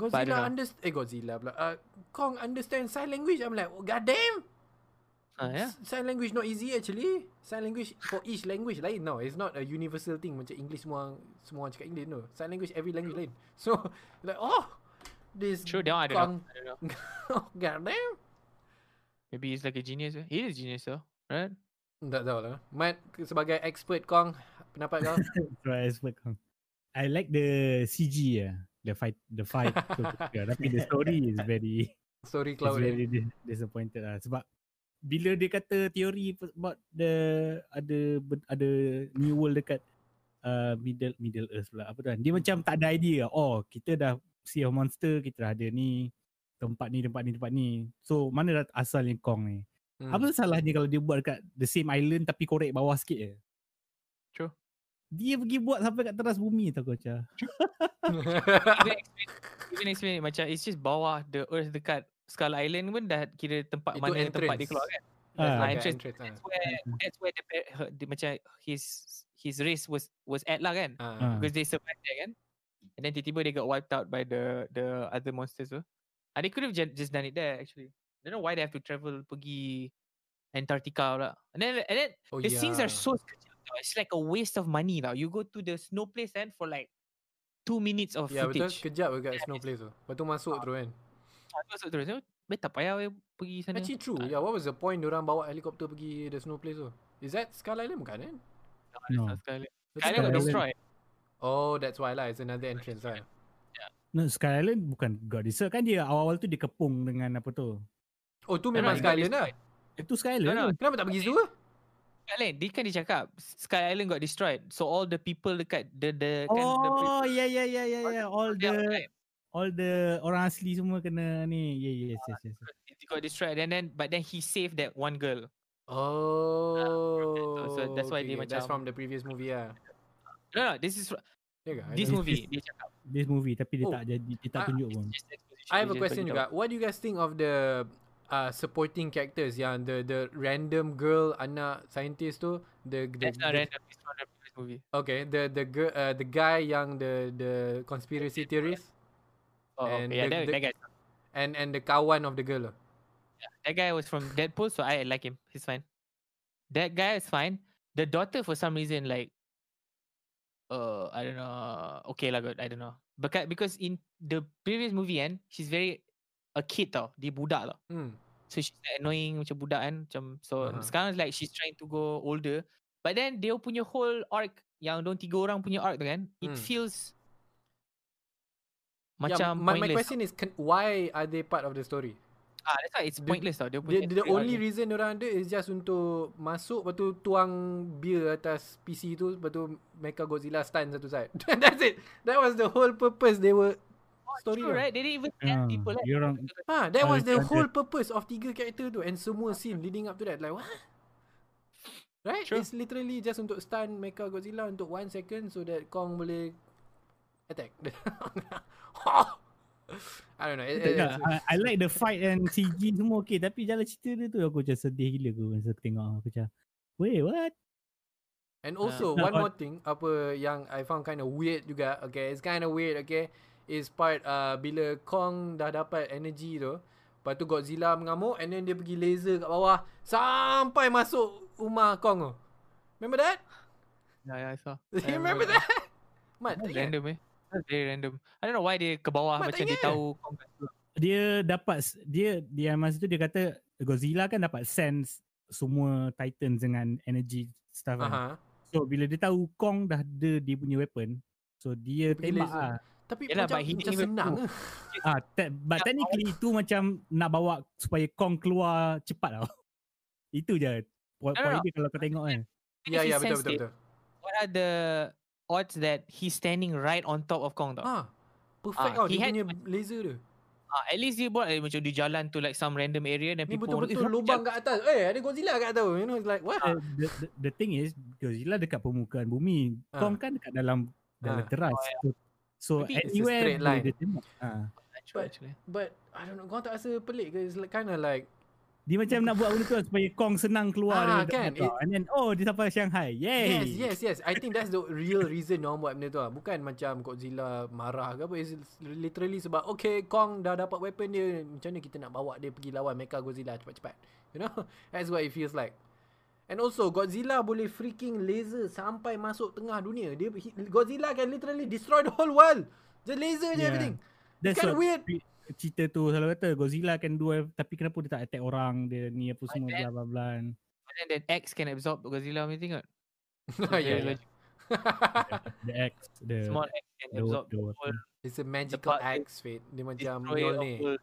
Godzilla understand eh Godzilla pula. Uh, Kong understand sign language. I'm like, oh, god damn. Ah uh, yeah. Sign language not easy actually. Sign language for each language lain. No, it's not a universal thing macam English semua semua orang cakap English no. Sign language every language lain. So like oh this True, no, I don't Kong. know. I don't know. Oh, god damn. Maybe he's like a genius. Eh? He is genius though, right? Tak tahu lah. Mat, sebagai expert Kong, pendapat kau? Sebagai expert Kong. I like the C G lah. The fight, the fight. Tapi the story is very... Story cloud. Very disappointed lah. Sebab bila dia kata teori about the... Ada ada New World dekat uh, Middle Middle Earth pula. Apa tu kan? Dia macam tak ada idea lah. Oh, kita dah see a monster. Kita dah ada ni. Tempat ni, tempat ni, tempat ni. So, mana dah asalnya Kong ni? Hmm. Apa salahnya kalau dia buat dekat the same island tapi korek bawah sikit je? True. Dia pergi buat sampai kat teras bumi tau kau macam. Even explain macam it's just bawah the earth dekat Skull Island pun dah kira tempat itu mana entrance. Tempat dia keluar kan? Ah, ah, okay, entrance. Entrance. That's where, that's where the, her, the, macam his his race was was at lah kan? Ah. Because they survived there kan? And then tiba-tiba they got wiped out by the the other monsters tu. And they could have just done it there actually. I don't know why they have to travel pergi Antarctica lah. And then and then oh, the yeah. scenes are so kecil. It's like a waste of money now. You go to the snow place and for like two minutes of yeah, footage. Yeah, betul. Kejap dekat yeah, snow place tu. Lepas tu masuk uh, terus kan. Masuk terus. So, betul payah pergi sana. Actually true. Uh, yeah, what was the point diorang bawa helikopter pergi the snow place tu? Is that Skull Island bukan kan? No. no. Skull Island. Skull Island got destroyed. Oh, that's why lah. It's another entrance lah. No, Skull Island bukan Godzilla kan dia awal-awal tu dikepung dengan apa tu. Oh tu memang no, Skull Island lah. Itu Skull Island. No, no. Kenapa tak pergi situ? Skull Island, dia kan dia cakap Skull Island got destroyed. So all the people dekat the the oh, kan the Oh yeah yeah yeah yeah yeah all the all the orang asli semua kena ni. Yeah yes yes yes. It got destroyed and then but then he saved that one girl. Oh. Uh, so that's why okay, dia macam that's from the previous movie ah. No no, this is yeah, this movie dia cakap this movie tapi dia oh. tak jadi dia tak tunjuk uh, pun. I have a question juga. What do you guys think of the uh, supporting characters yang the the random girl anak scientist tu the the, the random the movie. Okay, the the girl, uh, the guy yang the the conspiracy theorist. Oh, and okay. yeah, the, that, the, that guy. And and the kawan of the girl. Yeah, that guy was from Deadpool so I like him. He's fine. That guy is fine. The daughter for some reason like Uh, I don't know. Okay lah good. I don't know. Because because in the previous movie kan, she's very a kid tau. Dia budak lah. Mm. So she's like annoying macam budak kan. Macam, so uh-huh. sekarang like she's trying to go older. But then dia punya whole arc yang diorang tiga orang punya arc tu kan, hmm. it feels yeah, macam my, pointless. My question is, can, why are they part of the story? Ah, that's why it's pointless the, tau. Dia punya the, the only arc reason diorang ada is just untuk masuk, lepas tu tuang beer atas P C tu, lepas tu Mecha Godzilla stun satu side. That's it. That was the whole purpose they were story true, right? They didn't even tell yeah, people like right? ha, that was the whole purpose of tiga character tu and semua scene leading up to that, like what? Right? True. It's literally just untuk stun Mecha Godzilla untuk one second so that Kong boleh attack. I don't know. It, it, tak, I, I like the fight and C G semua okay, tapi jalan cerita dia tu aku macam sedih gila aku masa aku tengok, aku macam wait what? And also uh, one more thing apa yang I found kind of weird juga, okay, it's kind of weird, okay, is part uh, bila Kong dah dapat energy tu, lepas tu Godzilla mengamuk and then dia pergi laser kat bawah sampai masuk rumah Kong tu. Remember that? Yeah, yeah, I saw. Do you remember, remember that? Mat, that random eh. That's very random. I don't know why dia ke bawah Mat, macam dia tahu Kong kat tu. Dia dapat, dia dia masa tu dia kata Godzilla kan dapat sense semua Titans dengan energy stuff kan. Uh-huh. So bila dia tahu Kong dah ada dia punya weapon, so dia pergi tembak lah. Tapi yelah, macam, macam senang ke? Ah, te- but technically itu macam nak bawa supaya Kong keluar cepat tau. Itu je. Point dia kalau kau tengok kan. Ya, ya, betul-betul. What are the odds that he's standing right on top of Kong tau? Ah, perfect tau. Ah, dia had, punya laser dia. Ah, at least dia buat eh, macam dia jalan to like some random area dan people betul-betul lubang kat atas. Eh, ada Godzilla kat atas. You know, it's like what? Uh, the, the, the thing is, Godzilla dekat permukaan bumi. Ah. Kong kan dekat dalam dalam ah. teras. Oh, yeah. So maybe anywhere it's a straight line. Uh. But, but I don't know, korang tak rasa pelik ke? It's like, kind of like dia macam nak buat benda tu supaya Kong senang keluar ah, kan? It, and then oh dia sampai Shanghai. Yay. Yes, yes, yes. I think that's the real reason orang buat benda tu lah. Bukan macam Godzilla marah ke apa. It's literally sebab okay Kong dah dapat weapon dia, macam mana kita nak bawa dia pergi lawan Mecha Godzilla cepat-cepat. You know? That's what it feels like. And also Godzilla boleh freaking laser sampai masuk tengah dunia. Dia he, Godzilla can literally destroy the whole world. Just laser je yeah. everything. That's kind of weird. Cerita tu selalu kata Godzilla can do everything, tapi kenapa dia tak attack orang, dia ni apa semua bla bla bla. And then X can absorb Godzilla punya thing kan. Oh yeah. The X, the small X can absorb the whole. It's a magical X Fate. Dia macam Mjolnir.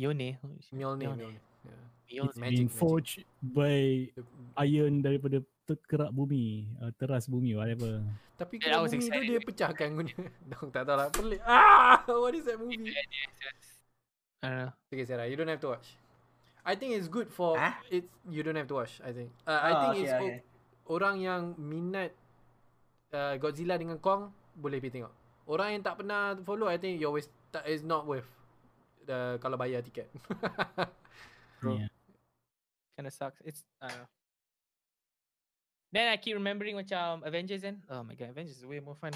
Mjolnir. Mjolnir. Yeah. It's magic, been forged magic. By iron daripada kerak bumi, uh, teras bumi, whatever. Tapi kerak bumi tu dia pecahkan guna. Tak tahu lah, pelik. Ah, what is that movie? I don't know. Okay Sarah, you don't have to watch. I think it's good for huh? It's you don't have to watch, I think. Uh, I oh, think okay, it's okay. O- orang yang minat uh, Godzilla dengan Kong boleh pergi tengok. Orang yang tak pernah follow, I think you always ta- is not worth uh, kalau bayar tiket. Yeah. Kind of sucks. It's I don't know. Then I keep remembering macam Avengers then. Oh my god, Avengers is way more fun.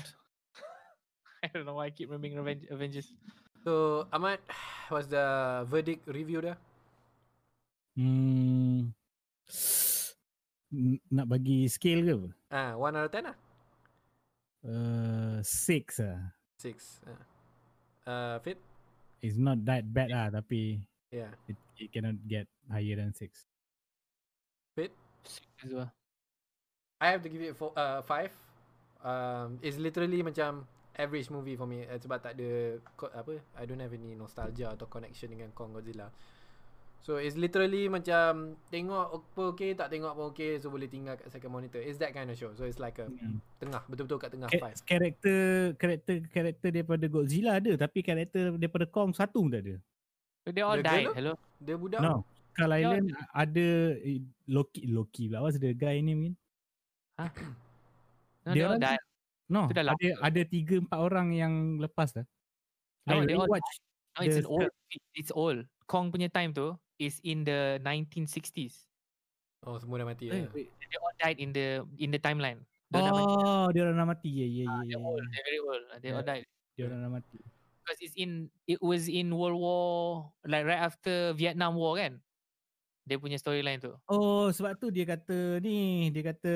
I don't know why I keep remembering Aven- Avengers. So Ahmad, what's the verdict review dah? Hmm. Nak bagi scale ke? Ah, one out of ten lah. Uh, six ah. Six. Ah, uh, fit. It's not that bad lah, tapi. Yeah. It, it cannot get higher than six. Fit? six as well. I have to give it four, uh, five. Um, it's literally macam average movie for me. Uh, sebab tak ada ko, apa, I don't have any nostalgia atau connection dengan Kong Godzilla. So it's literally macam tengok apa okay, tak tengok apa okay. So boleh tinggal kat second monitor. It's that kind of show. So it's like a yeah. tengah, betul-betul kat tengah. Ka- karakter, karakter, karakter daripada Godzilla ada. Tapi karakter daripada Kong satu pun tak ada. They all the died. Hello. Dia budak. No. Skull Island ada Loki Loki pula. What's the guy name again? Huh? No, they, they all died. No. Ada ada tiga empat orang yang lepas dah. No, I they all watch. No, it's an old it's old. Kong punya time tu is in the nineteen sixties. Oh, semua dah mati eh, ya. Wait. They all died in the in the timeline. Dia oh, dia orang dah mati. Ya ya ya. They old, they very old. They yeah. all died. Dia orang dah mati. Because it's in, it was in World War, like right after Vietnam War kan? Dia punya storyline tu. Oh, sebab tu dia kata ni, dia kata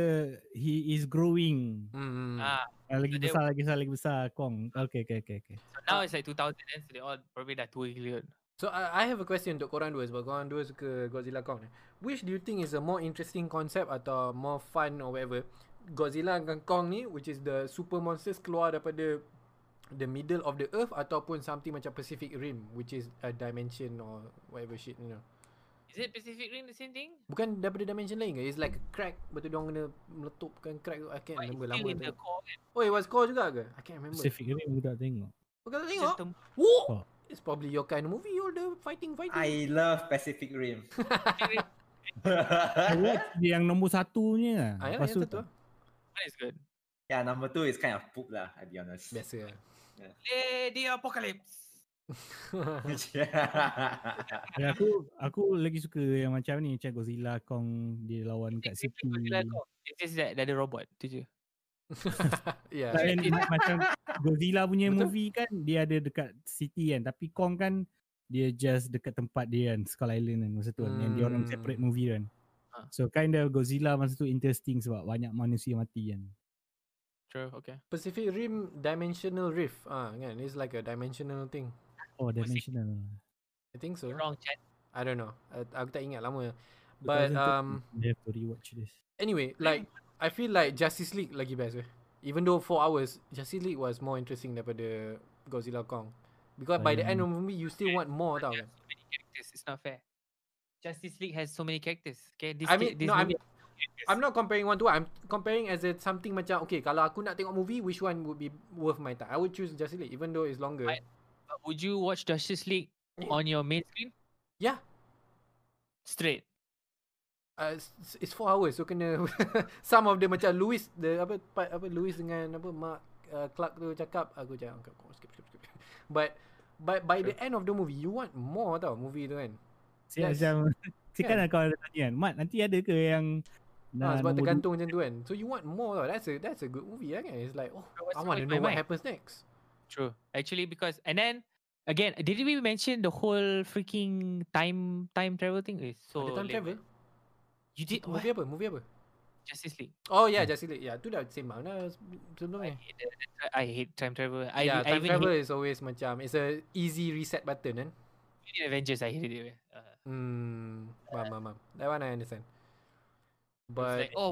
he is growing. Hmm. Ah, lagi so besar, dia, lagi besar, lagi besar Kong. Okay, okay, okay, okay. So now it's like two thousand and so they all probably dah tua gila. So I, I have a question untuk korang dua, sebab korang dua suka Godzilla Kong. Which do you think is a more interesting concept atau more fun or whatever? Godzilla dengan Kong ni, which is the super monsters keluar daripada the middle of the earth, ataupun something macam Pacific Rim, which is a dimension or whatever shit, you know. Is it Pacific Rim the same thing? Bukan daripada dimension lain ke? It's like a crack. Betul diorang kena meletupkan crack tu. I can't remember lama tu. Oh, it was core juga ke? I can't remember. Pacific Rim budak tengok. Bukan tengok? Woo! It's probably your kind of movie. All the fighting, fighting. I love Pacific Rim. I watch yang nombor satunya. Ah, yang satu tu. That is good. Yeah, number two is kind of poop lah, I'll be honest. Biasa lah. Yeah. Lady Apocalypse. Ya, aku aku lagi suka yang macam ni, macam Godzilla Kong dia lawan kat situ. Godzilla Kong. It's just that ada robot tu je. Ya. Macam Godzilla punya betul? Movie kan dia ada dekat city kan, tapi Kong kan dia just dekat tempat dia kan, Skull Island kan masa tu kan. Hmm. Yang dia orang separate movie kan. Huh. So kind of Godzilla masa tu interesting sebab banyak manusia mati kan. True, okay. Pacific Rim dimensional rift ah kan. It's like a dimensional thing. Oh, dimensional. I think so. Wrong chat. I don't know. I, aku tak ingat lama. But um, you have to rewatch this. Anyway, like I feel like Justice League lagi best. Eh? Even though four hours, Justice League was more interesting daripada Godzilla Kong. Because by the end of the movie, you still want more, tau. So many characters. It's not fair. Justice League has so many characters. Okay, this I mean, this no, movie. I mean, I'm not comparing one to one. I'm comparing as a something macam okay, kalau aku nak tengok movie, which one would be worth my time? I would choose Justice League, even though it's longer. I, Would you watch Justice League on your main screen? Yeah. Straight. Uh, it's, it's four hours. So kena some of the macam Louis, the apa apa Louis dengan apa Mark uh, Clark tu cakap, aku jangan skip skip skip. But but by the end of the movie, you want more tau movie tu kan. Saya macam sekarang kau ada tanya kan, Mat nanti ada ke yang nah, sebab tergantung macam tu kan. So you want more tau. That's a that's a good movie kan. It's like oh, I want to know what happens next. True. Actually, because and then again, did we mention the whole freaking time time travel thing? Is so time travel? You did movie apa? Movie apa? Justice League. Oh yeah, Justice League. Yeah, tu dah same mana sebelum ni. I hate time travel. I yeah, time travel is always macam it's a easy reset button kan. Avengers I hate it. Hmm, mam mam. That one I understand. But oh,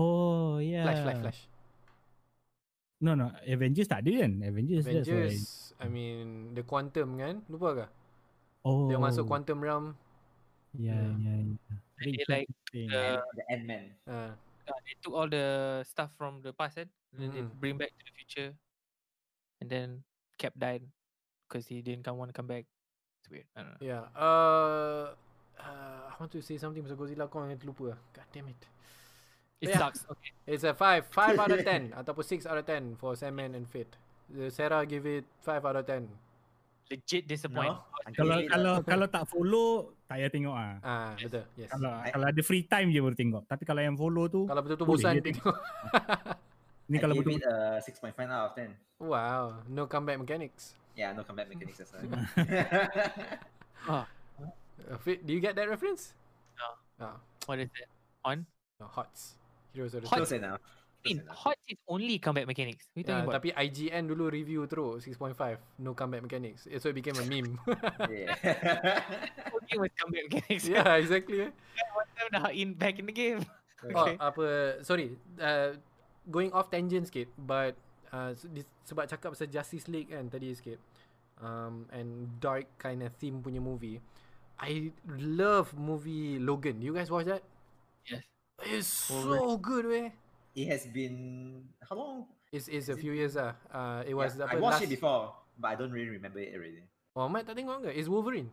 oh yeah. Flash, flash, flash. No, no. Avengers tak ada kan? Avengers, Avengers I mean, the quantum kan? Lupa ke? Oh. Dia masuk quantum realm. Ya, ya, ya. Like the, the Ant-Man. Uh. Uh, they took all the stuff from the past kan? And then mm. they bring back to the future. And then Cap died because he didn't come, want to come back. It's weird. I don't know. Yeah. Uh, uh, I want to say something pasal Godzilla Kong yang terlupa lah. God damn it. It yeah. sucks. Okay. It's a five out of ten ataupun six out of ten for Sandman and Fate. Sarah give it five out of ten. Legit disappoint. No? Kalau kalau kalau tak follow tak payah tengok ah. Ah, betul. Yes. Kalau kalau ada free time je baru tengok. Tapi kalau yang follow tu kalau betul-betul bosan tengok. Ni kalau betul uh, six point five out of ten. Wow, no comeback mechanics. Yeah, no comeback mechanics as well. Ah. Fate, do you get that reference? No. No. What is it? On? No, Hots. Heroes of the Hot Storm. Now. I mean, Hot is only comeback mechanics. What yeah, about? Tapi I G N dulu review teruk six point five no comeback mechanics. So it became a meme. Yeah. Only with comeback mechanics. Yeah, exactly. One time dah in back in the game. Okay. Oh, apa sorry, uh, going off tangent sikit but uh, sebab cakap pasal Justice League kan tadi sikit. Um and dark kind of theme punya movie. I love movie Logan. You guys watch that? Yes. It's so good, weh. It has been how long? It's it's a few years ah. Uh, it was. Yeah, I watched last... it before, but I don't really remember it already. Oh, Mat tak tengok ke? It's Wolverine.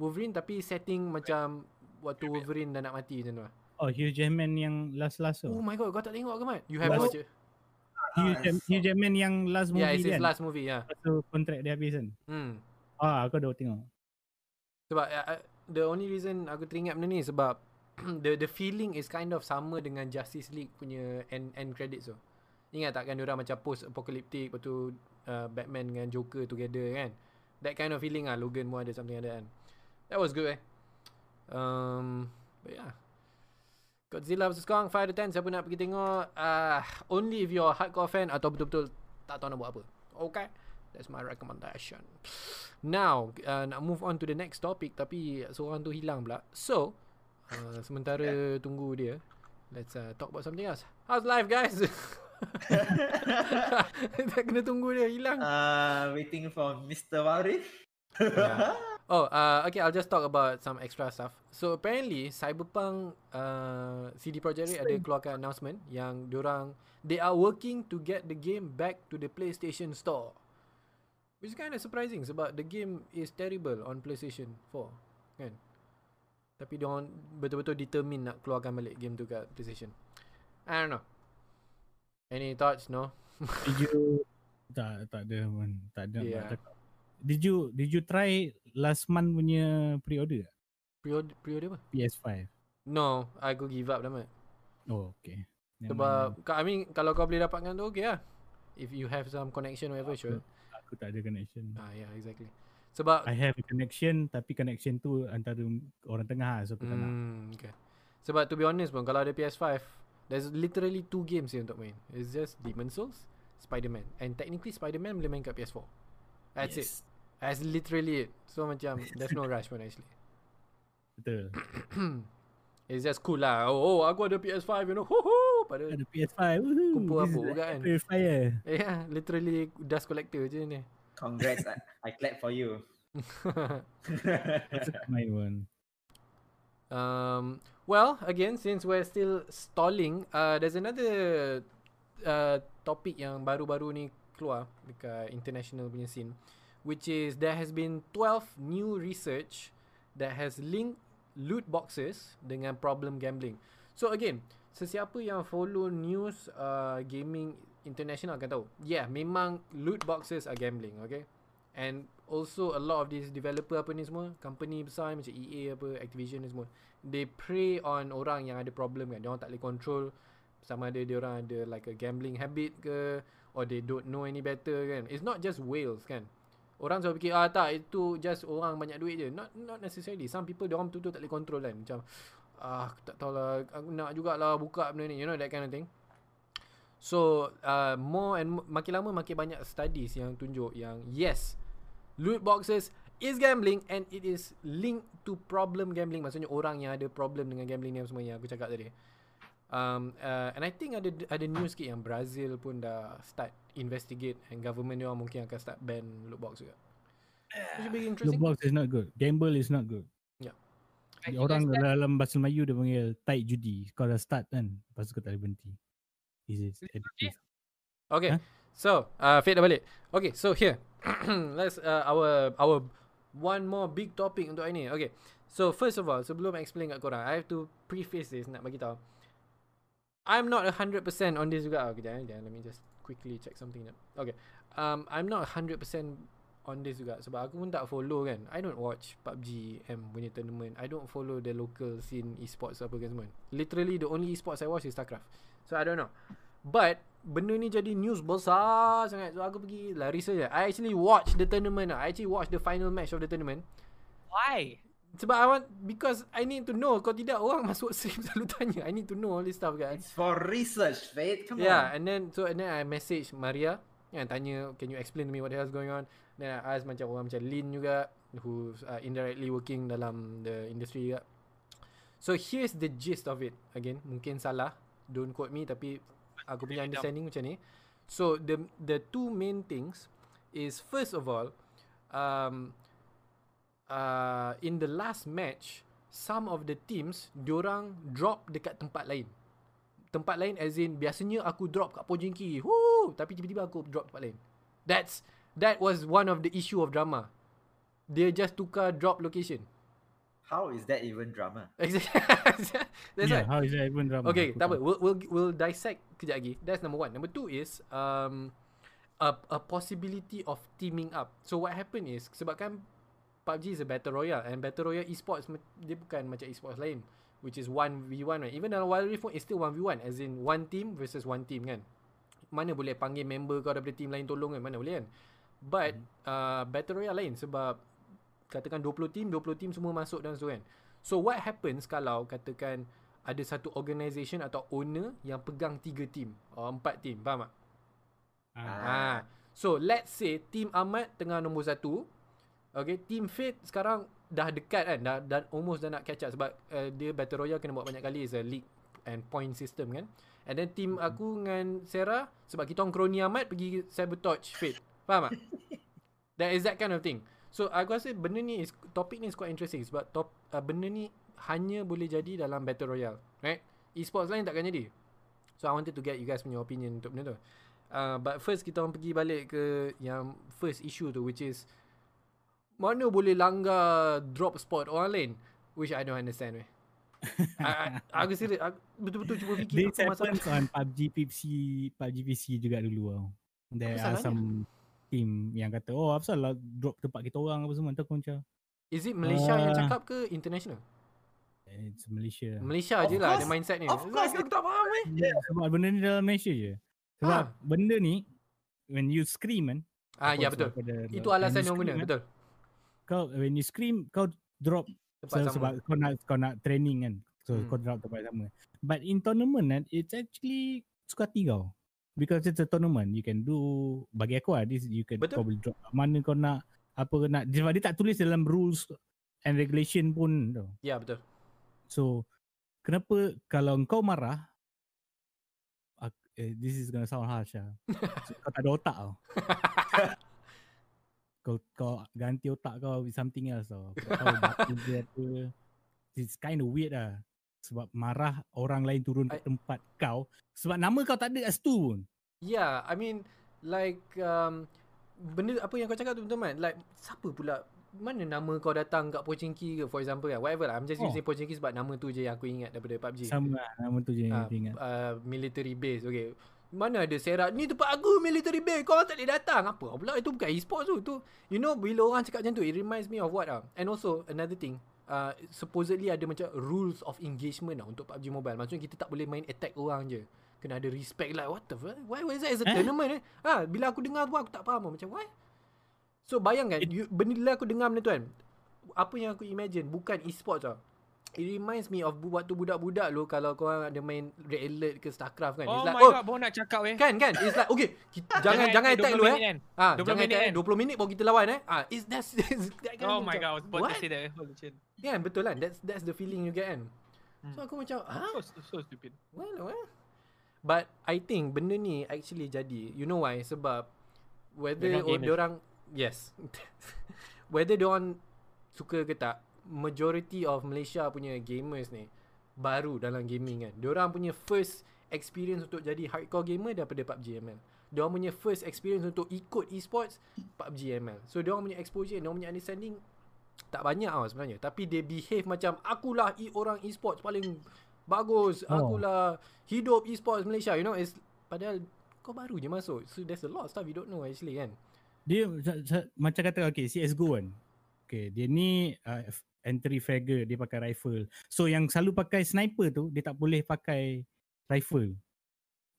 Wolverine tapi setting macam waktu Wolverine dah nak mati macam tu. Oh, Hugh Jackman yang last last tu. Oh my god, kau tak tengok ke, Mat? You have watched it? Hugh Jackman yang last movie kan? Yeah, it's his last movie, yeah. So kontrak dia habis kan? Hmm. Ah, aku dah tengok. Sebab uh, the only reason aku teringat benda ni sebab the the feeling is kind of sama dengan Justice League punya end end credits tu. Ingat tak kan diorang macam post apocalyptic lepas tu uh, Batman dengan Joker together kan. That kind of feeling ah Logan pun ada something ada kan. That was good eh. Um but yeah. Godzilla versus Kong five to ten siapa nak pergi tengok ah uh, only if you're hardcore fan atau betul-betul tak tahu nak buat apa. Okay. That's my recommendation. Now uh, nak move on to the next topic, tapi seorang tu hilang pula. So uh, sementara tunggu dia, let's uh, talk about something else. How's life, guys? Tak kena tunggu dia hilang. Uh, waiting for Mister Warif. Yeah. Oh, uh, okay, I'll just talk about some extra stuff. So apparently Cyberpunk uh, C D Projekt Red ada keluarkan announcement yang diorang, they are working to get the game back to the PlayStation Store. Which is kind of surprising sebab the game is terrible on PlayStation four, kan? Tapi diorang betul-betul determine nak keluarkan balik game tu kat PlayStation. I don't know. Any thoughts? No? Did you... Tak, tak ada pun. Tak ada. Yeah. Tak, did you did you try last month punya pre-order? Pre-order, pre-order apa? P S five. No, I go give up dah, mat. Oh, okay. Sebab, I mean, kalau kau boleh dapatkan tu, okay lah. If you have some connection, whatever, sure. Aku tak ada connection. Ah, yeah, exactly. Sebab I have a connection, tapi connection tu antara orang tengah lah, so aku tak nak. Okay. Sebab to be honest pun, kalau ada P S five, there's literally two games yang untuk main. It's just Demon's Souls, Spider-Man. And technically Spider-Man boleh main kat P S four. That's yes. it. That's literally it. So macam there's no rush pun actually. Betul. It's just cool lah. Oh, oh, aku ada P S five, you know. Ho-ho! Pada ada P S five. Kumpul-kumpul juga kan. P S five. Yeah, literally dust collector je ni. Congrats, I, I clap for you. That's my one. Um, well, again, since we're still stalling, uh, there's another uh, topic yang baru-baru ni keluar dekat international punya scene, which is there has been twelve new research that has linked loot boxes dengan problem gambling. So again, sesiapa yang follow news uh, gaming international akan tahu, yeah, memang loot boxes are gambling, okay? And also a lot of these developer apa ni semua, company besar macam E A apa, Activision ni semua, they prey on orang yang ada problem kan. Dia orang tak boleh control, sama ada dia orang ada like a gambling habit ke, or they don't know any better kan. It's not just whales kan. Orang selalu fikir, ah tak, itu just orang banyak duit je. Not not necessarily. Some people dia orang betul-betul tak boleh control kan. Macam, ah aku tak tahulah, aku nak jugalah buka benda ni, you know, that kind of thing. So uh, more and more, makin lama makin banyak studies yang tunjuk yang yes, loot boxes is gambling and it is linked to problem gambling. Maksudnya orang yang ada problem dengan gambling ni semua yang aku cakap tadi. um, uh, And I think ada ada news sikit yang Brazil pun dah start investigate, and government dia mungkin akan start ban loot box juga. Loot box is not good. Gamble is not good. Yeah. Like orang dalam bahasa Melayu dia panggil tight judi. Kau dah start kan, lepas tu kau tak boleh berhenti. Is it okay? Okay, huh? So uh, Fate dah balik. Okay, so here let's uh, our our one more big topic untuk hari ni. Okay, so first of all, sebelum explain kat korang, I have to preface this, nak bagi tahu I'm not one hundred percent on this juga. Okay, jangan, jangan, let me just quickly check something up. Okay, um, I'm not one hundred percent on this juga sebab aku pun tak follow kan. I don't watch P U B G M punya tournament. I don't follow the local scene esports apa kan semua. Literally the only esports I watch is Starcraft. So I don't know. But benda ni jadi news besar sangat. So aku pergi lah research. I actually watch the tournament. I actually watch the final match of the tournament. Why? Sebab I want, because I need to know. Kalau tidak orang masuk stream selalu tanya. I need to know all this stuff guys. It's for research, Fate. Come yeah, on. Yeah, and then so and then I message Maria yang tanya, can you explain to me what the hell's going on? Then I ask macam orang macam Lin juga, who's uh, indirectly working dalam the industry juga. So here's the gist of it. Again, mungkin salah, don't quote me, tapi aku punya understanding macam ni. So the the two main things is, first of all, um, uh, in the last match, some of the teams diorang drop dekat tempat lain. Tempat lain as in biasanya aku drop kat Pojinki, woo, tapi tiba-tiba aku drop tempat lain. That's that was one of the issue of drama. Dia just tukar drop location. How is that even drama? Exactly. That's yeah, right. How is that even drama? Okay, tak apa. We'll, we'll, we'll dissect kejap lagi. That's number one. Number two is um, a, a possibility of teaming up. So what happened is, sebabkan P U B G is a battle royale, and battle royale esports, dia bukan macam esports lain, which is one v one, right? Even dalam Wild Rift it's still one v one, as in one team versus one team kan. Mana boleh panggil member kau daripada team lain tolong kan? Mana boleh kan? But uh, battle royale lain sebab katakan dua puluh team semua masuk dalam tu kan. So what happens kalau katakan ada satu organisation atau owner yang pegang tiga team or empat team, faham tak? Ah. ah. So let's say team Ahmad tengah nombor satu, Okay, team Fate sekarang dah dekat kan, dah, dah almost dah nak catch up sebab uh, dia Battle Royale kena buat banyak kali, is a league and point system kan. And then team aku dengan Sarah, sebab kita orang kroni amat, pergi sabotage Fate. Faham tak? That is that kind of thing. So aku rasa benda ni is, topik ni is quite interesting sebab top, uh, benda ni hanya boleh jadi dalam Battle Royale, right? E-sports lain takkan jadi. So I wanted to get you guys punya opinion untuk benda tu. Uh, but first kita orang pergi balik ke yang first issue tu, which is mana boleh langgar drop spot orang lain, which I don't understand. Weh. I, I, aku serius, aku betul-betul cuba fikir. This happens on P U B G P C, P U B G P C juga dulu tau. There are some team yang kata, oh apa salah drop tempat kita orang apa semua. Entah aku macam, is it Malaysia uh, yang cakap ke international? It's Malaysia. Malaysia of je course, lah ada mindset ni. Of course, aku tak faham eh. Yeah, sebab benda ni dalam Malaysia je. Sebab ha. benda ni, when you scream kan. Ah ya betul. Pada, itu alasan yang guna, betul. Kau when you scream, kau drop so, sebab kau nak, kau nak training kan. So hmm. kau drop tempat sama. But in tournament kan, it's actually suka hati kau. Because it's a tournament, you can do, bagi aku lah, this, you can betul. Kau boleh drop mana kau nak, apa kau nak. Sebab dia tak tulis dalam rules and regulation pun tau. Ya yeah, betul. So kenapa kalau kau marah, uh, this is gonna sound harsh lah, so, kau tak ada otak tau. Kau, kau ganti otak kau with something else tau. Kau tahu batu dia apa. It's kind of weird lah. Sebab marah orang lain turun I... ke tempat kau, sebab nama kau tak ada S two pun. Yeah, I mean like um, benda apa yang kau cakap tu betul man. Like siapa pula, mana nama kau datang kat Pochinki ke, for example kan, whatever lah, I'm just oh. using Pochinki sebab nama tu je yang aku ingat daripada P U B G. Sama lah, nama tu je yang aku uh, ingat uh, military base, okay. Mana ada Sarah, ni tempat aku military base, kau tak boleh datang. Apa pula, itu bukan e-sports tu, tu. You know, bila orang cakap macam tu, it reminds me of what lah. And also, another thing uh, supposedly ada macam rules of engagement lah untuk P U B G Mobile. Maksudnya kita tak boleh main attack orang je, kena ada respect lah. What the fuck, why was that as a eh? tournament eh? Ha, bila aku dengar tu, aku tak faham macam why. So bayangkan, you, bila aku dengar benda tu kan, apa yang aku imagine, bukan e-sports tau. It reminds me of waktu budak-budak lo, kalau korang ada main Red Alert ke Starcraft kan. Oh like, my oh, god, baru nak cakap weh. Kan, kan, it's like, okay, kita, jangan jangan attack dulu eh. Kan? Ha, jangan minit attack, kan? dua puluh minit baru kita lawan eh. Ah, it's that's, that's that kind. Oh my god, I was about to say that. Yeah, betul kan, that's that's the feeling you get kan. Hmm. So aku macam, ha? Huh? So, so stupid. Well, well. But I think benda ni actually jadi, you know why? Sebab whether orang yes whether diorang suka ke tak, majority of Malaysia punya gamers ni baru dalam gaming kan. Diorang punya first experience untuk jadi hardcore gamer daripada P U B G M L. Diorang punya first experience untuk ikut e-sports P U B G M L. So diorang punya exposure, diorang punya understanding tak banyak tau sebenarnya. Tapi they behave macam akulah e- orang e-sports paling bagus, akulah hidup e-sports Malaysia, you know. It's, padahal kau baru je masuk, so there's a lot of stuff you don't know actually kan. Dia macam kata okay C S G O kan. Okay, dia ni uh, entry fragger, dia pakai rifle. So yang selalu pakai sniper tu, dia tak boleh pakai rifle.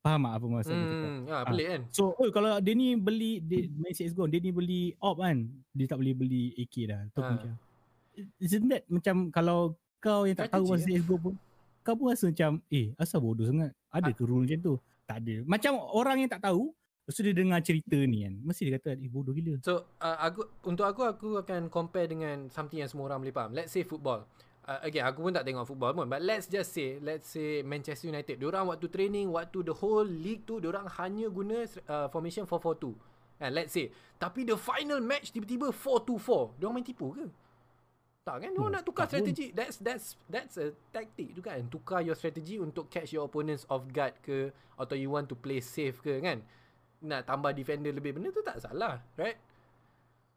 Faham tak apa maksud hmm, kita? Ya, ha, pelik kan. So oh, kalau dia ni beli dia main C S G O, dia ni beli op kan, dia tak boleh beli A K dah. Tahu ha. macam. Isn't that macam kalau kau yang tak, tak tahu pasal C S G O pun, kau pun rasa macam eh asal bodoh sangat. Ada ha. ke rule macam tu? Tak ada. Macam orang yang tak tahu, lepas so, dia dengar cerita ni kan, mesti dia kata eh bodoh gila. So uh, aku, untuk aku, aku akan compare dengan something yang semua orang boleh faham. Let's say football. uh, Again, aku pun tak tengok football pun, but let's just say, let's say Manchester United, diorang waktu training, waktu the whole league tu, diorang hanya guna uh, formation four four two uh, let's say. Tapi the final match tiba-tiba four two four. Diorang main tipu ke? Tak kan, diorang hmm, nak tukar strategi. That's that's that's a tactic tu kan, tukar your strategy untuk catch your opponents off guard ke, atau you want to play safe ke kan, nak tambah defender lebih, benda tu tak salah, right?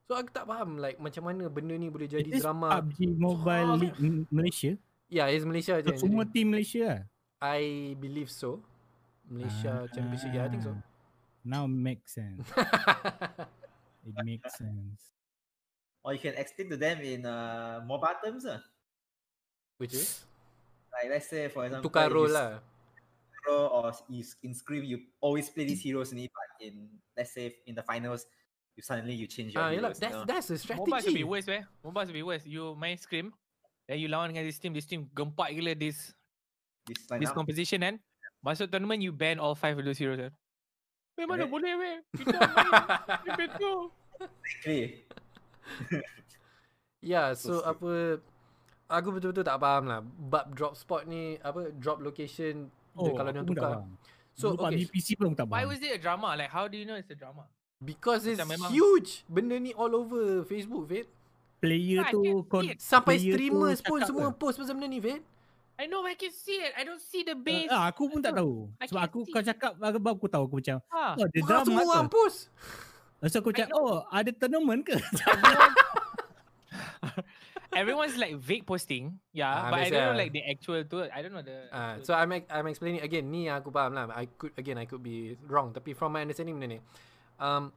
So aku tak faham like macam mana benda ni boleh jadi it drama. P U B G Mobile oh, League Malaysia? Ya, yeah, it's Malaysia so, je. Semua team Malaysia? I believe so. Malaysia ah, Championship, yeah, I think so. Now makes sense. It makes sense. Or you can extend to them in uh, mobile terms lah. Which is? Like let's say for example, tukar role lah. Or you in Scream, you always play these heroes ni, but in let's say in the finals, you suddenly you change your ah, heroes. That's no? that's a strategy. Mobile should be worse, eh? Mobile should be worse. You main Scream, then you lawan dengan this team, this team gempak gila this this, this composition, and masuk tournament you ban all five of those heroes. Eh? Weh, mana boleh weh? Kita main, betul. Exactly. Ya, yeah, so apa, aku betul-betul tak faham lah bab drop spot ni, apa drop location oh, de, kalau dia tukar. So lupa, okay, B P C pun tak faham. Why was it a drama? Like how do you know it's a drama? Because it's memang huge. Benda ni all over Facebook, Fit. Player yeah, tu player sampai streamers pun semua ke? Post pasal benda ni, Fit. I know, I can see it. I don't see the base. Uh, aku pun I tak tahu. Sebab aku see. Kau cakap sebab aku tahu aku macam. Ha. Oh, dia drama. Semua orang post. Lepas aku cakap, oh, ada tournament ke? Everyone's like vague posting. Yeah, ah, but I don't know like the actual tour. I don't know the ah, so I'm I'm explaining again. Ni yang aku faham lah. I could again I could be wrong, tapi from my understanding benda ni. Um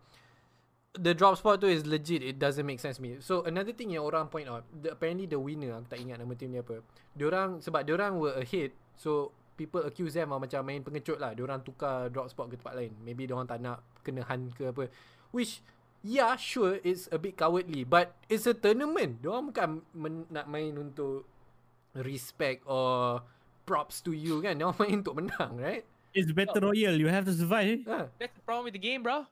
the drop spot tu is legit. It doesn't make sense to me. So another thing yang orang point out, the, apparently the winner, aku tak ingat nama team dia apa. Diorang sebab diorang were ahead, so people accuse them macam main pengecut lah. Diorang tukar drop spot ke tempat lain. Maybe diorang tak nak kena hunt ke apa. Which yeah, sure, it's a bit cowardly, but it's a tournament. Diorang bukan men- nak main untuk respect or props to you kan. Diorang main untuk menang, right? It's battle oh. royale. You have to survive. Huh. That's the problem with the game, bro.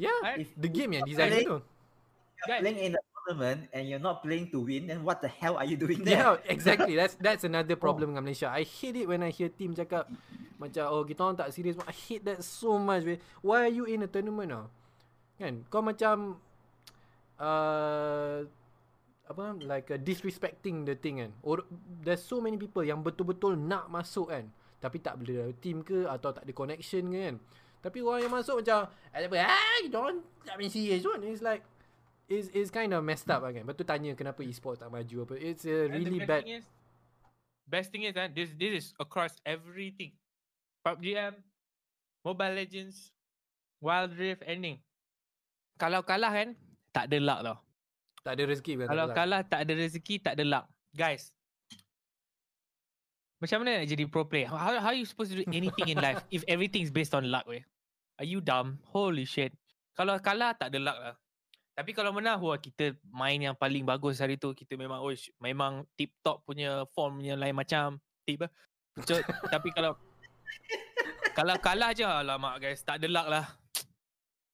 Yeah, right? The game yang design tu. You're playing in a tournament and you're not playing to win, then what the hell are you doing there? Yeah, exactly. That's that's another problem oh. dengan Malaysia. I hate it when I hear team cakap macam, oh, kita orang tak serious. I hate that so much. Why are you in a tournament now? Kan, kau macam uh, apa, like uh, disrespecting the thing kan. Or, there's so many people yang betul-betul nak masuk kan, tapi tak boleh team ke atau tak ada connection ke kan. Tapi orang yang masuk macam apa, ah, don't tak main serious pun. It's like It's, it's kind of messed up kan. Lepas tu tanya kenapa e-sport tak maju apa. It's a really best bad thing is, best thing is eh, this, this is across everything. P U B G M, Mobile Legends, Wild Rift, ending. Kalau kalah kan, tak ada luck tau. Tak ada rezeki bukan? Kalau tak kalah, tak ada rezeki, tak ada luck. Guys, macam mana nak jadi pro player? How, how are you supposed to do anything in life if everything is based on luck, weh? Are you dumb? Holy shit. Kalau kalah, tak ada luck lah. Tapi kalau menang, wah, kita main yang paling bagus hari tu. Kita memang, oh, memang tip-top punya form punya lain macam. Tip lah. Tapi kalau kalau kalah je, alamak guys, tak ada luck lah.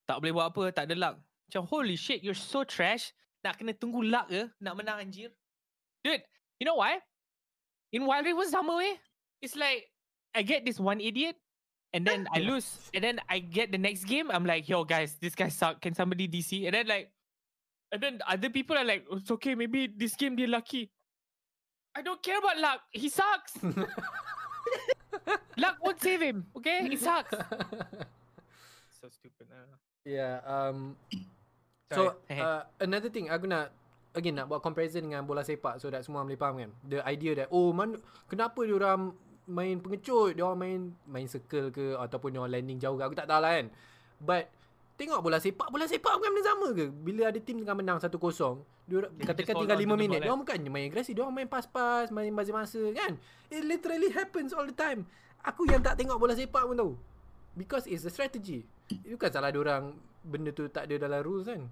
Tak boleh buat apa, tak ada luck. Macam holy shit, you're so trash. Nak kena tunggu luck ke? Nak menang anjir. Dude, you know why? In Wild Rift was sama weh. It's like, I get this one idiot and then I lose. And then I get the next game, I'm like, yo guys, this guy suck. Can somebody D C? And then like, and then other people are like, it's okay, maybe this game dia lucky. I don't care about luck. He sucks. Luck won't save him, okay? He sucks. So stupid lah. Yeah, um, so uh, another thing aku nak again nak buat comparison dengan bola sepak so that semua boleh faham kan. The idea that oh man, kenapa diorang main pengecut, diorang main main circle ke ataupun diorang landing jauh ke, aku tak tahu lah kan. But tengok bola sepak, bola sepak bukan benda sama ke? Bila ada team tengah menang one nil, diorang katakan tinggal lima minit, diorang bukan main agresif, diorang main pas-pas, main bazir masa kan. It literally happens all the time. Aku yang tak tengok bola sepak pun tahu. Because it's a strategy. Itu bukan salah diorang. Benda tu tak ada dalam rules kan.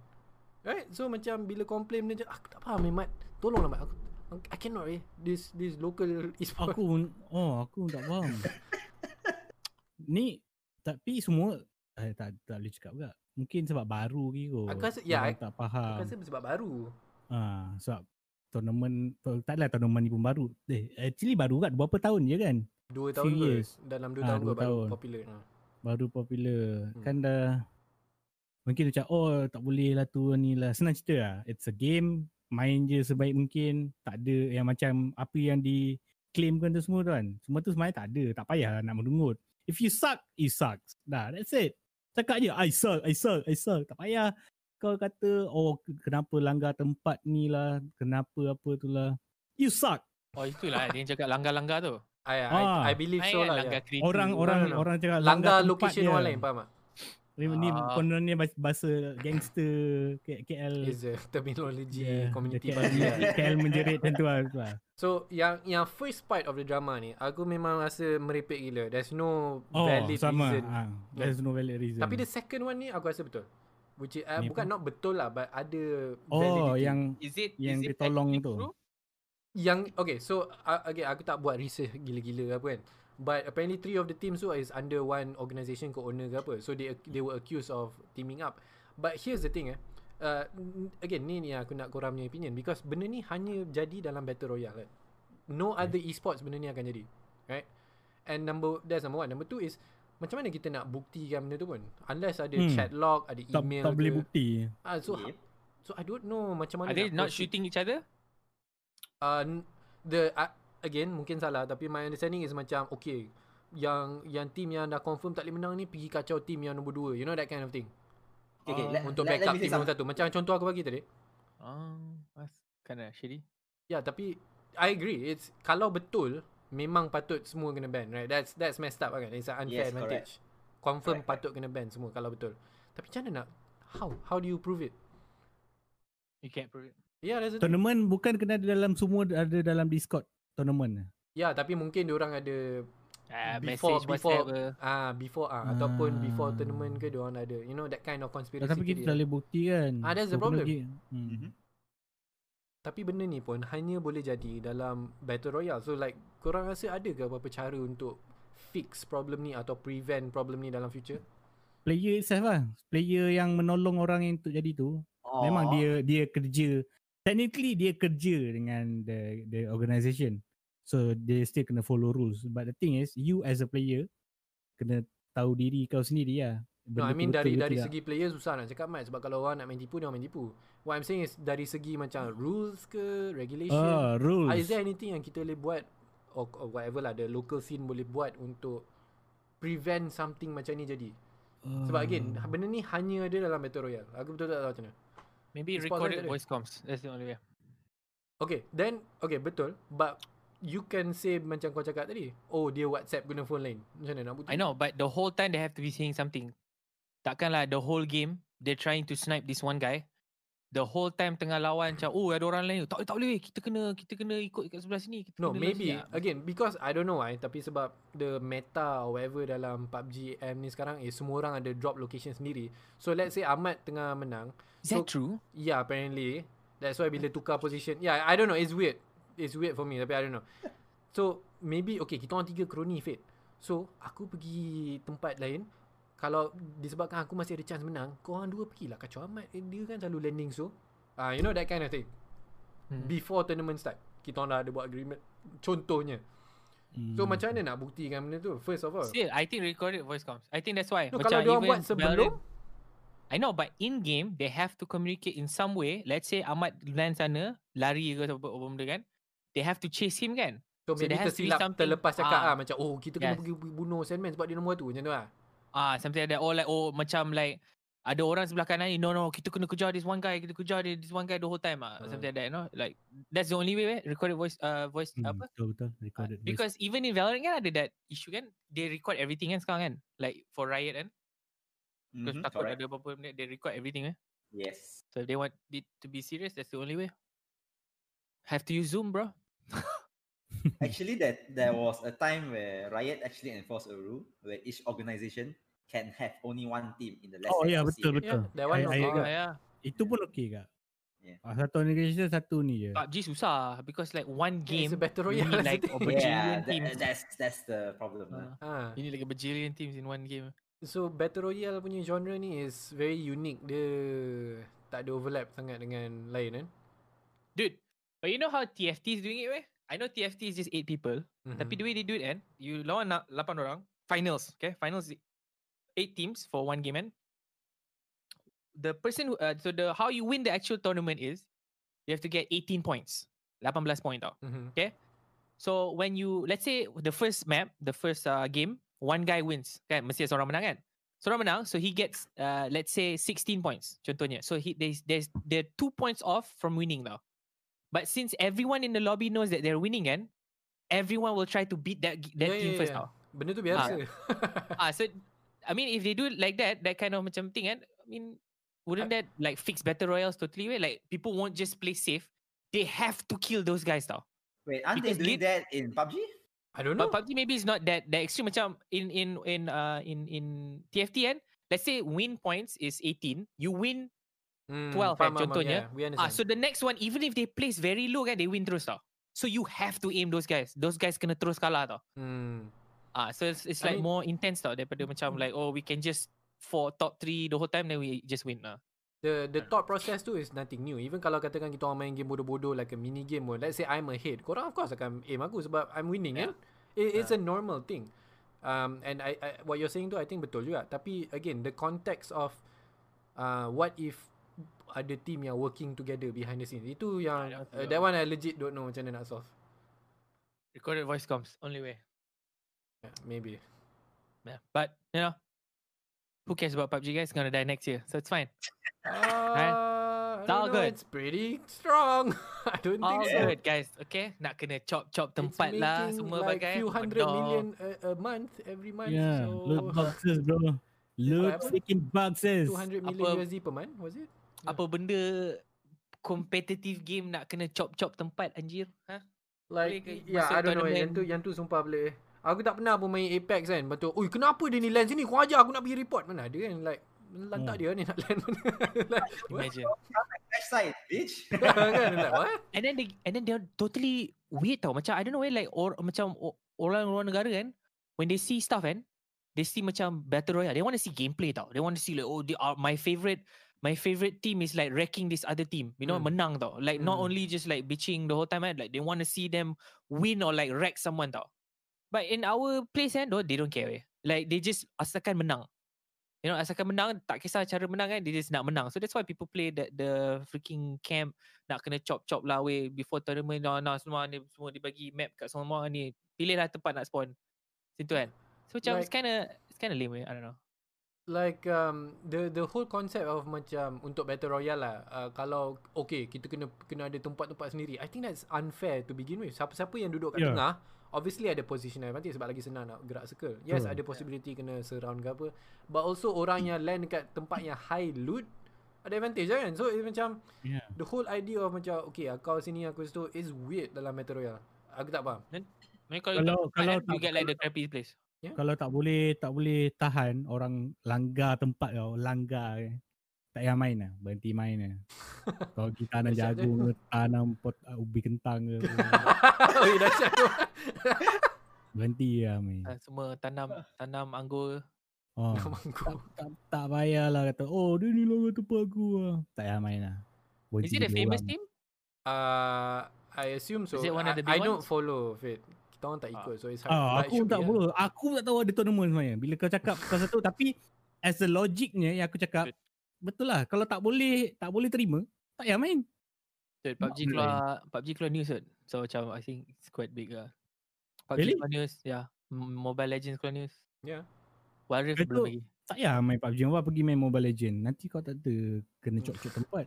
Right? So macam bila complain benda macam, aku tak faham eh Mat, tolonglah Mat, aku, I cannot eh This this local e-sport. Aku Oh aku tak faham. Ni tapi semua eh, tak, tak boleh cakap juga. Mungkin sebab baru ke kot. Aku rasa ya, tak faham. Aku rasa sebab baru. Ah, Sebab tournament taklah tournament ni pun baru. Eh actually baru kat berapa tahun je kan. Dua tahun ke. Dalam dua ha, tahun dua baru tahun. popular ha. Baru popular hmm. Kan dah mungkin macam oh tak boleh lah tu ni lah. Senang cerita lah, it's a game. Main je sebaik mungkin. Tak ada yang macam apa yang diklaimkan tu semua tu kan. Semua tu sebenarnya tak ada. Tak payah lah nak merungut. If you suck, it sucks. Dah, that's it. Cakap je I suck, I suck, I suck. Tak payah kau kata oh kenapa langgar tempat ni lah, kenapa apa tu lah. You suck. Oh itulah dia cakap langgar-langgar tu. I, ah. I, I believe so lah. Orang-orang orang cakap langgar location orang lain, faham tak? Ni konon ni bahasa gangster K L. Is a terminology yeah, community bahasa K L, K L menjerit macam tu lah. So yang yang first part of the drama ni aku memang rasa merepek gila. There's no oh, valid sama. reason. Ha. There's no valid reason. Tapi the second one ni aku rasa betul. Which uh, bukan not betul lah but ada oh, validity. Oh yang is it, yang ditolong tu. True? Yang okay so uh, okay, aku tak buat research gila-gila apa kan, but apparently three of the teams so is under one organisation ke owner ke apa, so they they were accused of teaming up. But here's the thing eh, uh, again, ni ni aku nak korang punya opinion, because benda ni hanya jadi dalam Battle Royale kan? No hmm. other esports benda ni akan jadi, right? And number, that's number one. Number two is, macam mana kita nak buktikan benda tu pun, unless ada hmm. chat log, ada email. Tak, tak boleh bukti. uh, So yeah. So I don't know macam mana. Are they not shooting each other? Uh, the uh, Again, mungkin salah, tapi my understanding is macam, okay, yang yang team yang dah confirm tak boleh menang ni pergi kacau team yang nombor dua, you know, that kind of thing. Okay, okay. Uh, untuk let, backup let team nombor satu. Macam contoh aku bagi tadi. Ah, uh, kena shitty. Ya, yeah, tapi I agree. It's kalau betul, memang patut semua kena ban, right? That's that's messed up kan. It's an unfair yes, advantage. Correct. Confirm correct, patut kena ban semua kalau betul. Tapi macam mana nak? How? How do you prove it? You can't prove it. Yeah, that's tournament thing. Bukan kena ada dalam semua, ada dalam Discord tournament. Ya, yeah, tapi mungkin diorang ada Uh, before message, before ah uh, before ah uh, uh. ataupun before tournament ke diorang ada, you know, that kind of conspiracy. Tapi kita boleh bukti kan. Ah, that's the problem. Mm-hmm. Tapi benda ni pun hanya boleh jadi dalam Battle Royale. So like, korang rasa ada ke apa-apa cara untuk fix problem ni atau prevent problem ni dalam future? Player itself lah, player yang menolong orang yang untuk jadi tu, oh, memang dia dia kerja, technically dia kerja dengan the the organisation. So they still kena follow rules. But the thing is, you as a player kena tahu diri kau sendiri lah. No, I mean dari dari segi player susah nak cakap Mat, sebab kalau orang nak main tipu, dia main tipu. What I'm saying is dari segi macam rules ke, regulation, oh, rules. Is there anything yang kita boleh buat or, or whatever lah, the local scene boleh buat untuk prevent something macam ni jadi? uh. Sebab again, benda ni hanya ada dalam Battle Royale. Aku betul tak tahu macam mana. Maybe recorded voice comms, that's the only way. Okay, then okay, betul. But you can say macam kau cakap tadi, oh dia WhatsApp guna phone lain, macam mana nak bukti? I know, but the whole time they have to be saying something. Takkanlah the whole game they're trying to snipe this one guy, the whole time tengah lawan macam, oh ada orang lain, tak boleh, tak boleh, kita kena Kita kena ikut kat sebelah sini, kita no, maybe sini. Again, because I don't know why, tapi sebab the meta or whatever dalam P U B G M ni sekarang is semua orang ada drop location sendiri. So let's say Ahmad tengah menang. Is so, that true? Yeah, apparently. That's why bila tukar position, yeah, I don't know, it's weird. It's weird for me, tapi I don't know. So maybe okay, kita orang tiga kroni Fate. So aku pergi tempat lain, kalau disebabkan aku masih ada chance menang, korang dua pergilah kacau amat. Eh, dia kan selalu landing, so ah, uh, you know, that kind of thing. hmm. Before tournament start, kita orang dah ada buat agreement contohnya. hmm. So macam mana nak buktikan benda tu? First of all, still I think recorded voice comms. I think that's why no, macam kalau diorang buat sebelum, I know, but in game they have to communicate in some way. Let's say Ahmad land sana, lari ke apa-apa benda kan, they have to chase him kan. So, so maybe tersilap, terlepas cakap ah, ah, macam oh kita yes. kena pergi bunuh Sandman sebab dia nombor satu, macam tu lah. Ah, something like that. Or like, oh macam like ada orang sebelah kanan ni, no no kita kena kejar this one guy, kita kejar dia this one guy the whole time ah. Hmm. Something like that, you know. Like that's the only way, eh? Recorded voice uh, voice hmm, apa? Betul betul recorded. Uh, because voice. Even in Valorant kan ada that issue kan. They record everything kan sekarang kan. Like for Riot kan. Because mm-hmm, takut right. ada apa-apa benda, they record everything eh. Yes. So if they want it to be serious, that's the only way. Have to use Zoom, bro. Actually, that there was a time where Riot actually enforced a rule where each organisation can have only one team in the last. Oh yeah, betul betul. Yeah, that one I, no, I, oh, yeah. Itu pun okey ke? Yeah. Ah, satu organisation satu ni je. P U B G susah because like one game. It's a battle royale. You need like a bajillion yeah, teams. That, that's that's the problem. Uh, lah. You need like a bajillion teams in one game. So battle royale punya genre ni is very unique. Dia tak ada overlap sangat dengan lain kan? Dude, but you know how T F T is doing it, weh? I know T F T is just eight people. Mm-hmm. Tapi the way they do it, and you lawan lapan orang, finals, okay? Finals, eight teams for one game, and the person who, uh, so the how you win the actual tournament is you have to get eighteen points, lapan belas point tau, mm-hmm. okay? So when you, let's say the first map, the first uh, game, one guy wins, kan? Mesti seorang menang kan? Seorang menang, so he gets, uh, let's say sixteen points, contohnya. So he there's there's they're two points off from winning tau. But since everyone in the lobby knows that they're winning kan, everyone will try to beat that that yeah, team yeah, first yeah. tau. Benda tu biasa. Ah. ah, so I mean if they do like that, that kind of macam thing kan, I mean wouldn't I, that like fix battle royales totally? Right? Like people won't just play safe. They have to kill those guys tau. Wait, aren't because they doing they, that in P U B G? I don't know. But P U B G maybe is not that that extreme macam in in in uh in in T F T kan. Let's say win points is eighteen, you win twelve mm, kan contohnya. Yeah, ah, so the next one, even if they place very low kan, they win terus tau. So you have to aim those guys. Those guys kena terus kalah tau. Mm. Ah, so it's, it's like I mean, more intense tau daripada mm, macam like oh we can just for top three the whole time then we just win lah. The the thought process tu is nothing new. Even kalau katakan kita orang main game bodoh-bodoh like a mini game pun, let's say I'm ahead, korang of course akan aim aku sebab I'm winning, yeah, kan. It, yeah. It's a normal thing. Um, and I, I, what you're saying tu I think betul juga. Tapi again, the context of uh, what if ada team yang working together behind the scenes, itu yang yeah, uh, that one I legit don't know macam mana nak solve. Recorded voice comms, only way. Yeah, maybe. Yeah. But you know, who cares about P U B G, guys? It's gonna die next year, so it's fine. Uh, right? It's all good. It's pretty strong. I don't all think so. All good, guys. Okay, nak kena chop chop tempat lah semua like bagai. Few hundred oh, million a, a month every month. Yeah, so loot boxes, bro. Loot freaking boxes. two hundred million U S D per month, was it? Yeah. Apa benda competitive game nak kena chop chop tempat anjir, ha? Huh? Like, boleh, yeah, I don't know. Yang tu, yang tu sumpah boleh. Aku tak pernah pun main Apex kan. Betul. Oi, kenapa dia ni land sini? Kau ajar aku nak pergi report. Mana ada kan. Like, lantak yeah, dia ni nak land mana. Like, imagine. Left side, bitch. Kan, like, what? And then, they, and then they're totally weird tau. Macam, I don't know where like, or, macam or, orang luar negara kan, when they see stuff kan, they see macam battle royale. They want to see gameplay tau. They want to see like, oh, they are my favourite. My favorite team is like wrecking this other team. You know, mm. menang tau. Like mm. not only just like bitching the whole time, eh? Like they want to see them win or like wreck someone tau. But in our place, eh, though, they don't care. Eh? Like they just asalkan menang. You know, asalkan menang, tak kisah cara menang kan, eh? They just nak menang. So that's why people play the, the freaking camp, nak kena chop-chop lah weh. Before tournament, nah, nah, semua ni, semua dibagi map kat semua ni. Pilihlah tempat nak spawn. Situ kan. So macam like, it's kind of it's kind of lame, eh? I don't know. Like um, the the whole concept of macam untuk battle royale lah, uh, kalau okay kita kena kena ada tempat-tempat sendiri, I think that's unfair to begin with. Siapa-siapa yang duduk kat yeah. tengah obviously ada position advantage sebab lagi senang nak gerak circle. Yes, hmm. ada possibility yeah. kena surround ke apa, but also orang yang land dekat tempat yang high loot ada advantage kan. So it's macam yeah. the whole idea of macam okay kau sini aku situ is weird dalam battle royale. Aku tak faham. Then, kalau kalau, kalau tak, you get like the crappy place. Yeah. Kalau tak boleh tak boleh tahan orang langgar tempat kau, langgar tak payah main lah, berhenti main lah. Kalau kita tanam jagung ke, tanam pot, uh, ubi kentang ke. Berhenti lah main. Uh, semua tanam tanam anggur. Oh. anggur. Tak, tak, tak payahlah kata, oh dia ni langgar tempat aku lah. Tak payah main lah. Is it a famous team? Uh, I assume so. Is it one of the big ones? I don't follow Fate. Kita orang tak ikut, so it's hard. Ah, aku tak boleh. Aku tak tahu ada tournament sebenarnya. Bila kau cakap pasal tu, tapi as the logicnya yang aku cakap, betul lah. Kalau tak boleh, tak boleh terima, tak payah main. So, P U B G Not keluar, main. P U B G keluar news kan. So macam I think it's quite big lah. P U B G really? Keluar news, yeah. Mobile Legends keluar news. Yeah. Wild Rift belum lagi. Tak payah main P U B G, awak pergi main Mobile Legends. Nanti kau tak ada kena cop-cop tempat.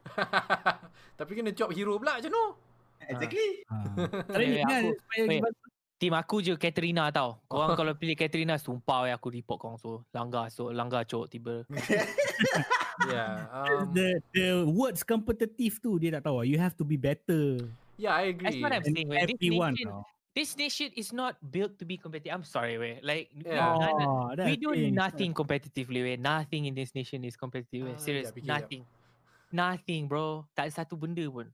Tapi kena cop hero pula macam tu. Exactly. Tadi ingat supaya team aku je Katrina tau. Korang kalau pilih Katrina, sumpah weh aku report korang so langgar so langgar cok tiba. Yeah. Um, the the words competitive tu dia tak tahu. You have to be better. Yeah, I agree. That's what I'm saying. This nation, this nation is not built to be competitive. I'm sorry weh. Like yeah. oh, we do thing. nothing competitively weh. Nothing in this nation is competitive. Ah, serious. Yeah, nothing. That. Nothing bro. Tak ada satu benda pun.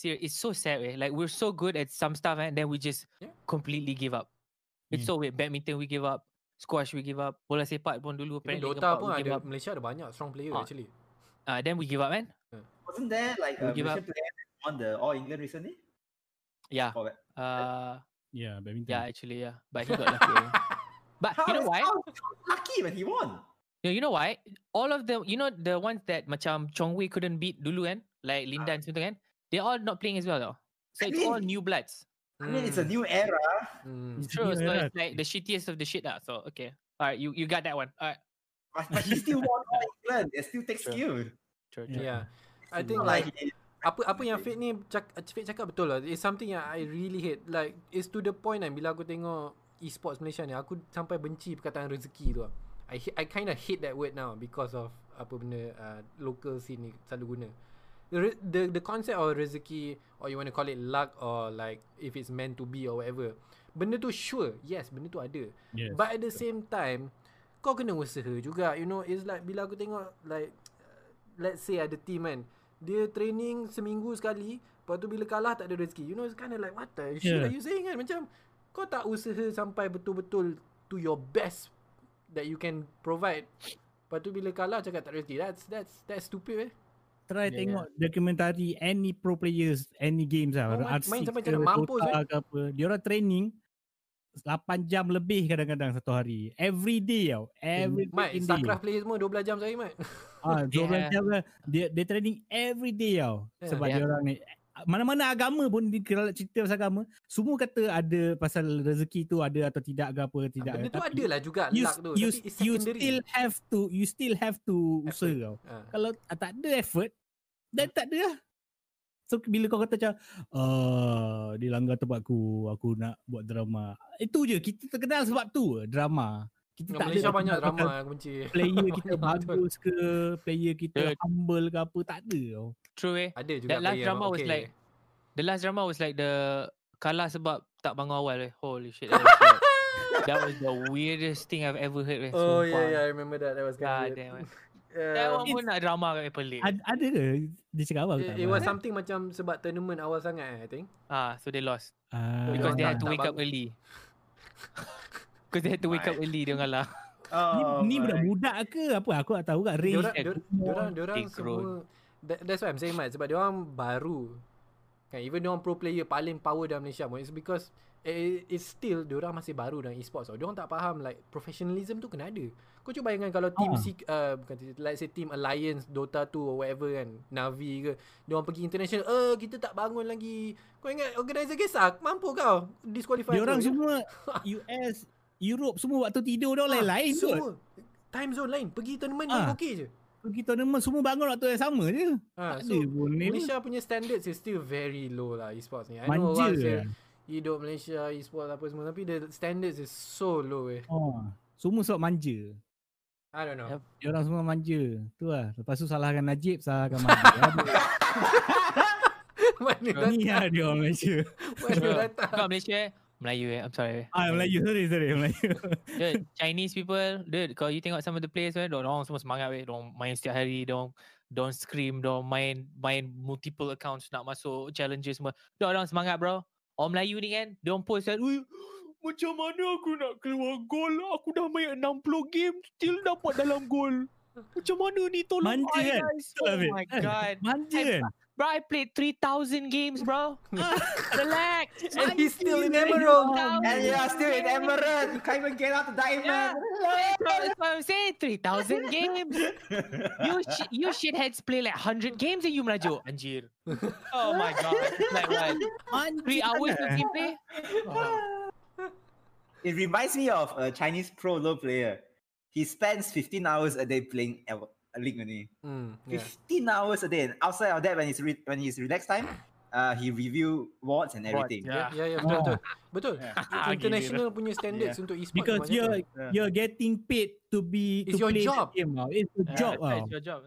It's so sad eh? Like we're so good at some stuff eh? And then we just yeah. completely give up. It's mm. so weird. Badminton we give up. Squash we give up. Bola sepak pun dulu. Dota pun ada up. Malaysia ada banyak strong player ah. actually. Uh, then we give up man. Yeah. Wasn't there like a Malaysian player on the All England recently? Yeah. Uh, yeah, badminton. Yeah, actually yeah. But he got lucky. Eh? But how, you know why? Lucky when he won. No, you know why? All of the, you know the ones that macam Chong Wei couldn't beat dulu kan? Like Lindan semua tu kan? They're all not playing as well though. So I it's mean, all new bloods. I mean, it's a new era. Mm. It's true, new so era. It's like the shittiest of the shit lah. So, okay. Alright, you, you got that one. Alright. But he still won all England. It still takes skill. True, true. Yeah. yeah. I think like, like apa apa yang Fate ni cak, Fate cakap betul lah. It's something yang I really hate. Like, it's to the point kan bila aku tengok esports Malaysia ni, aku sampai benci perkataan rezeki tu lah. I, I kind of hate that word now because of apa benda uh, local scene ni selalu guna. The, the the concept of rezeki, or you want to call it luck, or like if it's meant to be or whatever, benda tu sure, yes, benda tu ada, yes. But at the same time kau kena usaha juga, you know. It's like bila aku tengok like let's say ada team kan, dia training seminggu sekali, lepas tu bila kalah tak ada rezeki, you know. It's kind of like what the shit yeah. are you saying kan? Macam kau tak usaha sampai betul-betul to your best that you can provide, lepas tu bila kalah cakap tak ada rezeki. That's that's that's stupid eh. try yeah, tengok yeah. dokumentari any pro players, any games lah. Oh, R six main sampai macam mampus eh. Ke apa. Diorang training lapan jam lebih kadang-kadang satu hari. Every day tau. Every Mat, day. Starcraft player semua dua belas jam sehari Mat. Ah, dua belas jam lah. Dia, dia training every day tau. Yeah, sebab yeah. diorang ni mana-mana agama pun dikeralak cerita pasal agama, semua kata ada pasal rezeki tu ada atau tidak ke apa tidak. Benda tu adalah juga you, luck tu. You, you still have to you still have to effort. Usaha kau. Ha. Kalau tak ada effort dan tak ada lah. So bila kau kata macam uh, dia langgar tempatku, aku nak buat drama. Itu je kita terkenal sebab tu drama. Kita tak Malaysia ada banyak drama aku benci. Player kita bagus ke, player kita humble ke apa, tak ada tau. True eh. Ada juga that last drama okay. was like the last drama was like the kalah sebab tak bangun awal eh. Holy shit. That was, like, that was the weirdest thing I've ever heard. Eh. Oh yeah, yeah, I remember that. That was kind of weird. That one pun nak drama kat Apple League. Ad, ada ke? Dia cakap awal tak? It was something macam sebab tournament awal sangat I think. Ah, so they lost. Uh, because they had to wake up early. Because they had to wake up early dia ngalah. Oh, ni, ni budak-budak ke apa? Aku tak tahu kat Ray. Diorang diorang semua that, that's what I'm saying Mat. Sebab diorang baru kan, even diorang pro player paling power dalam Malaysia. It's because it, it's still diorang masih baru dalam e-sports. Diorang tak faham like professionalism tu kena ada. Kau cuba bayangkan kalau team oh. uh, let's say team Alliance Dota two or whatever kan, Navi ke, diorang pergi international, Eh oh, kita tak bangun lagi. Kau ingat organizer kisah? Mampu kau disqualify. Diorang tu, semua ya? U S Europe semua waktu tidur dah lain-lain tu. Semua time zone lain. Pergi tournament pun ha. okey je. Pergi tournament semua bangun waktu yang sama je. Ha, so Malaysia lah. Punya standards is still very low lah e-sports ni. I know orang say hidup Malaysia e-sports apa semua tapi the standards is so low eh. Oh. Semua sebab manja. I don't know. Diorang semua manja. Tu lah. Lepas tu salahkan Najib, salahkan manja. Mana datang? Ni lah dia orang Malaysia. Mana datang? Bukan Malaysia eh. Melayu eh, I'm sorry. Ah, Melayu, sorry, sorry, Melayu. Dude, Chinese people, dude, kalau you tengok some of the players, eh, diorang semua semangat weh, diorang main setiap hari, diorang diorang scream, diorang main main multiple accounts nak masuk challenges semua. Diorang semangat bro. Orang Melayu ni kan, diorang post kan, ui, macam mana aku nak keluar gol? Aku dah main enam puluh game, still dapat dalam gol. Macam mana ni tolong I guys? Oh my god. Manja. Bro, I played three thousand games, bro. Relax. And he's still in Emerald. And you are still in Emerald. You can't even get out the diamond. Yeah. That's what I'm saying. three thousand games. You sh- you shitheads play like one hundred games and you Melayu. Anjir. Oh my god. Like what? Three hours of gameplay? Oh. It reminds me of a Chinese pro low player. He spends fifteen hours a day playing Emerald. A league only. Mm, yeah. fifteen hours a day. And outside of that, when he's re- when he's relaxed time, uh, he review wards and everything. Yeah, yeah, yeah, yeah betul, oh. betul. Betul. Yeah. International punya standards yeah. untuk e-sport. Because you're yeah. you're getting paid to be it's to your play job. The game. Now. It's your yeah, job. Now. It's your job.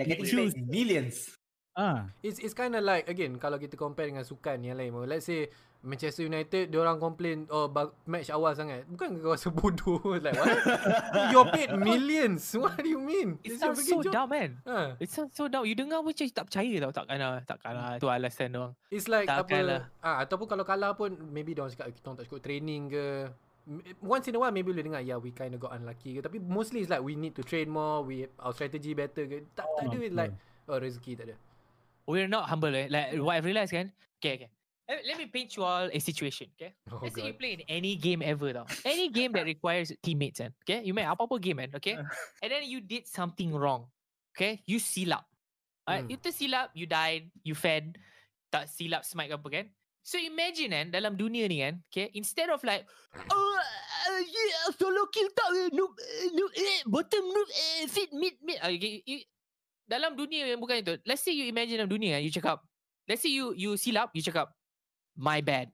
They're getting paid millions. Ah, it's it's kind of like again kalau kita compare dengan sukan yang lain. Let's say Manchester United, diorang complain oh match awal sangat. Bukan kau rasa bodoh like what? You're paid millions. What do you mean? It sounds so job? dumb man. Huh? It sounds so dumb. You dengar macam tak percaya tau tak kalah tak kalah. Tu alasan diorang. It's like tak apa ah ataupun kalau kalah pun maybe diorang cakap kita tak cukup training ke. Once in a while maybe boleh dengar yeah we kind of got unlucky ke tapi mostly it's like we need to train more, we our strategy better ke. Tak oh, tak ada like oh rezeki tak ada. We're not humble, eh? Like what I've realised, kan? Okay, okay. Let me paint you all a situation, okay? Oh, Let's God. say you play in any game ever, though. Any game that requires teammates, kan? Okay? You make apa-apa game, kan? Okay? And then you did something wrong, okay? You silap. Alright? Hmm. You tersilap, you died, you fed, tak silap smite apa, kan? So imagine, kan? Dalam dunia ni, kan? Okay? Instead of like, oh, uh, yeah, solo kill tak, noob, noob, eh, bottom noob, eh, feed, mid, mid. Okay, you, dalam dunia yang bukan itu, let's say you imagine dalam dunia, you cakap, let's say you you silap, you cakap, my bad.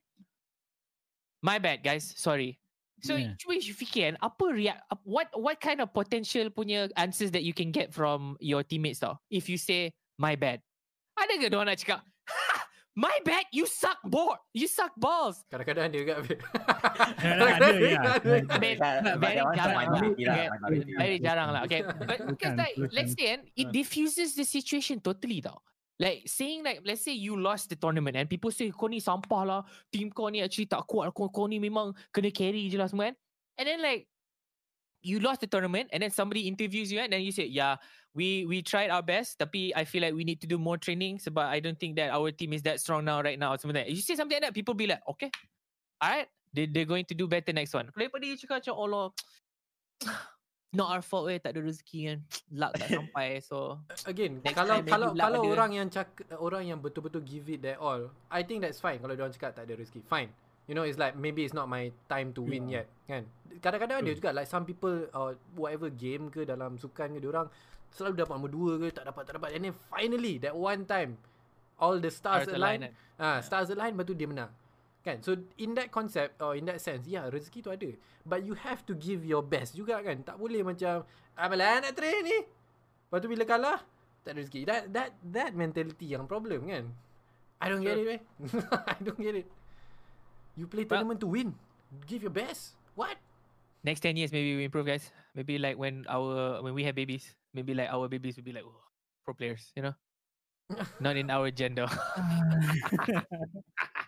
My bad guys, sorry. So, yeah. cuba you fikir kan, apa react, what what kind of potential punya answers that you can get from your teammates tau, if you say, my bad. Ada ke diorang nak cakap, my bad, you suck ball. You suck balls. Kadang-kadang dia juga. Kadang-kadang dia juga. Very jarang lah. Very jarang lah. Okay. But because like, let's say, it diffuses the situation totally tau. Like saying like, let's say you lost the tournament and people say, kau ni sampah lah. Team kau ni actually tak kuat. Kau, kau ni memang kena carry je lah semua kan. And then like, you lost the tournament and then somebody interviews you and then you say, yeah, we we tried our best, tapi I feel like we need to do more training sebab I don't think that our team is that strong now right now. Something like that. You say something like that, people be like, okay, alright, they they're going to do better next one. Kalau daripada you cakap macam, Allah, not our fault eh, tak ada rezeki kan, luck tak sampai. So again, kalau kalau kalau ada orang yang cak, orang yang betul-betul give it their all, I think that's fine. Kalau dia orang cakap tak ada rezeki, fine. You know, it's like maybe it's not my time to win yeah. yet kan. Kadang-kadang yeah. ada juga like some people uh, whatever game ke dalam sukan ke, dia orang selalu dapat nombor dua ke, tak dapat tak dapat. And then finally that one time all the stars align. Ah, uh, stars align, lepas tu dia menang. Kan? So in that concept or in that sense, yeah, rezeki tu ada, but you have to give your best juga kan. Tak boleh macam amalan nak train ni, lepas tu bila kalah tak ada rezeki. That that that mentality yang problem kan. I don't sure. get it eh. I don't get it. You play tournament well, to win. Give your best. What? Next ten years maybe we improve, guys. Maybe like when our when we have babies, maybe like our babies will be like, oh, pro players, you know? Not in our gender.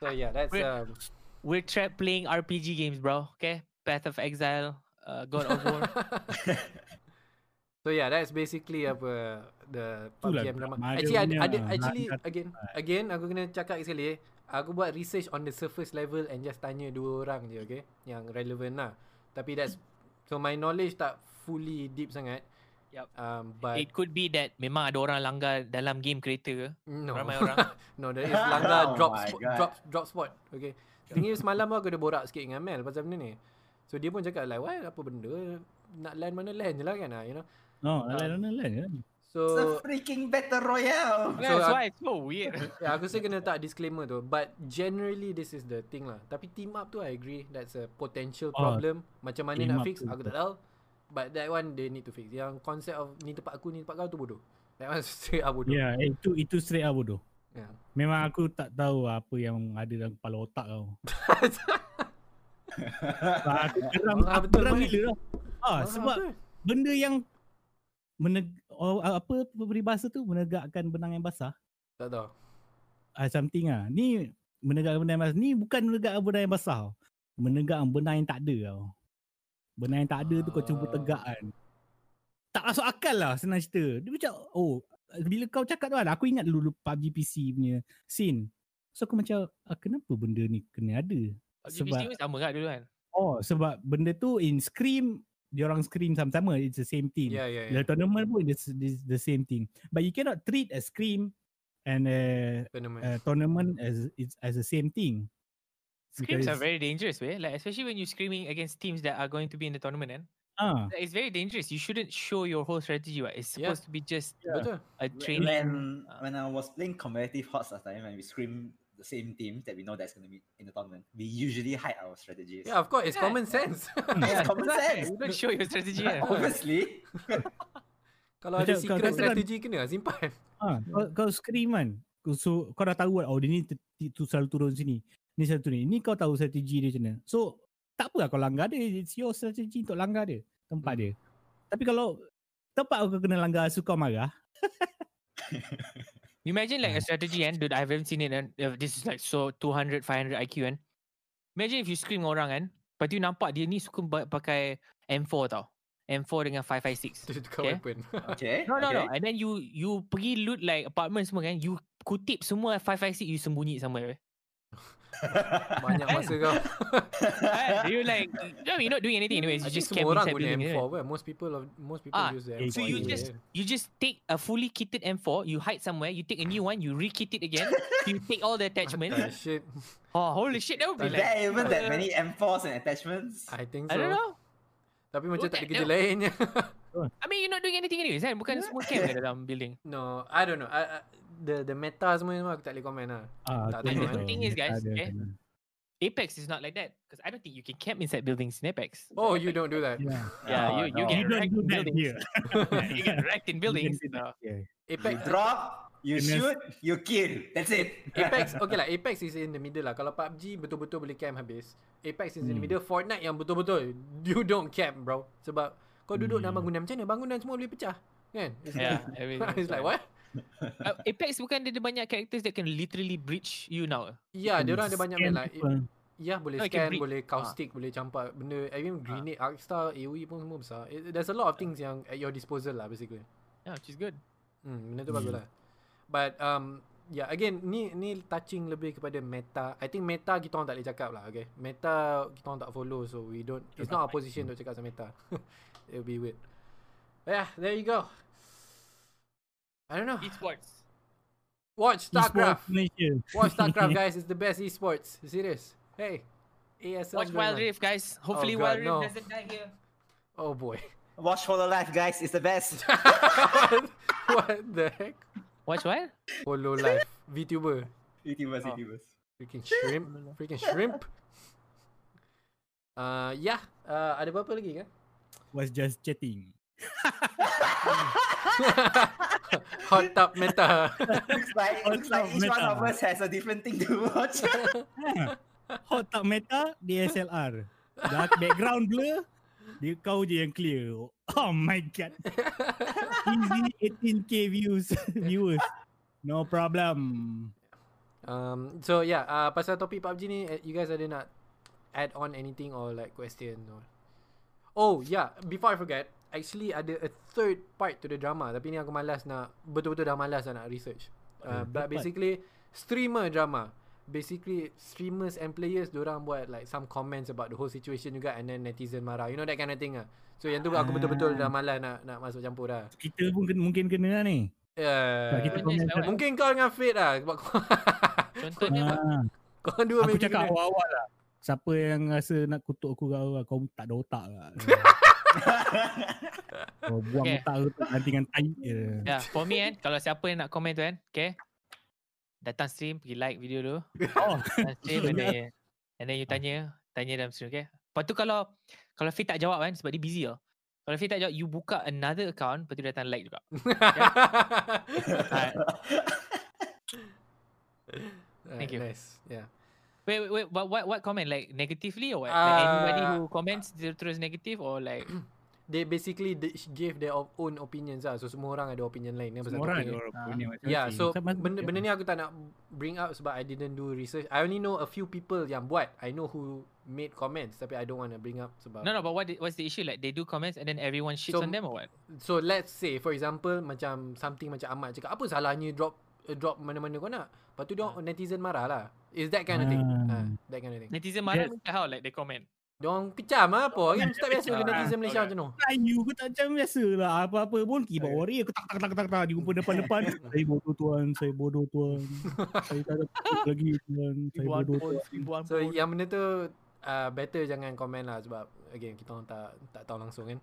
So yeah, that's we're, um we're trapped playing R P G games, bro. Okay, Path of Exile, uh, God of War. So yeah, that's basically apa the P U B G drama. Actually, I, I, actually again, again aku kena cakap sekali eh. Aku buat research on the surface level and just tanya dua orang je, okay, yang relevant lah. Tapi that's so my knowledge tak fully deep sangat. Yep. Um, but it could be that memang ada orang langgar dalam game kereta ke? No. Ramai orang. No, there is langgar oh drop, spot, drop drop spot. Okay. Tengok semalam aku ada borak sikit dengan Mel pasal benda ni. So dia pun cakap like, "Wah, apa benda? Nak land mana land je lah kan, you know." No, um, land mana land kan. So it's a freaking battle royale. Yeah, so, that's why it's so weird. Yeah, aku saya kena tak disclaimer tu. But generally this is the thing lah. Tapi team up tu I agree that's a potential oh, problem. Macam mana nak fix aku tak tahu. But that one they need to fix. Yang konsep of ni tempat aku ni tempat kau tu bodoh. That one straight up bodoh. Yeah, itu itu straight up bodoh. Yeah. Memang aku tak tahu apa yang ada dalam kepala otak kau. Sebab aku geram, aku geram gila tau. Ah, sebab apa? Benda yang meneg- oh, apa peribahasa tu menegakkan benang yang basah. Tak tahu. Ah, something ah. Ni menegakkan benang yang basah. Ni bukan menegakkan benang yang basah. Tau. Menegakkan benang yang tak ada tau. Benar yang tak ada tu kau cuba tegak kan. Tak masuk akal lah senang cerita. Dia macam oh bila kau cakap tu kan aku ingat dulu P U B G P C punya scene. So aku macam ah, kenapa benda ni kena ada? P U B G P C pun sama kan dulu kan? Oh sebab benda tu in scream dia orang scream sama-sama, it's the same thing. Yeah, yeah, yeah. The tournament pun it's, it's the same thing. But you cannot treat a scream and a, a tournament as it's as the same thing. Screams because are very dangerous, way. Like especially when you're screaming against teams that are going to be in the tournament, and uh. it's very dangerous. You shouldn't show your whole strategy. Right? It's supposed yeah. to be just yeah. a training. When when I was playing competitive Hots last time, and we scream the same team that we know that's going to be in the tournament, we usually hide our strategies. Yeah, of course, it's yeah. common sense. Yeah, it's common sense. You don't show your strategy, obviously. Kalau ada secret strategy kena simpan. Ah, kau scream kan. So kau dah tahu oh dia ni tu selalu turun sini. Ni satu ni. Ni kau tahu strategi dia macam mana. So, tak apa lah kau langgar dia. It's your strategi untuk langgar dia. Tempat dia. Tapi kalau tempat kau kena langgar, so kau marah. Imagine like a strategy and dude, I haven't seen it and this is like so two hundred, five hundred I Q and imagine if you scream orang kan. Lepas tu nampak dia ni suka pakai M four tau. M four dengan five five six. Itu kau weapon. Okay. No, no, okay. no. And then you you pergi loot like apartment semua kan. You kutip semua five five six you sembunyi somewhere. Banyak masa kau. You like no, you're not doing anything anyways. You I just camp inside building. M four, right? Most people of most people ah, use the M four. So you just you just take a fully kitted M four, you hide somewhere, you take a new one, you re-kit it again, you take all the attachments. Oh, shit. Oh holy shit, that would be like. There even uh, that many M fours and attachments. I think so. I don't know. Tapi macam tak ada kerja lainnya. I mean you're not doing anything anyways. Kan? Bukan semua camp kat dalam building. No, I don't know. I, I, the the meta semua ni aku tak boleh komen lah. Ah, tak tahu. The thing is guys, okay, Apex is not like that because I don't think you can camp inside buildings in Apex. Oh, you Apex. don't do that. Yeah, yeah no, you you no. get you wrecked in buildings. yeah, you get wrecked in buildings. So. Yeah. Apex you drop, you shoot, you kill. That's it. Apex okay lah. Apex is in the middle lah. Kalau P U B G betul-betul boleh camp habis. Apex is hmm. in the middle. Fortnite yang betul-betul you don't camp bro. Sebab kau duduk hmm. dalam bangunan macam mana? Bangunan semua boleh pecah. Kan? It's yeah. Like, it's like what? Uh, Apex bukan dia ada banyak characters that can literally breach you now. Ya, yeah, dia orang ada banyak main lah. Ya, yeah, boleh no, scan, boleh caustic, ha. boleh campak benda. I mean, grenade, ha. Arkstar, A O E pun semua besar. It, there's a lot of things yang at your disposal lah basically. Yeah, which is good. Hmm, benda tu yeah. bagus lah. But um, yeah, again, ni ni touching lebih kepada meta. I think meta kita orang tak boleh cakap lah, okay. Meta kita orang tak follow, so we don't. It's not our position untuk cakap pasal meta. It'll be weird. Yeah, there you go. I don't know. Esports. Watch Starcraft. Esports, watch Starcraft, guys. It's the best esports. Serious. Hey. A S L watch Wild Rift, guys. Hopefully oh God, Wild Rift no. doesn't die here. Oh boy. Watch Hololive, guys. It's the best. What the heck? Watch what? Hololive. VTuber. VTubers, oh. VTubers. Freaking shrimp. Freaking shrimp. Uh, yeah. Uh, ada apa-apa lagi kan? Was just chatting. Hot tub meta. Looks like, looks like each meta. one of us has a different thing to watch. Hot tub meta, D S L R. Dark background blur. Dia kau je yang clear. Oh my god. Easy eighteen K views. Viewers. No problem. Um, so yeah, uh, pasal topik P U B G ni, you guys ada nak add on anything or like question or? Oh yeah, before I forget, actually ada a third part to the drama. Tapi ni aku malas nak, betul-betul dah malas lah nak research. uh, But basically streamer drama. Basically streamers and players diorang buat like some comments about the whole situation juga, and then netizen marah, you know, that kind of thing lah. So yang tu aku ah. betul-betul dah malas nak nak masuk campur dah. Kita pun kena, mungkin kena lah ni. Ya yeah. Mungkin kau dengan Fate lah sebab kau contohnya ah. kau dua. Aku cakap awal-awal lah, siapa yang rasa nak kutuk aku, kau kau tak ada otak lah. Kau buang okay. otak aku nanti dengan tai je. Yeah, for me kan, kalau siapa yang nak komen tu kan, okay, datang stream, pergi like video dulu. Oh, stream and then, and then you tanya, tanya dalam stream, okay? Lepas tu kalau kalau Fit tak jawab kan, sebab dia busy lah. Kalau Fit tak jawab, you buka another account, lepas tu datang like juga. Okay? Thank you. Nice. Yeah. Wait, wait, wait, but what what comment? Like negatively or what? Uh, like anybody who comments dia terus negative or like? They basically give their own opinions lah. So semua orang ada opinion lain. Semua orang ada opinion. Yeah, so benda, benda ni aku tak nak bring up sebab I didn't do research. I only know a few people yang buat. I know who made comments tapi I don't want to bring up sebab. No, no, but what what's the issue? Like they do comments and then everyone shits so, on them or what? So let's say for example macam something macam Ahmad cakap, apa salahnya drop uh, drop mana-mana kau nak. Lepas tu dia uh. netizen marah lah. Is that kind of thing? Uh. Uh, that kind of thing. Netizen marah yeah. how like they comment? Diorang kecam lah apa. Kan tak biasa dengan netizen Malaysia macam tu. Ayu aku tak macam biasa lah. Apa-apa pun keyboard warrior. Aku tak tak tak tak tak. Dia jumpa depan-depan. Saya bodoh tuan. Saya bodoh tuan. Saya tak ada kutub lagi tuan. Saya bodoh tuan. So yang benda tu uh, better jangan komen lah. Sebab again kita orang tak tak tahu langsung kan.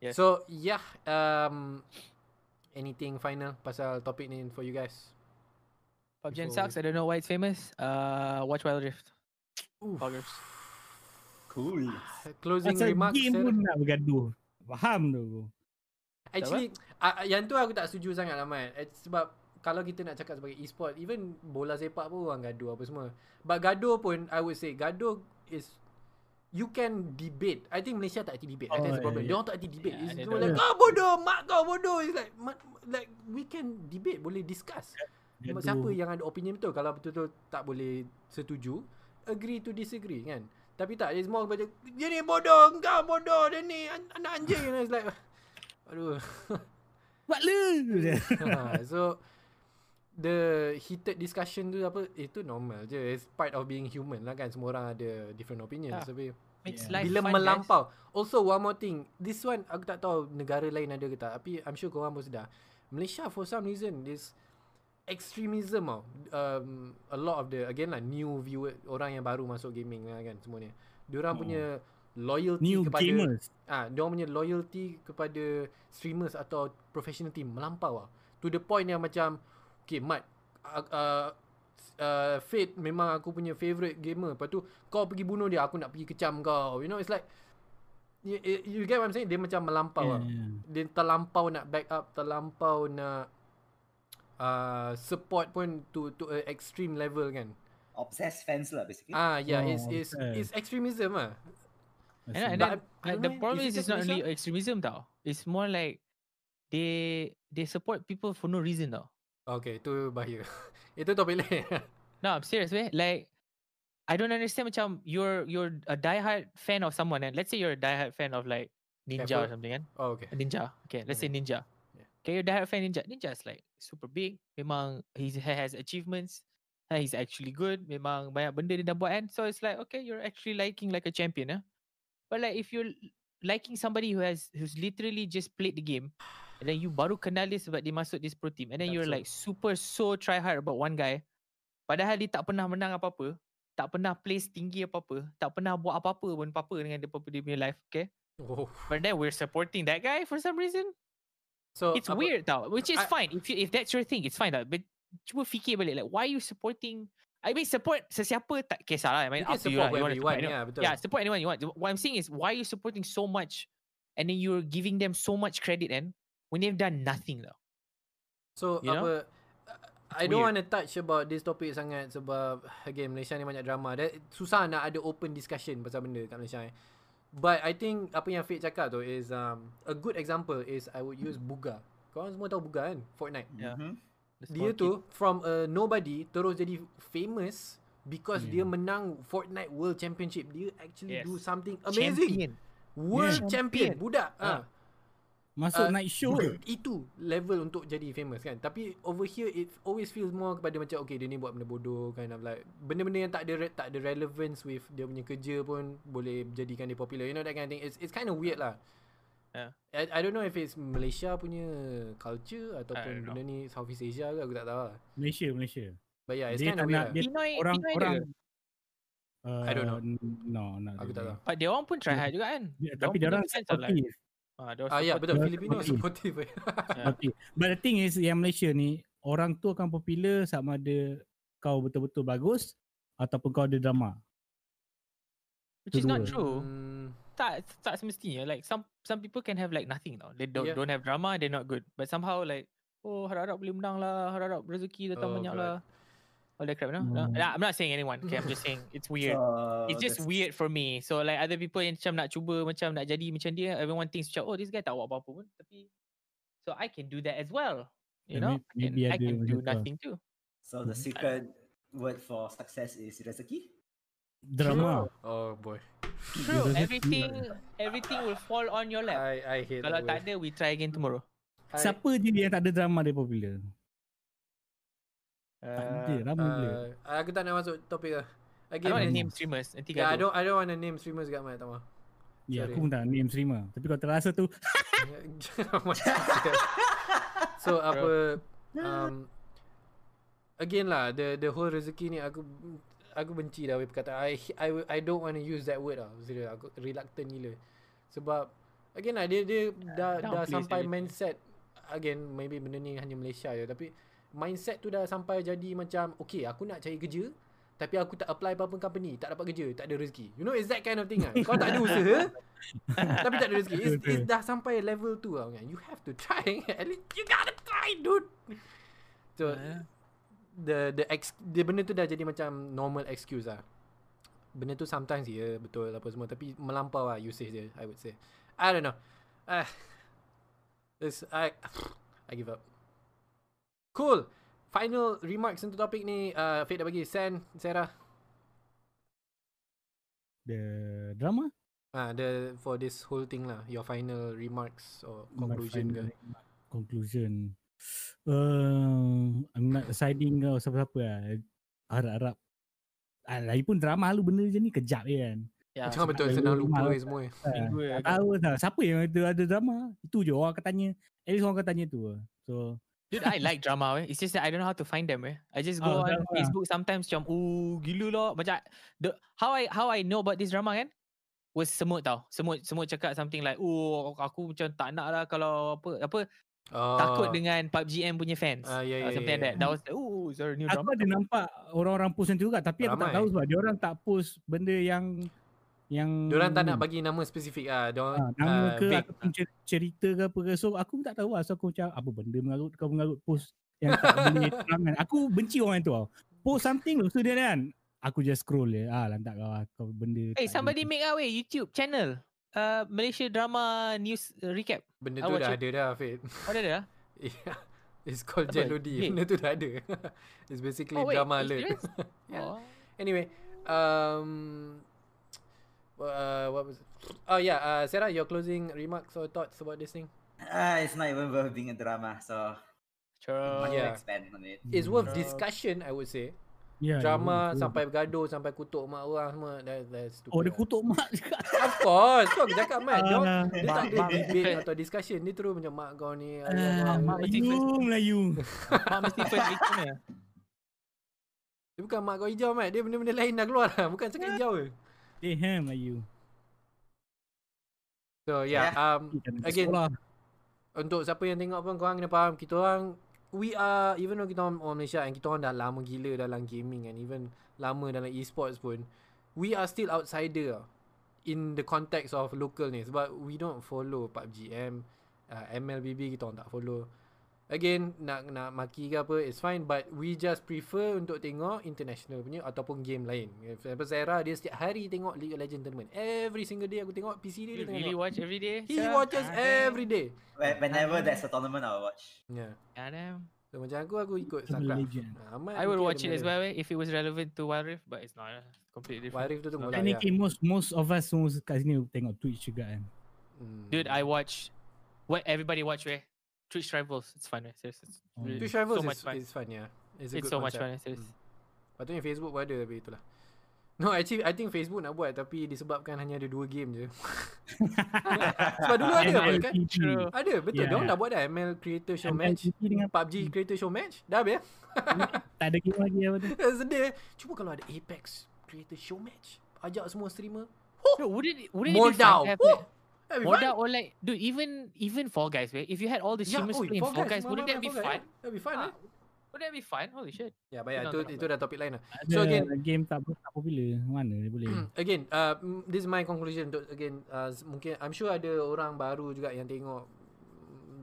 Yes. So yeah. Um, anything final pasal topik ni for you guys? P U B G sucks. I don't know why it's famous. Uh, watch Wild Rift. Poggers. Cool. Closing Asal remarks. Game pun nak bergaduh. Faham tu. Actually, uh, yang tu aku tak setuju sangat lah Mat. Sebab kalau kita nak cakap sebagai e-sport, even bola sepak pun orang gaduh apa semua. But gaduh pun, I would say, gaduh is, you can debate. I think Malaysia tak hati debate. Oh, I think that's the problem. Yeah. Dia orang tak hati debate. Yeah, it's like, kau bodoh, mak kau bodoh. It's like, like we can debate, boleh discuss. Yeah, siapa yang ada opinion betul. Kalau betul-betul tak boleh setuju, agree to disagree kan. Tapi tak, it's more macam dia ni bodoh, engkau bodoh, dia ni anak anjing. And it's like, aduh. What le? Ha, so, the heated discussion tu apa, itu normal je. It's part of being human lah kan. Semua orang ada different opinions. Ha. Tapi, yeah. bila fun, melampau. Guys. Also, one more thing. This one, aku tak tahu negara lain ada ke tak. Tapi, I'm sure korang pun sedar. Malaysia, for some reason, this extremism tau. Um, a lot of the, again lah, new viewer, orang yang baru masuk gaming lah kan semua ni. Diorang oh. punya loyalty new kepada, ah, ha, diorang punya loyalty kepada streamers atau professional team melampau lah. To the point yang macam, okay Mat, uh, uh, uh, Fate memang aku punya favourite gamer. Lepas tu, kau pergi bunuh dia, aku nak pergi kecam kau. You know, it's like, you, you get what I'm saying? Dia macam melampau yeah. lah. Dia terlampau nak back up, terlampau nak Uh, support pun to to a extreme level kan. Obsessed fans lah basically. Ah yeah, oh, it's it's okay. it's extremism lah. And, and then, like, the problem is it's not only extremism tau. It's more like they they support people for no reason tau. Okay, itu bahaya. Itu topik lain. No, I'm serious weh. Like I don't understand macam you're you're a diehard fan of someone and let's say you're a diehard fan of like Ninja Apple? Or something kan. Oh okay. Ninja. Okay, let's okay. say Ninja. Career direct fan Ninja, Ninja's like super big. Memang he has achievements. He's actually good. Memang banyak benda dia dah buat kan. So it's like, okay, you're actually liking like a champion lah. Eh? But like if you're liking somebody who has who's literally just played the game, and then you baru kenal dia sebab dia masuk this pro team, and then That's you're so. like super so try hard about one guy. Padahal dia tak pernah menang apa-apa. Tak pernah place tinggi apa-apa. Tak pernah buat apa-apa pun apa-apa dengan dia, dia punya life. Okay. Oh. But then we're supporting that guy for some reason. So it's apa, weird tau, which is I, fine. If you, if that's your thing, it's fine tau. But cuba fikir balik, like why you supporting? I mean support sesiapa tak kisahlah. I mean up to you lah. You want to support, yeah, betul. Yeah, support anyone you want. What I'm saying is why you supporting so much, and then you're giving them so much credit and when they've done nothing tau. So you apa? Know? I weird. don't want to touch about this topic sangat sebab again Malaysia ni banyak drama. That, susah nak ada open discussion pasal benda kat Malaysia. Eh. But I think apa yang Fate cakap tu is um, a good example is I would use Buga. Korang semua tahu Buga kan? Fortnite. Yeah. Mm-hmm. Dia tu from a nobody terus jadi famous because yeah. dia menang Fortnite World Championship. Dia actually yes. do something amazing. Champion. World yeah. champion. Budak. Ah. Ha. Masuk uh, night show. Itu level untuk jadi famous kan. Tapi over here it always feels more kepada macam okay dia ni buat benda bodoh kind of like benda-benda yang tak ada tak ada relevance with dia punya kerja pun boleh jadikan dia popular. You know that kind of thing. It's it's kind of weird lah. Yeah. I, I don't know if it's Malaysia punya culture ataupun benda ni Southeast Asia ke, aku tak tahu lah. Malaysia Malaysia. But yeah, it's kind of weird. Orang-orang uh, I don't know. No, no. Aku tak tahu. But dia orang pun try hard juga kan. Yeah, tapi dia orang Ah, ah ya betul, Filipino supportive. Yeah. Okay. But the thing is yang Malaysia ni orang tu akan popular sama ada kau betul-betul bagus ataupun kau ada drama. Which is not true. Hmm. Tak tak semestinya like some some people can have like nothing tau. They don't yeah. don't have drama, they're not good. But somehow like oh harap-harap boleh menang lah, harap-harap rezeki datang oh, banyak lah. All that crap, no? No. no? I'm not saying anyone. Okay, I'm just saying it's weird. Uh, it's just that's... weird for me. So like other people yang macam nak cuba macam nak jadi macam dia, everyone thinks macam oh this guy tak buat apa-apa pun. Tapi so I can do that as well. You yeah, know, maybe, maybe I can, I can do nothing too. So the secret word for success is rezeki. Drama. True. Oh boy. True. everything, everything will fall on your lap. I, I hate. Kalau tak ada, we try again tomorrow. I... Siapa je yang tak ada drama dia popular? Uh, uh, aku tak nak masuk topik lah. I don't want to name streamers. Yeah, I don't I don't want to name streamers kat mana tak mahu. Ya, aku pun tak name streamer. Tapi kalau terasa tu So apa um, again lah the the whole rezeki ni aku aku benci dah weh perkataan. I I I don't want to use that word lah. Serius aku reluctant gila. Sebab again lah dia dia dah uh, dah sampai mindset again maybe benda ni hanya Malaysia je tapi mindset tu dah sampai jadi macam okay aku nak cari kerja tapi aku tak apply apa-apa company, tak dapat kerja, tak ada rezeki. You know it's that kind of thing lah. Kau tak ada usaha tapi tak ada rezeki. It's, it's dah sampai level tu lah. You have to try. At least you gotta try dude. So the the ex, the benda tu dah jadi macam normal excuse lah. Benda tu sometimes ya yeah, betul apa semua tapi melampau lah usage dia I would say. I don't know. Ah uh, this I I give up. Cool. Final remarks untuk topik ni. Uh, Fate dah bagi. Sen, Sarah. The drama? Ah, the for this whole thing lah. Your final remarks or conclusion ke? Conclusion. Uh, I'm not siding ke siapa-siapa lah. Harap-harap. Ah, lagipun drama lu benda je ni kejap je kan. Ya, macam betul senang lupa semua. Tak tahu tak. Siapa yang ada, ada drama? Itu je orang akan tanya. At least orang akan tanya tu. So... Dude, I like drama. Eh. It's just that I don't know how to find them. Eh. I just go oh, on drama. Facebook sometimes macam, oh, gila lah. Macam, the, how I how I know about this drama kan? Was semut tau. Semut semut cakap something like, oh, aku macam tak nak lah kalau apa, apa oh. takut dengan P U B G M punya fans. Uh, yeah, yeah, something yeah, yeah. like that. That was, oh, is there a new drama? Aku ada nampak orang-orang post yang tu juga. Tapi ramai. Aku tak tahu sebab dia orang tak post benda yang... yang diorang tak nak bagi nama spesifik ah diorang ha, nama ke uh, ataupun cerita ke apa ke so aku tak tahu lah so aku macam apa benda mengarut kau mengarut post yang tak boleh terangan aku benci orang yang tu tau post something lepas tu dia kan aku just scroll je ah lantak kau kau benda eh hey, somebody ada. Make our way YouTube channel uh, Malaysia Drama News Recap benda tu dah ada dah Fit oh dah ada dah yeah. It's called Jelody benda tu dah ada it's basically oh, wait, drama alert yeah. oh. Anyway um Uh, what was it? Oh yeah, uh, Sarah, your closing remarks or thoughts about this thing? uh, it's not even worth being a drama. So True. Yeah. Expand on it. It's worth True. discussion, I would say. Yeah, drama yeah, sampai bergaduh, sampai kutuk mak orang semua. That, that's stupid. Oh, dia kutuk mak juga. Of course. Kau cakap mat. Dia, dia mak, tak ada debate atau discussion. Dia terus macam mak kau ni. Uh, mak, mak mesti first. Melayu. Mak mesti first victim ya. Dia bukan mak kau hijau mat. Dia benda-benda lain dah keluar lah. Bukan cakap hijau ke. Damn, Melayu. So, yeah. Um, again, untuk siapa yang tengok pun korang kena faham. Kita orang... We are, even though kita orang orang Malaysia and kita orang dah lama gila dalam gaming and even lama dalam e-sports pun, we are still outsider in the context of local ni sebab we don't follow P U B G M, uh, M L B B kita orang tak follow. Again, nak nak maki ke apa, it's fine but we just prefer untuk tengok international punya ataupun game lain. For example, Sarah dia setiap hari tengok League of Legends tournament. Every single day aku tengok P C dia, dia tengok. Really watch every day? He so, watches I every day. Whenever there's a tournament I'll watch. Yeah. Adam. So macam aku, aku ikut Starcraft. I will watch it as well if it was relevant to Wild Rift but it's not. Completely different. Wild Rift tu tunggu lah. Technically most most of us semua kat sini tengok Twitch juga kan. Hmm. Dude, I watch what everybody watch weh. Twitch Rivals, it's fun. Right? Seriously, it's really Twitch Rivals so is, fun. is fun, yeah. It's, a it's good so concept. much fun, seriously. Hmm. Patutnya Facebook pun ada, tapi itulah. No, actually, I think Facebook nak buat tapi disebabkan hanya ada dua game je. Sebab dulu ada apa kan? True. Ada, betul. Yeah. Diorang dah buat dah M L Creator Show M L Match. P U B G Creator Show Match, dah habis. Tak ada game lagi apa tu. Sedih. Cuba kalau ada Apex Creator Show Match, ajak semua streamer. No, wouldn't it, wouldn't more down. Moda or like, dude, even even Fall Guys, right? If you had all the streamers yeah, playing Fall Guys, guys wouldn't that be fun? That'd be fun, ah. eh? Wouldn't that be fun? Holy shit. Yeah, but yeah, itu itu dah topik lain lah. So again, game tak popular, mana dia boleh. Again, uh, this is my conclusion untuk again, uh, mungkin I'm sure ada orang baru juga yang tengok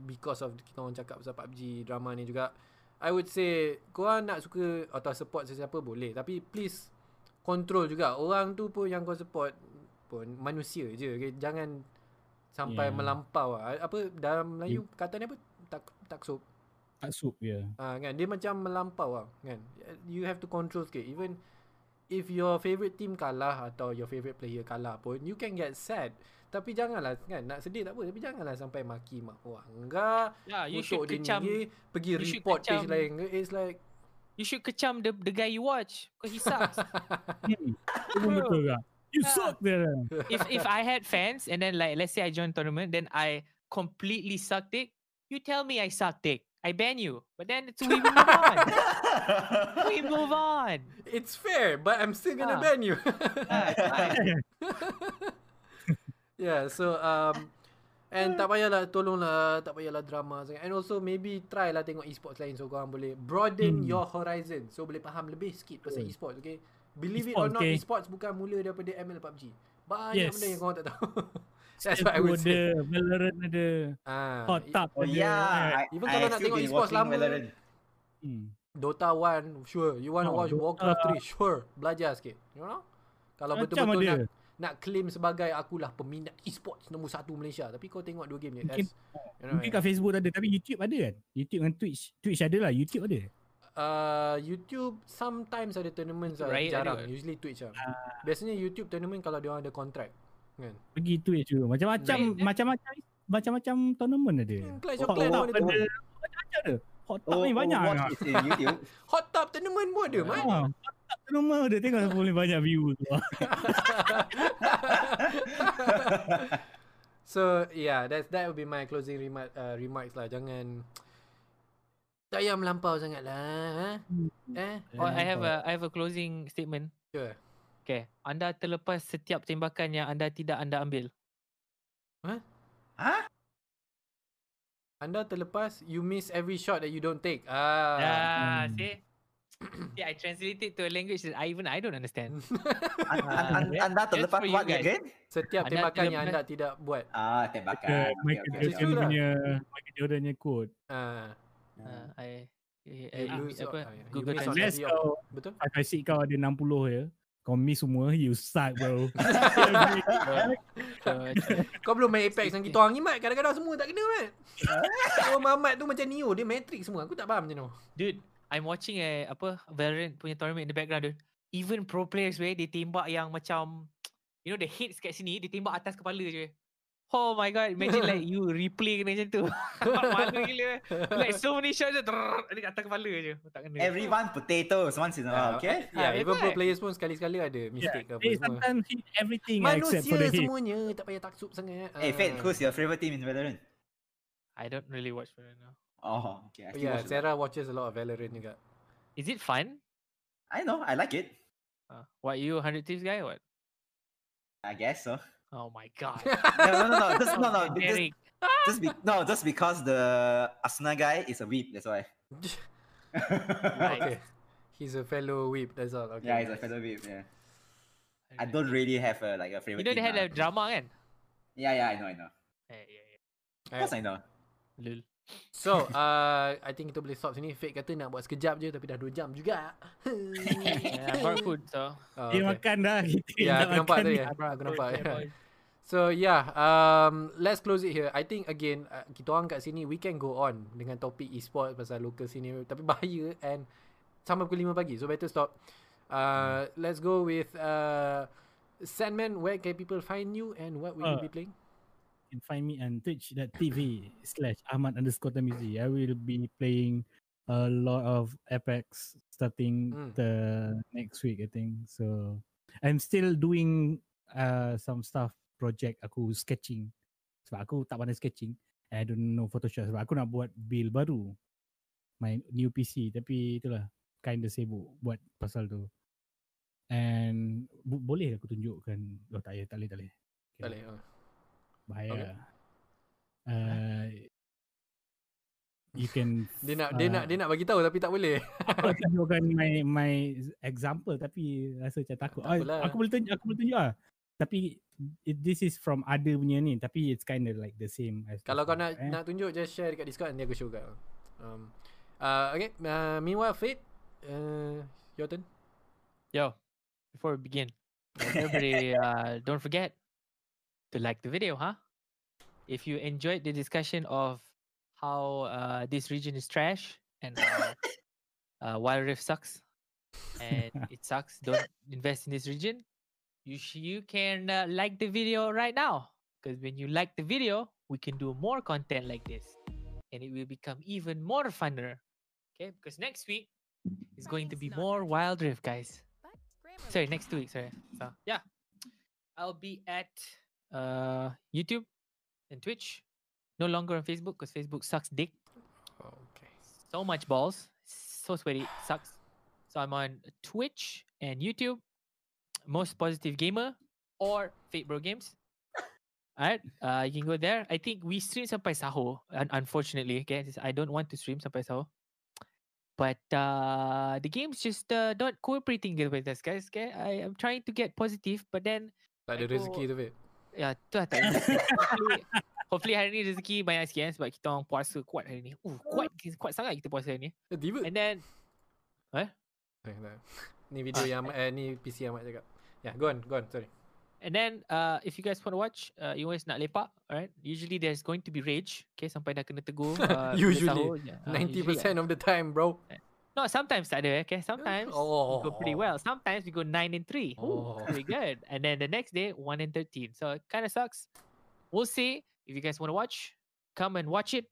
because of kita orang cakap pasal P U B G drama ni juga. I would say, korang nak suka atau support sesiapa boleh, tapi please control juga. Orang tu pun yang kau support pun manusia je. Okay? Jangan sampai yeah. melampau lah. Apa dalam Melayu yeah. kata ni apa? Tak taksub. Taksub ya. Yeah. Ah kan dia macam melampau lah kan. You have to control sikit. Even if your favorite team kalah atau your favorite player kalah pun you can get sad. Tapi janganlah kan nak sedih tak apa tapi janganlah sampai maki mak orang. Enggak. Yeah, you should kecam ni, pergi you report page lain. It's like you should kecam the the guy you watch because he sucks. Betul tak? You yeah. suck there. If if I had fans and then like let's say I joined tournament then I completely sucked dick. You tell me I sucked dick. I ban you. But then it's, we move on. we move on. It's fair, but I'm still gonna yeah. ban you. yeah. So um, and tak payahlah tolonglah tak payahlah drama sangat. And also maybe try lah tengok e-sports lain so korang boleh broaden hmm. your horizon. So boleh faham lebih sikit pasal yeah. e-sports, okay? Believe it or not, okay. e-sports bukan mula daripada M L P U B G. Banyak yes. benda yang korang tak tahu. That's what I would say. Ada, Valorant ada, ah, Hot Tub oh ada. Yeah. Even I, kalau I nak tengok e-sports lama, hmm. Dota one, sure. You want to no, watch Warcraft three, sure. Belajar sikit. You know? Kalau betul-betul nak, nak claim sebagai akulah peminat e-sports nombor satu Malaysia. Tapi kau tengok dua game ni. Mungkin, you know, mungkin kat Facebook ada, tapi YouTube ada kan? YouTube dengan Twitch. Twitch ada lah, YouTube ada. Uh, YouTube sometimes ada tournaments lah, jarang. Usually Twitch lah. Uh, Biasanya YouTube tournament kalau dia orang ada kontrak kan. Pergi Twitch tu. Macam-macam right. macam-macam macam-macam tournament ada. Hmm, oh, oh, oh, ada. Macam-macam ada. Hot tub oh, ni oh, banyak. Oh, kan? YouTube. Hot tub tournament pun ada, man. Oh, hot tub tournament ada. Tengok boleh banyak view tu. So, yeah, that that would be my closing remark, uh, remarks lah. Jangan tak payah melampau sangat lah. Eh? Oh, I have a I have a closing statement. Sure. Okay. Anda terlepas setiap tembakan yang anda tidak anda ambil. Huh? Huh? Anda terlepas, you miss every shot that you don't take. Ah. Yeah, mm. see? See, I translated to a language that I even I don't understand. an, an, an, anda terlepas buat again? Setiap anda tembakan yang anda tidak buat. Ah, tembakan. Michael Jordan punya Michael Jordan punya quote. Ah. Uh, I, I, I uh, lose apa? Uh, Google Translate kau, betul? Kasih kau ada enam puluh ya. Kau miss semua, you suck bro. Kau belum main Apex dengan kita orang ni mat. Kadang-kadang semua tak kena mat. Oh Mamat tu macam Neo, dia Matrix semua. Aku tak faham macam mana. Dude, I'm watching a apa Valorant punya tournament in the background dude. Even pro players weh, dia tembak yang macam you know the hits kat sini, dia tembak atas kepala je. Oh my god, imagine like you replay kena macam tu. Malu gila. Like so many shots je dekat atas kepala je. Tak kena. Everyone potatoes once in a while, okay? Yeah, even pro players pun sekali-sekali ada mistake yeah. ke apa hey, semua. Sometimes hit everything manusia except for the hit. Manusia semuanya, tak payah taksub sangat. Eh, hey, uh. Fate, who's your favourite team in Valorant? I don't really watch Valorant now. Oh, okay. I yeah, watch Sarah watches a lot of Valorant juga. Is it fun? I know, I like it. Uh, what, you one hundred Thieves guy or what? I guess so. Oh my god. no, no, no, no, just, no, no, just, just be, no, just because the Asuna guy is a weeb, that's why. Okay. He's a fellow weeb, that's all. Okay, yeah, he's nice. a fellow weeb, yeah. I don't really have a, like a favorite. You know they had now. a drama, kan? Yeah, yeah, I know, I know. Yeah, yeah, yeah. Of course I know. Lul. So, uh, I think kita boleh stop sini. Fate kata nak buat sekejap je tapi dah dua jam juga. yeah, for food, so. Oh, okay. Dia makan dah. Ya, yeah, aku nampak tadi. Aku nampak. Yeah. So yeah, um, let's close it here. I think again, uh, kita orang kat sini, we can go on dengan topik e-sport pasal local sini, tapi bahaya and sampai pukul lima pagi, so better stop. Uh, hmm. Let's go with uh, Sandman. Where can people find you and what will uh, you be playing? You can find me on twitch dot t v slash Ahmad underscore Tamizi. I will be playing a lot of Apex starting hmm. the next week, I think. So I'm still doing uh, some stuff. Project aku sketching sebab aku tak pandai sketching and I don't know Photoshop sebab aku nak buat build baru my new P C, tapi itulah kinda sibuk buat pasal tu. And bo- boleh aku tunjukkan oh tak ya tak boleh tak boleh tak boleh okay. bahaya okay. Uh, you can dia nak uh, dia nak dia nak bagi tahu tapi tak boleh tunjukkan my my example tapi rasa macam takut tak ah, aku boleh tunjuk aku boleh tunjuk ah tapi it, this is from other punya ni tapi it's kind of like the same as kalau kau nak eh? nak tunjuk just share dekat Discord nanti aku show kau. Um, uh, okay uh, meanwhile Fate uh, your turn. Yo, before we begin everybody uh, don't forget to like the video, huh? If you enjoyed the discussion of how uh, this region is trash and how uh, Wild Rift sucks and it sucks, don't invest in this region. You sh- you can uh, like the video right now, because when you like the video, we can do more content like this, and it will become even more funner. Okay, because next week is going to be more Wild Rift, guys. Sorry, next two weeks. Sorry. So yeah, I'll be at uh, YouTube and Twitch. No longer on Facebook because Facebook sucks dick. Okay. So much balls. So sweaty. Sucks. So I'm on Twitch and YouTube. Most Positive Gamer or Fate Bro Games. Alright, uh, you can go there. I think we stream sampai sahur. Un- unfortunately, okay, I don't want to stream sampai sahur. But uh, the game's just uh, not cooperating with us, guys. Okay, I am trying to get positive, but then. Tak ada rezeki tu, babe. Ya, tu lah tak ada rezeki. hopefully, hopefully hari ni rezeki banyak sikit, eh, sebab kita orang puasa kuat hari ni. Uh, kuat, kuat sangat kita puasa hari ni. And then, what? Ni video yang uh, eh, ni P C yang Mak cakap. Yeah, go on, go on, sorry. And then uh, if you guys want to watch, uh, you always nak lepak, alright? Usually there's going to be rage, okay? Sampai dah kena tegur. Uh, usually, yeah. uh, ninety percent usually, of the time, bro. No, sometimes tak ada, okay? Sometimes oh. we go pretty well. Sometimes we go nine and three. Oh. Ooh, pretty good. And then the next day, one and thirteen. So it kind of sucks. We'll see. If you guys want to watch, come and watch it.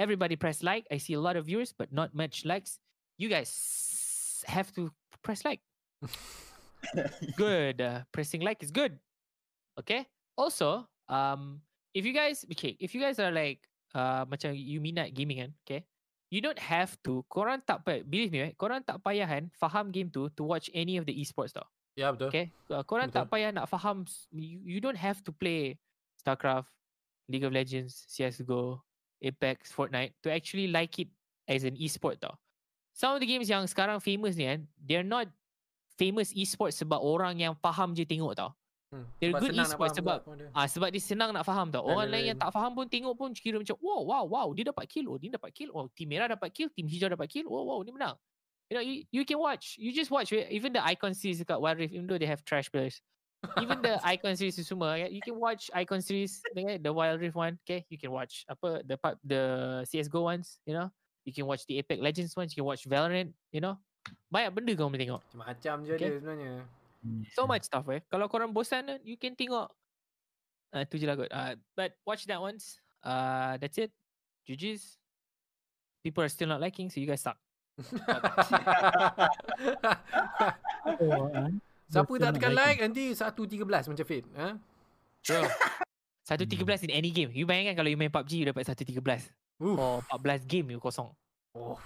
Everybody press like. I see a lot of viewers, but not much likes. You guys have to press like. Good. Uh, pressing like is good. Okay. Also, um, if you guys, okay, if you guys are like, uh, macam you minat gaming kan, okay, you don't have to, korang tak, believe me, right? Korang tak payahan faham game tu to watch any of the esports tau. Yeah, betul. Okay. Uh, korang betul. tak payah nak faham, you, you don't have to play Starcraft, League of Legends, C S G O, Apex, Fortnite to actually like it as an esport tau. Some of the games yang sekarang famous ni kan, they're not famous esports sebab orang yang faham je tengok tau. Hmm, they're good esports sebab ah sebab dia senang nak faham tau. Orang lain yang tak faham pun tengok pun kira macam wow wow wow dia dapat kill, oh dia dapat kill, oh tim merah dapat kill, tim hijau dapat kill, wow wow dia menang. You know, you, you can watch, you just watch even the icon series dekat Wild Rift even though they have trash players. Even the icon series semua, you can watch icon series the Wild Rift one, okay? You can watch apa the the C S G O ones, you know. You can watch the Apex Legends ones. You can watch Valorant. You know, banyak benda kau boleh tengok. Macam-macam je okay? Dia sebenarnya. So much stuff eh. Kalau korang bosan, you can tengok Uh, tu je lah kot. Uh, but watch that once. Uh, that's it. G G's. People are still not liking, so you guys suck. Oh, uh, siapa tak tekan like, nanti one thirteen macam Fate. Huh? Sure. one thirteen in any game. You bayangkan kalau you main P U B G, you dapat one thirteen. Oh, fourteen game you kosong. Oh.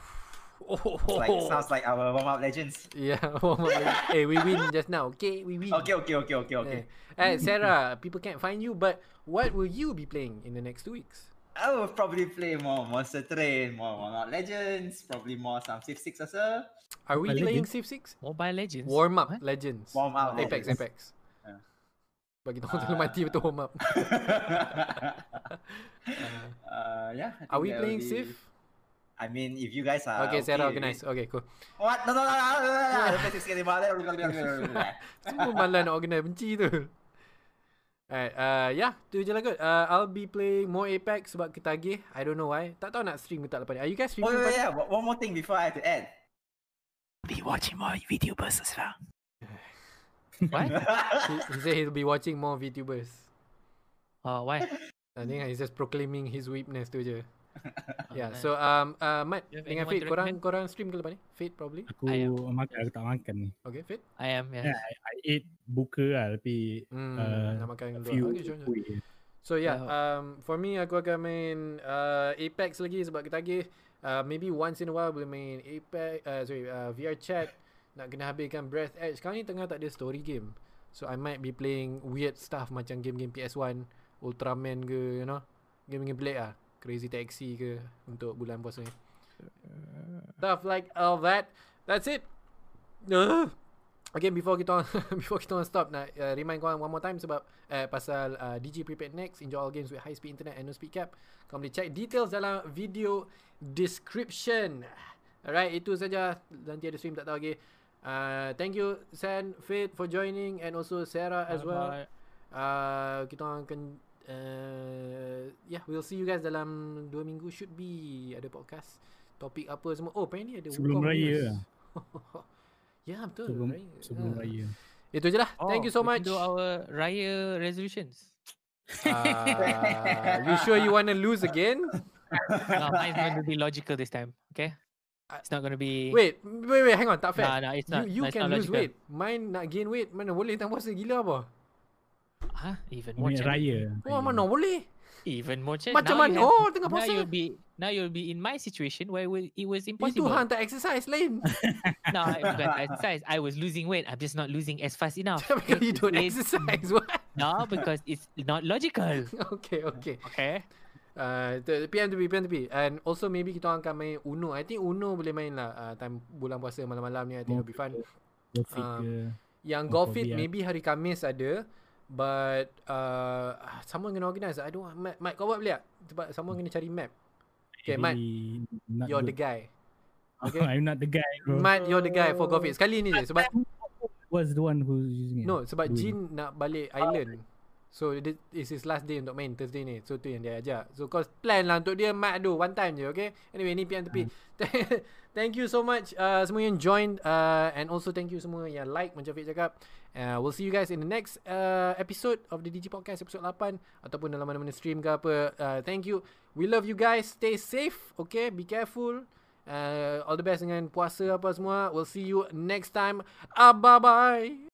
Oh, oh, oh. Like, sounds like our Mobile Legends. Yeah, Mobile Legends. Hey, we win just now. Okay, we win. Okay, okay, okay, okay, okay. Hey, Sarah, people can't find you, but what will you be playing in the next two weeks? I will probably play more Monster Train, more Mobile Legends, probably more some Civ six or so. Are we Mobile playing Civ six? Mobile Legends? Warm up what? Legends. Warm up Apex, Legends. Apex. Yeah. Bagi tahu selalu mati betul warm up. uh, yeah. Are we playing be... Civ? I mean, if you guys are okay, Sarah okay, organize. Okay, cool. What? No, no, no, no, no, no. Semua malah nak organize, benci tu. Alright, uh, yeah, tu je lah kot. Uh, I'll be playing more Apex sebab ketagih. I don't know why. Tak tahu nak stream ke tak lepas ni. Are you guys streaming? Oh, yeah, yeah. One more thing before I have to add. Be watching more VTubers as well. What? he, he said he'll be watching more VTubers. Oh, uh, why? I think he's just proclaiming his weakness tu je. Yeah, oh, so um, uh, Mat, dengan Fate, korang, korang stream ke lepas ni? Fate probably? Aku makan, aku tak makan ni. Okay, Fate? I am, yeah, yeah I, I ate buka lah, tapi hmm, uh, nak makan a few okay, sure, sure. So yeah, um, for me aku akan main uh, Apex lagi sebab ketagih. uh, Maybe once in a while boleh main Apex, uh, sorry, uh, V R Chat. Nak kena habiskan Breath Edge. Sekarang ni tengah tak ada story game, so I might be playing weird stuff macam game-game P S one, Ultraman ke, you know, game-game pelik lah, Crazy Taxi ke untuk bulan puasa ni. Stuff like all that. That's it. Uh. Again, before kita on, before kita on stop, nak uh, remind korang one more time sebab uh, pasal uh, Digi Prepaid Next, enjoy all games with high speed internet and no speed cap. Kau boleh check details dalam video description. Alright, itu saja. Nanti ada stream tak tahu lagi. Uh, thank you San, Fate for joining, and also Sarah as well. Uh, kita orang akan Uh, yeah, we'll see you guys dalam dua minggu. Should be ada podcast, topik apa semua. Oh, apparently ada sebelum raya. Ya, yeah, betul. Sebelum raya, sebelum raya. Uh. Itu je lah. Oh, thank you so much. Do our raya resolutions. uh, You sure you want to lose again? No, mine's going to be logical this time. Okay, it's not going to be Wait Wait wait hang on. Tak fair. No, no, it's not. You, you no, can lose weight. Mine nak gain weight. Mana boleh tengah puasa, gila apa? Huh? Even more challenge. Oh, mana boleh? Even more challenge. Macam mana? Oh, tengah puasa. Now you'll be, now you'll be in my situation where it was impossible. Itu hang tak exercise lain. No, bukan exercise. I was losing weight. I'm just not losing as fast enough. Because you don't it's, exercise, what? No, because it's not logical. Okay, okay. Okay. Uh, P M to P, P M to P. And also maybe kita akan main Uno. I think Uno boleh main lah. Uh, time bulan puasa malam-malam ni. I think it'll be fun. Um, yang Golfit maybe hari Khamis ada. But uh, someone kena organize. I don't want. Mike, kau buat boleh tak? Sebab someone kena cari map. Okay, Mike, you're good. The guy. Okay? I'm not the guy, bro. Mike, you're the guy for coffee. Sekali ni je sebab was the one who's using it. No, sebab Jin nak balik island. So it's his last day untuk main Thursday ni. So tu yang dia ajak. So kau plan lah untuk dia, Mike, do one time je, okay? Anyway, ni P M tepi. Uh. Thank you so much uh, semua yang join, uh, and also thank you semua yang like macam Fik cakap. Uh, we'll see you guys in the next uh, episode of the Digi Podcast, episode eight ataupun dalam mana-mana stream ke apa. Uh, thank you. We love you guys. Stay safe. Okay, be careful. Uh, all the best dengan puasa apa semua. We'll see you next time. Uh, bye-bye.